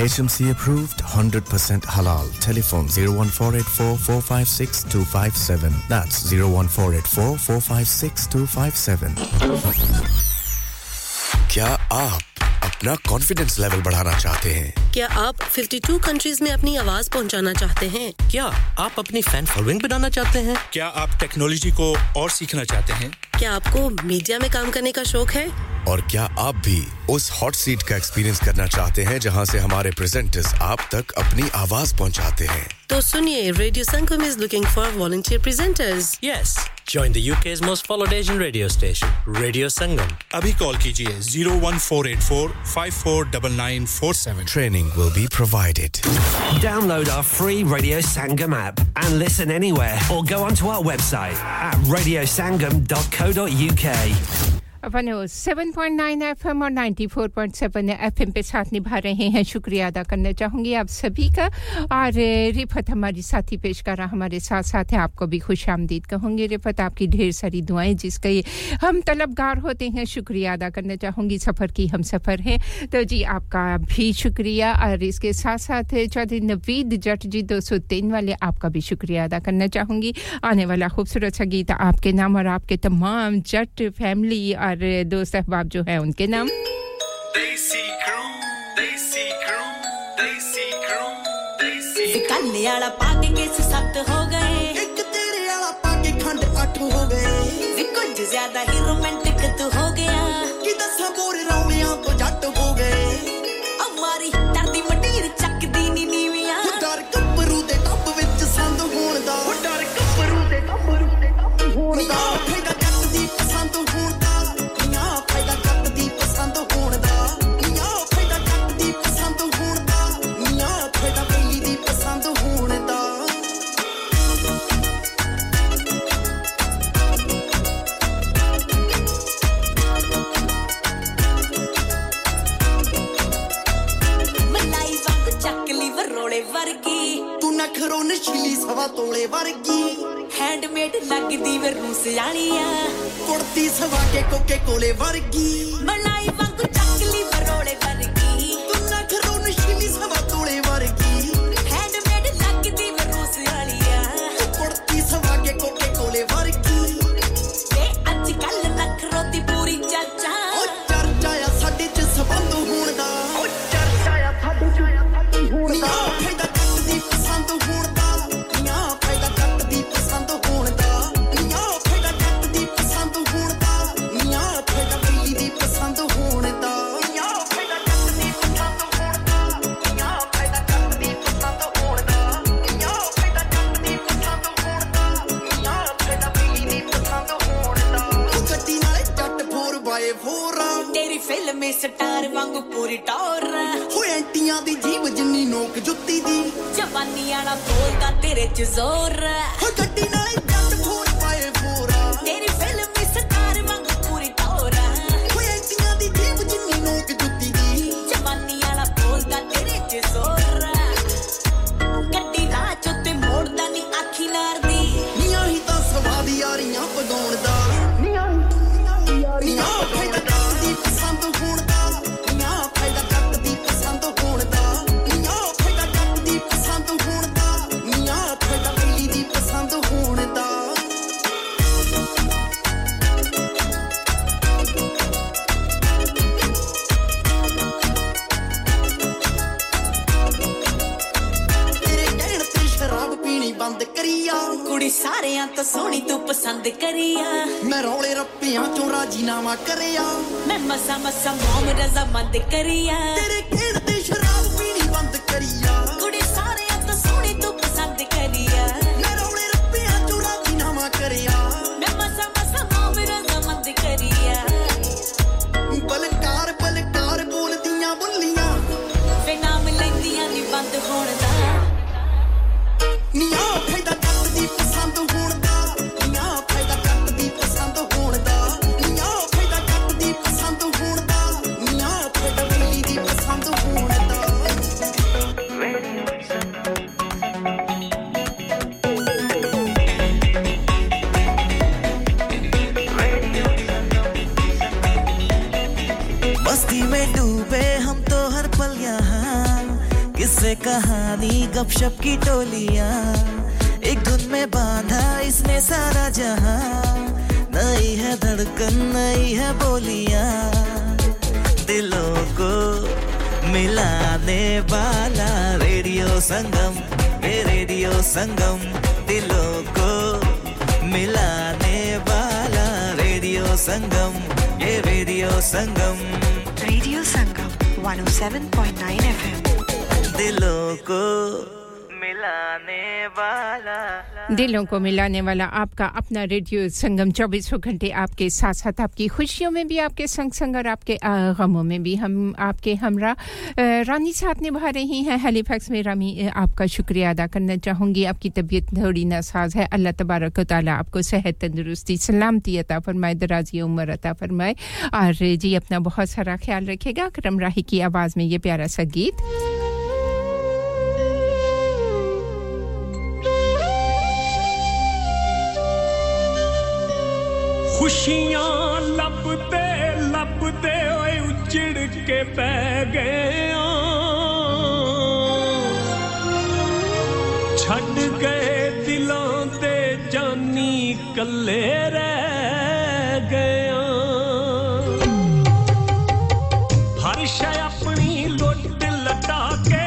HMC approved 100% halal telephone 01484456257 that's 01484456257 क्या आप अपना कॉन्फिडेंस लेवल बढ़ाना चाहते हैं क्या आप 52 कंट्रीज में अपनी आवाज पहुंचाना चाहते हैं क्या आप अपनी फैन फॉलोइंग बनाना चाहते हैं क्या आप टेक्नोलॉजी को और सीखना चाहते हैं क्या आपको मीडिया में काम करने का शौक है और क्या आप भी उस हॉट सीट का एक्सपीरियंस करना चाहते हैं जहां से हमारे प्रेजेंटर्स आप तक अपनी आवाज पहुंचाते हैं तो सुनिए radio Sangam is looking for volunteer presenters yes join the UK's most followed Asian radio station Radio Sangam abhi call kijiye 01484549947 training will be provided download our free Radio Sangam app and listen anywhere or go onto our website at radiosangam.co.uk 107.9 FM और 94.7 FM पे साथ निभा रहे हैं शुक्रिया अदा करना चाहूंगी आप सभी का और रिफत हमारी साथी पेशकारा हमारे साथ साथ है आपको भी खुशामदीद कहूंगी रिफत आपकी ढेर सारी दुआएं जिसका ये हम तलबगार होते हैं शुक्रिया अदा करना चाहूंगी सफर की हम सफर हैं तो जी आपका भी शुक्रिया और इसके साथ-साथ चौधरी नवीद जट जी 203 वाले आपका भी शुक्रिया अदा करना चाहूंगी आने वाला खूबसूरत सा गीत आपके नाम और आपके तमाम जट फैमिली और दोस्त अहबाब जो है उनके नाम काले वाला पाके केस सात हो गए एक तेरे वाला पाके खंड आठ हो गए वे कुछ ज्यादा ही रोमांटिक तू हो गया कि दस बोर रोमियों को जट हो गए हमारी दर्दी मटीर चक दी नी नीवियां डर कपरू दे टप विच संद होण दा डर कपरू दे टप होण दा फायदा जट दी पसंद होण करो नशीली सवा तोले वर्गी हैंडमेड लगदी वे रूस यानिया कुर्ती सवा के कोके कोले वर्गी मलाई वांगू चकली बरोले वर्गी तू ना करो नशीली सवा तोले वर्गी हैंडमेड लगदी वे रूस यानिया कुर्ती सवा के कोके कोले वर्गी ये आजकल नखरोती पूरी चर्चा ओ चर्चा या साडे च संबंध होण दा ओ चर्चा या साडे च होण दा में सटार वांगू पूरी टौर हो एंटियां दी जीव जिन्नी नोक जुत्ती दी जवानी आला बोलदा तेरे च जोर हो गड्डी नाले जट फोर पाए फोरा तेरी फिल्म में सटार वांगू पूरी टौर हो एंटियां दी जीव जिन्नी नोक जुत्ती दी जवानी आला बोलदा तेरे च जोर गड्डी रा चोते मोड़दा नी आखी नार दी नियां ही तां सवादी यारियां पगाउण दा नियां यारियां ਸਾਰਿਆਂ ਤੋਂ ਸੋਹਣੀ ਤੂੰ ਪਸੰਦ ਕਰੀਆ ਮੈਂ ਰੋਲੇ ਰੱਪਿਆਂ ਚੋਂ ਰਾਜੀਨਾਮਾ ਕਰਿਆ ਮੈਂ ਮਸਾ ਮਸਾ ਮੌਮ ਰਜ਼ਾ ਮੰਦ ਕਰੀਆ ਤੇਰੇ ਖੇੜ ਤੇ ਸ਼ਰਾਬ ਪੀਣੀ ਬੰਦ ਕਰੀਆ ਕੁੜੀ ਸਾਰਿਆਂ ਤੋਂ ਸੋਹਣੀ ਤੂੰ ਪਸੰਦ ਕਰੀਆ ਮੈਂ ਰੋਲੇ ਰੱਪਿਆਂ ਚੋਂ ਰਾਜੀਨਾਮਾ ਕਰਿਆ ਮੈਂ ਮਸਾ ਮਸਾ ਮੌਮ ਰਜ਼ਾ ਮੰਦ ਕਰੀਆ गपशप की टोलियां एक धुन में बांधा इसने सारा जहां नई है धड़कन नई है बोलियां दिलों को मिलाने वाला रेडियो संगम दिलों को मिलाने वाला ये रेडियो संगम 107.9 FM दिलों को मिलाने वाला आपका अपना रेडियो संगम 24 घंटे आपके साथ साथ आपकी खुशियों में भी आपके संग संग और आपके गमों में भी हम आपके हमरा रानी साथ निभा रही हैं हैलीफैक्स में रानी आपका शुक्रिया अदा करना चाहूंगी आपकी तबीयत थोड़ी नासाज है अल्लाह तबारक व तआला आपको सेहत तंदुरुस्ती सलामती अता फरमाए दराज़ी उम्र अता फरमाए और जी अपना बहुत सारा ख्याल रखिएगा करम राही की आवाज में ये प्यारा सा गीत खुशियां लपते लपते ओए उछड़ के बह गया छड़ गए दिलों दे जानी कल्ले रह गया हर शय अपनी लुट लटा के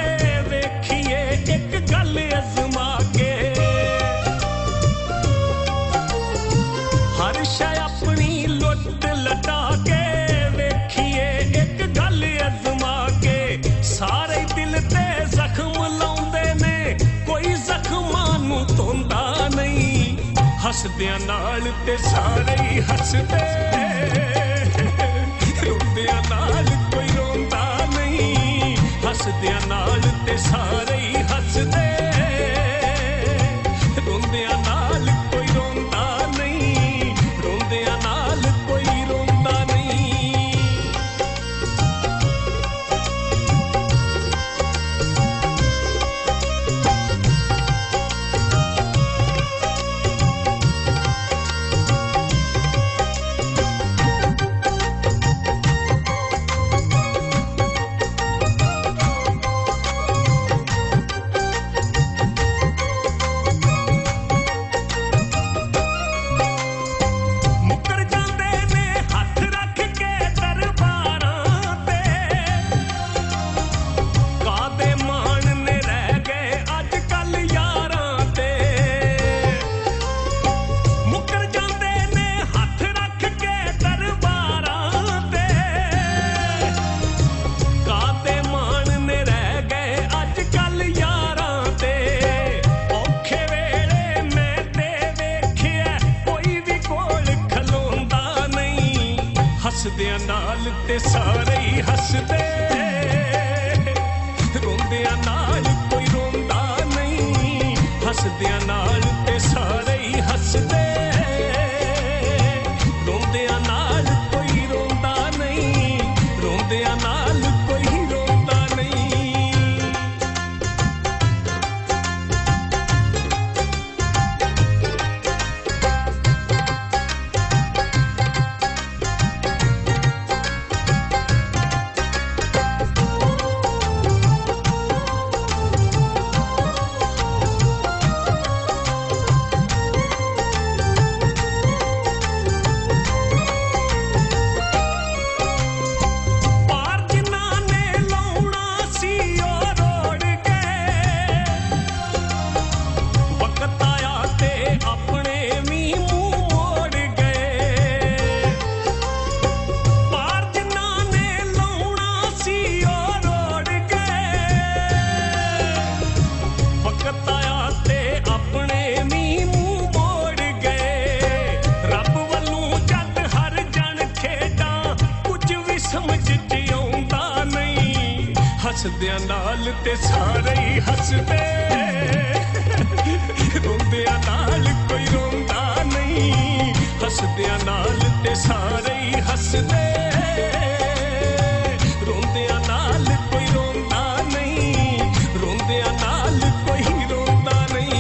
देखिए एक गल अजमा के हर शय हसदियां नाल ते सारे ही हसदे रोंदियां नाल कोई रोंदा नहीं हसदियां नाल ते सारे ही हसदे रोंदियां नाल कोई रोंदा नहीं रोंदियां नाल कोई रोंदा ਮੁੰਡਿਆਂ ਨਾਲ ਤੇ ਸਾਰੇ ਹੀ ਹੱਸਦੇ ਰੋਂਦਿਆਂ ਨਾਲ ਕੋਈ ਰੋਂਦਾ ਨਹੀਂ ਹੱਸਦਿਆਂ ਨਾਲ ਤੇ ਸਾਰੇ ਹੀ ਹੱਸਦੇ ਰੋਂਦਿਆਂ ਨਾਲ ਕੋਈ ਰੋਂਦਾ ਨਹੀਂ ਰੋਂਦਿਆਂ ਨਾਲ ਕੋਈ ਰੋਂਦਾ ਨਹੀਂ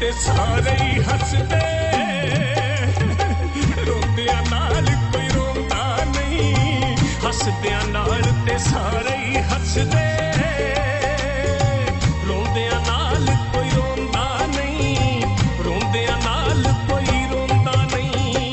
ਤੇ ਸਾਰੇ ਹੀ ਹੱਸਦੇ ਓਏ ਰੋਂਦਿਆਂ ਨਾਲ ਕੋਈ ਰੋਂਦਾ ਨਹੀਂ ਹੱਸਦਿਆਂ ਨਾਲ ਤੇ ਸਾਰੇ ਹੀ ਹੱਸਦੇ ਰੋਂਦਿਆਂ ਨਾਲ ਕੋਈ ਰੋਂਦਾ ਨਹੀਂ ਰੋਂਦਿਆਂ ਨਾਲ ਕੋਈ ਰੋਂਦਾ ਨਹੀਂ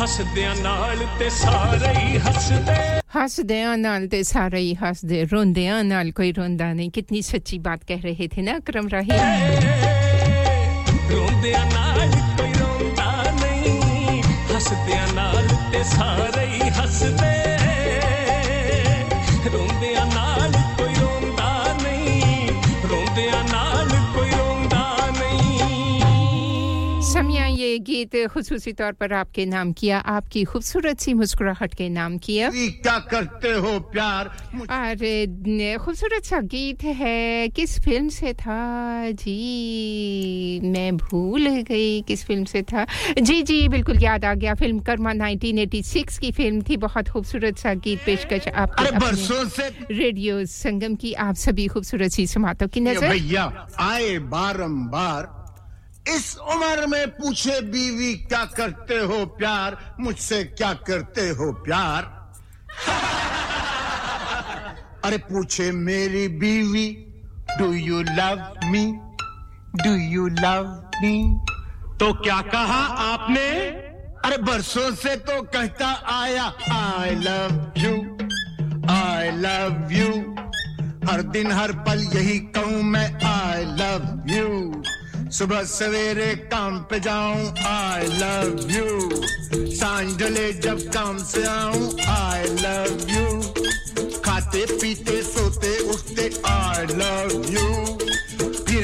हंसदियां नाल ते सारे ही हंसदे रोंदियां नाल कोई रोंदा नहीं कितनी सच्ची बात कह रहे थे ना अकरम राही रोंदियां नाल कोई रोंदा नहीं हंसदियां नाल ते सारे ही हंसदे रोंदियां नाल कोई रोंदा नहीं रोंदियां नाल कोई रोंदा नहीं समिया ये गीत खुसूसी तौर पर आपके नाम किया आपकी खूबसूरत सी मुस्कुराहट के नाम किया क्या करते हो प्यार अरे खूबसूरत सा गीत है किस फिल्म से था जी मैं भूल गई किस फिल्म से था जी जी बिल्कुल याद आ गया फिल्म कर्मा 1986 की फिल्म थी बहुत खूबसूरत सा गीत पेशकश आपके बरसों से रेडियो संगम की आप सभी खूबसूरत सी समातों की नजर भैया आए बारंबार इस उम्र में पूछे बीवी क्या करते हो प्यार मुझसे क्या करते हो प्यार अरे पूछे मेरी बीवी do you love me do you love me तो क्या कहा आपने अरे बरसों से तो कहता आया आई लव यू हर दिन हर पल यही कहूं मैं आई लव यू सुबह सवेरे काम पे जाऊं आई लव यू सांझ ढले जब काम से आऊं आई लव यू खाते पीते सोते उठते आई लव यू फिर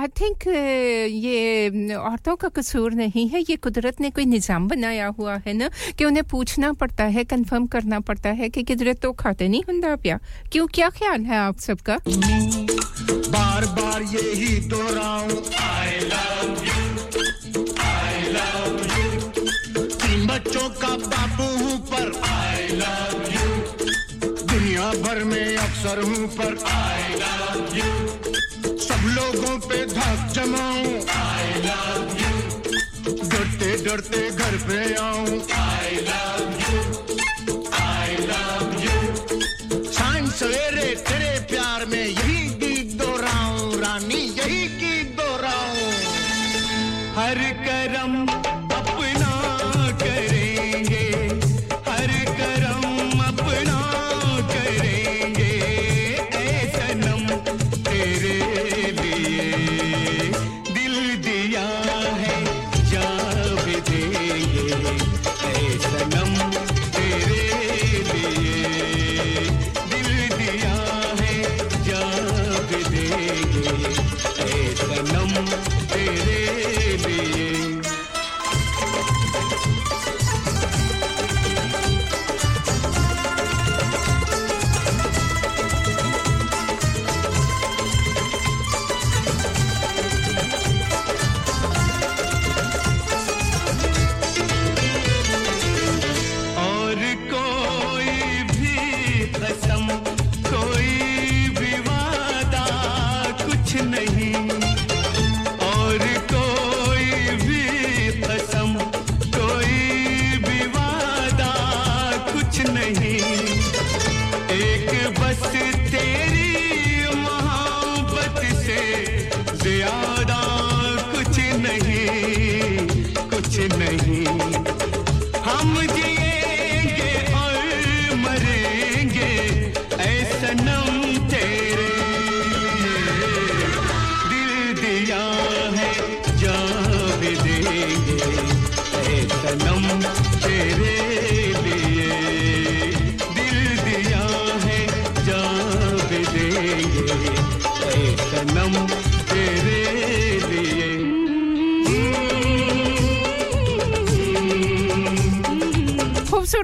I think ये औरतों का कसूर नहीं है ये कुदरत ने कोई निजाम बनाया हुआ है ना कि उन्हें पूछना पड़ता है कंफर्म करना पड़ता है कि कुदरत तो खाते नहीं हुंदा पिया क्यों क्या ख्याल है आप सबका बार-बार यही दोहराऊं I love you तीन बच्चों का बापू हूं पर I love you दुनिया भर में अक्सर हूं पर I love you सब लोगों पे धाक जमाऊं I love you डरते डरते घर पे आऊं I love you शाम सवेरे तेरे प्यार में यही गीत दोहराऊं रानी यही गीत दोहराऊं हर करम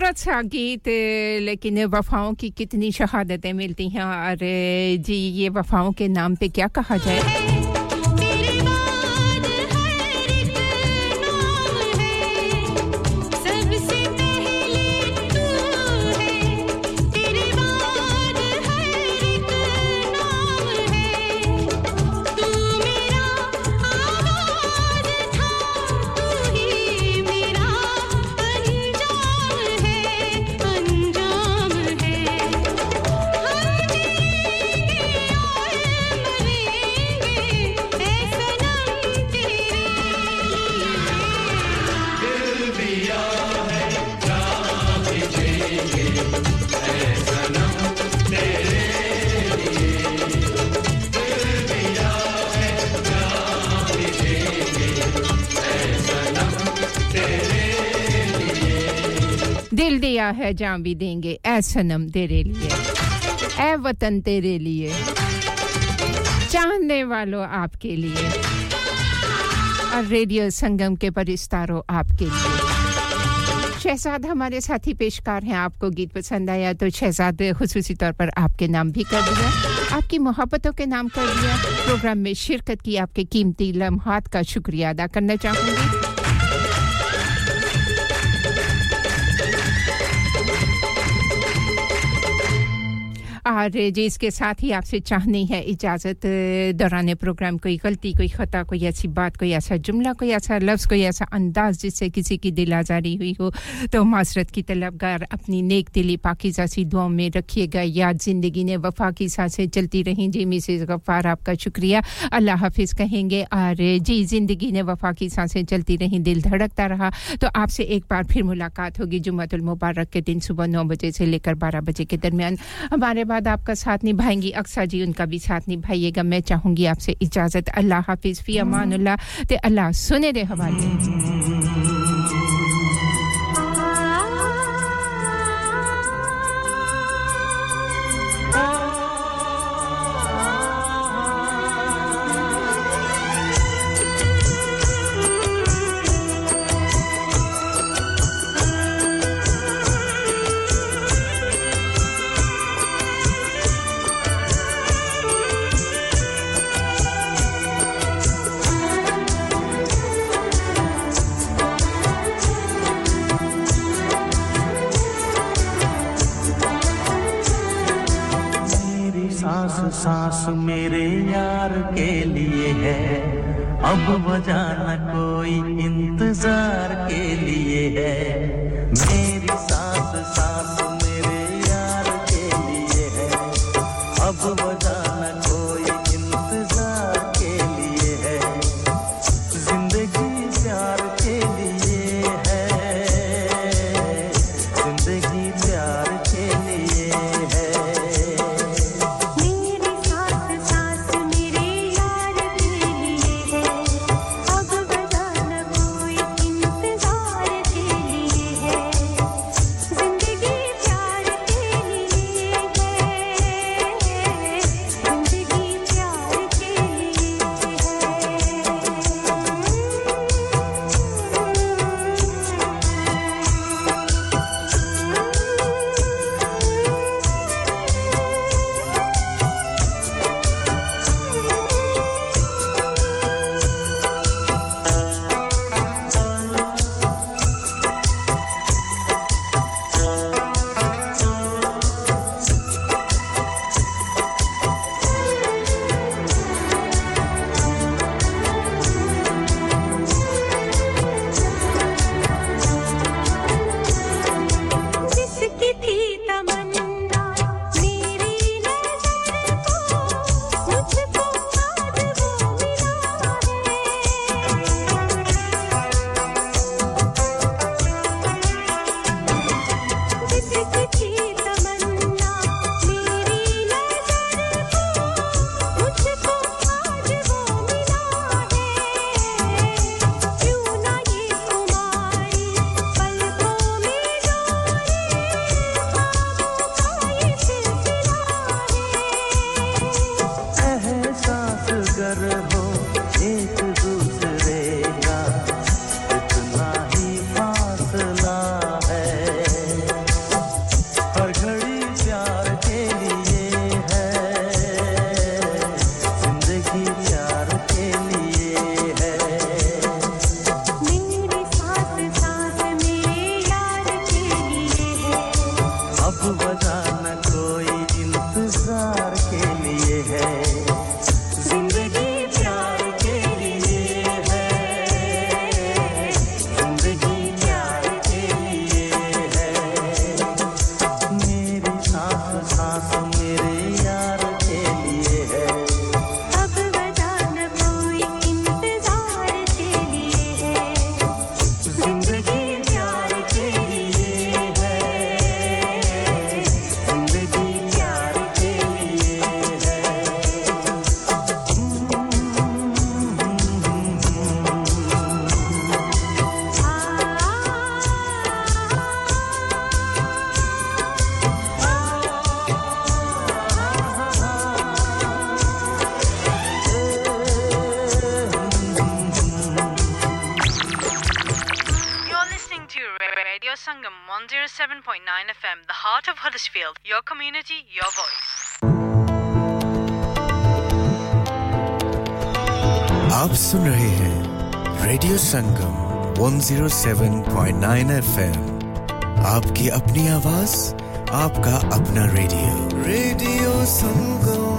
अच्छा गीत लेकिन वफाओं की कितनी शहादतें मिलती हैं और जी ये वफाओं के नाम पे क्या कहा जाए है जान भी देंगे ऐ सनम तेरे लिए ऐ वतन तेरे लिए चाहने वालों आपके लिए और रेडियो संगम के परिस्तारों आपके लिए शहजाद हमारे साथी पेशकार हैं आपको गीत पसंद आया तो शहजाद खुसूसी तौर पर आपके नाम भी कर दिया आपकी मोहब्बतों के नाम कर दिया प्रोग्राम में शिरकत की आपके कीमती लम्हात का शुक्रिया अदा करना चाहूंगी और जी इसके साथ ही आपसे चाहनी है इजाजत दौरान प्रोग्राम कोई गलती कोई खता कोई ऐसी बात कोई ऐसा जुमला कोई ऐसा लफ्ज कोई ऐसा अंदाज जिससे किसी की दिल आजारी हुई हो तो मासरत की तलबगार अपनी नेक दिली पाकीज़ा सी दुआओं में रखिएगा याद जिंदगी ने वफा की सांसें चलती रहें जी मिसेस गफ्फार आपका शुक्रिया अल्लाह हाफिज़ कहेंगे और जी जिंदगी ने वफा की सांसें चलती रहें दिल धड़कता रहा तो आपसे एक बार फिर मुलाकात होगी जुम्मतुल मुबारक के दिन सुबह 9 बजे से लेकर 12 बजे के दरमियान हमारे बाद आपका साथ निभाएंगी अक्सा जी उनका भी साथ निभाइएगा मैं चाहूंगी आपसे इजाजत अल्लाह हाफिज फी अमानुल्लाह ते अल्लाह सुने दे हवाले सांस सांस मेरे यार के लिए है अब वजह न कोई इंतजार के लिए है मेरी सांस सांस मेरे यार के लिए है अब वजह न कोई इंतजार के लिए है जिंदगी प्यार के लिए है जिंदगी प्यार के लिए है Radio Sangam 107.9 FM आपकी अपनी आवाज आपका अपना radio Radio Sangam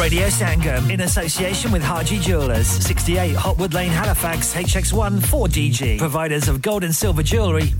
Radio Sangam in association with Haji Jewellers 68 Hotwood Lane Halifax HX1 4DG providers of gold and silver jewelry for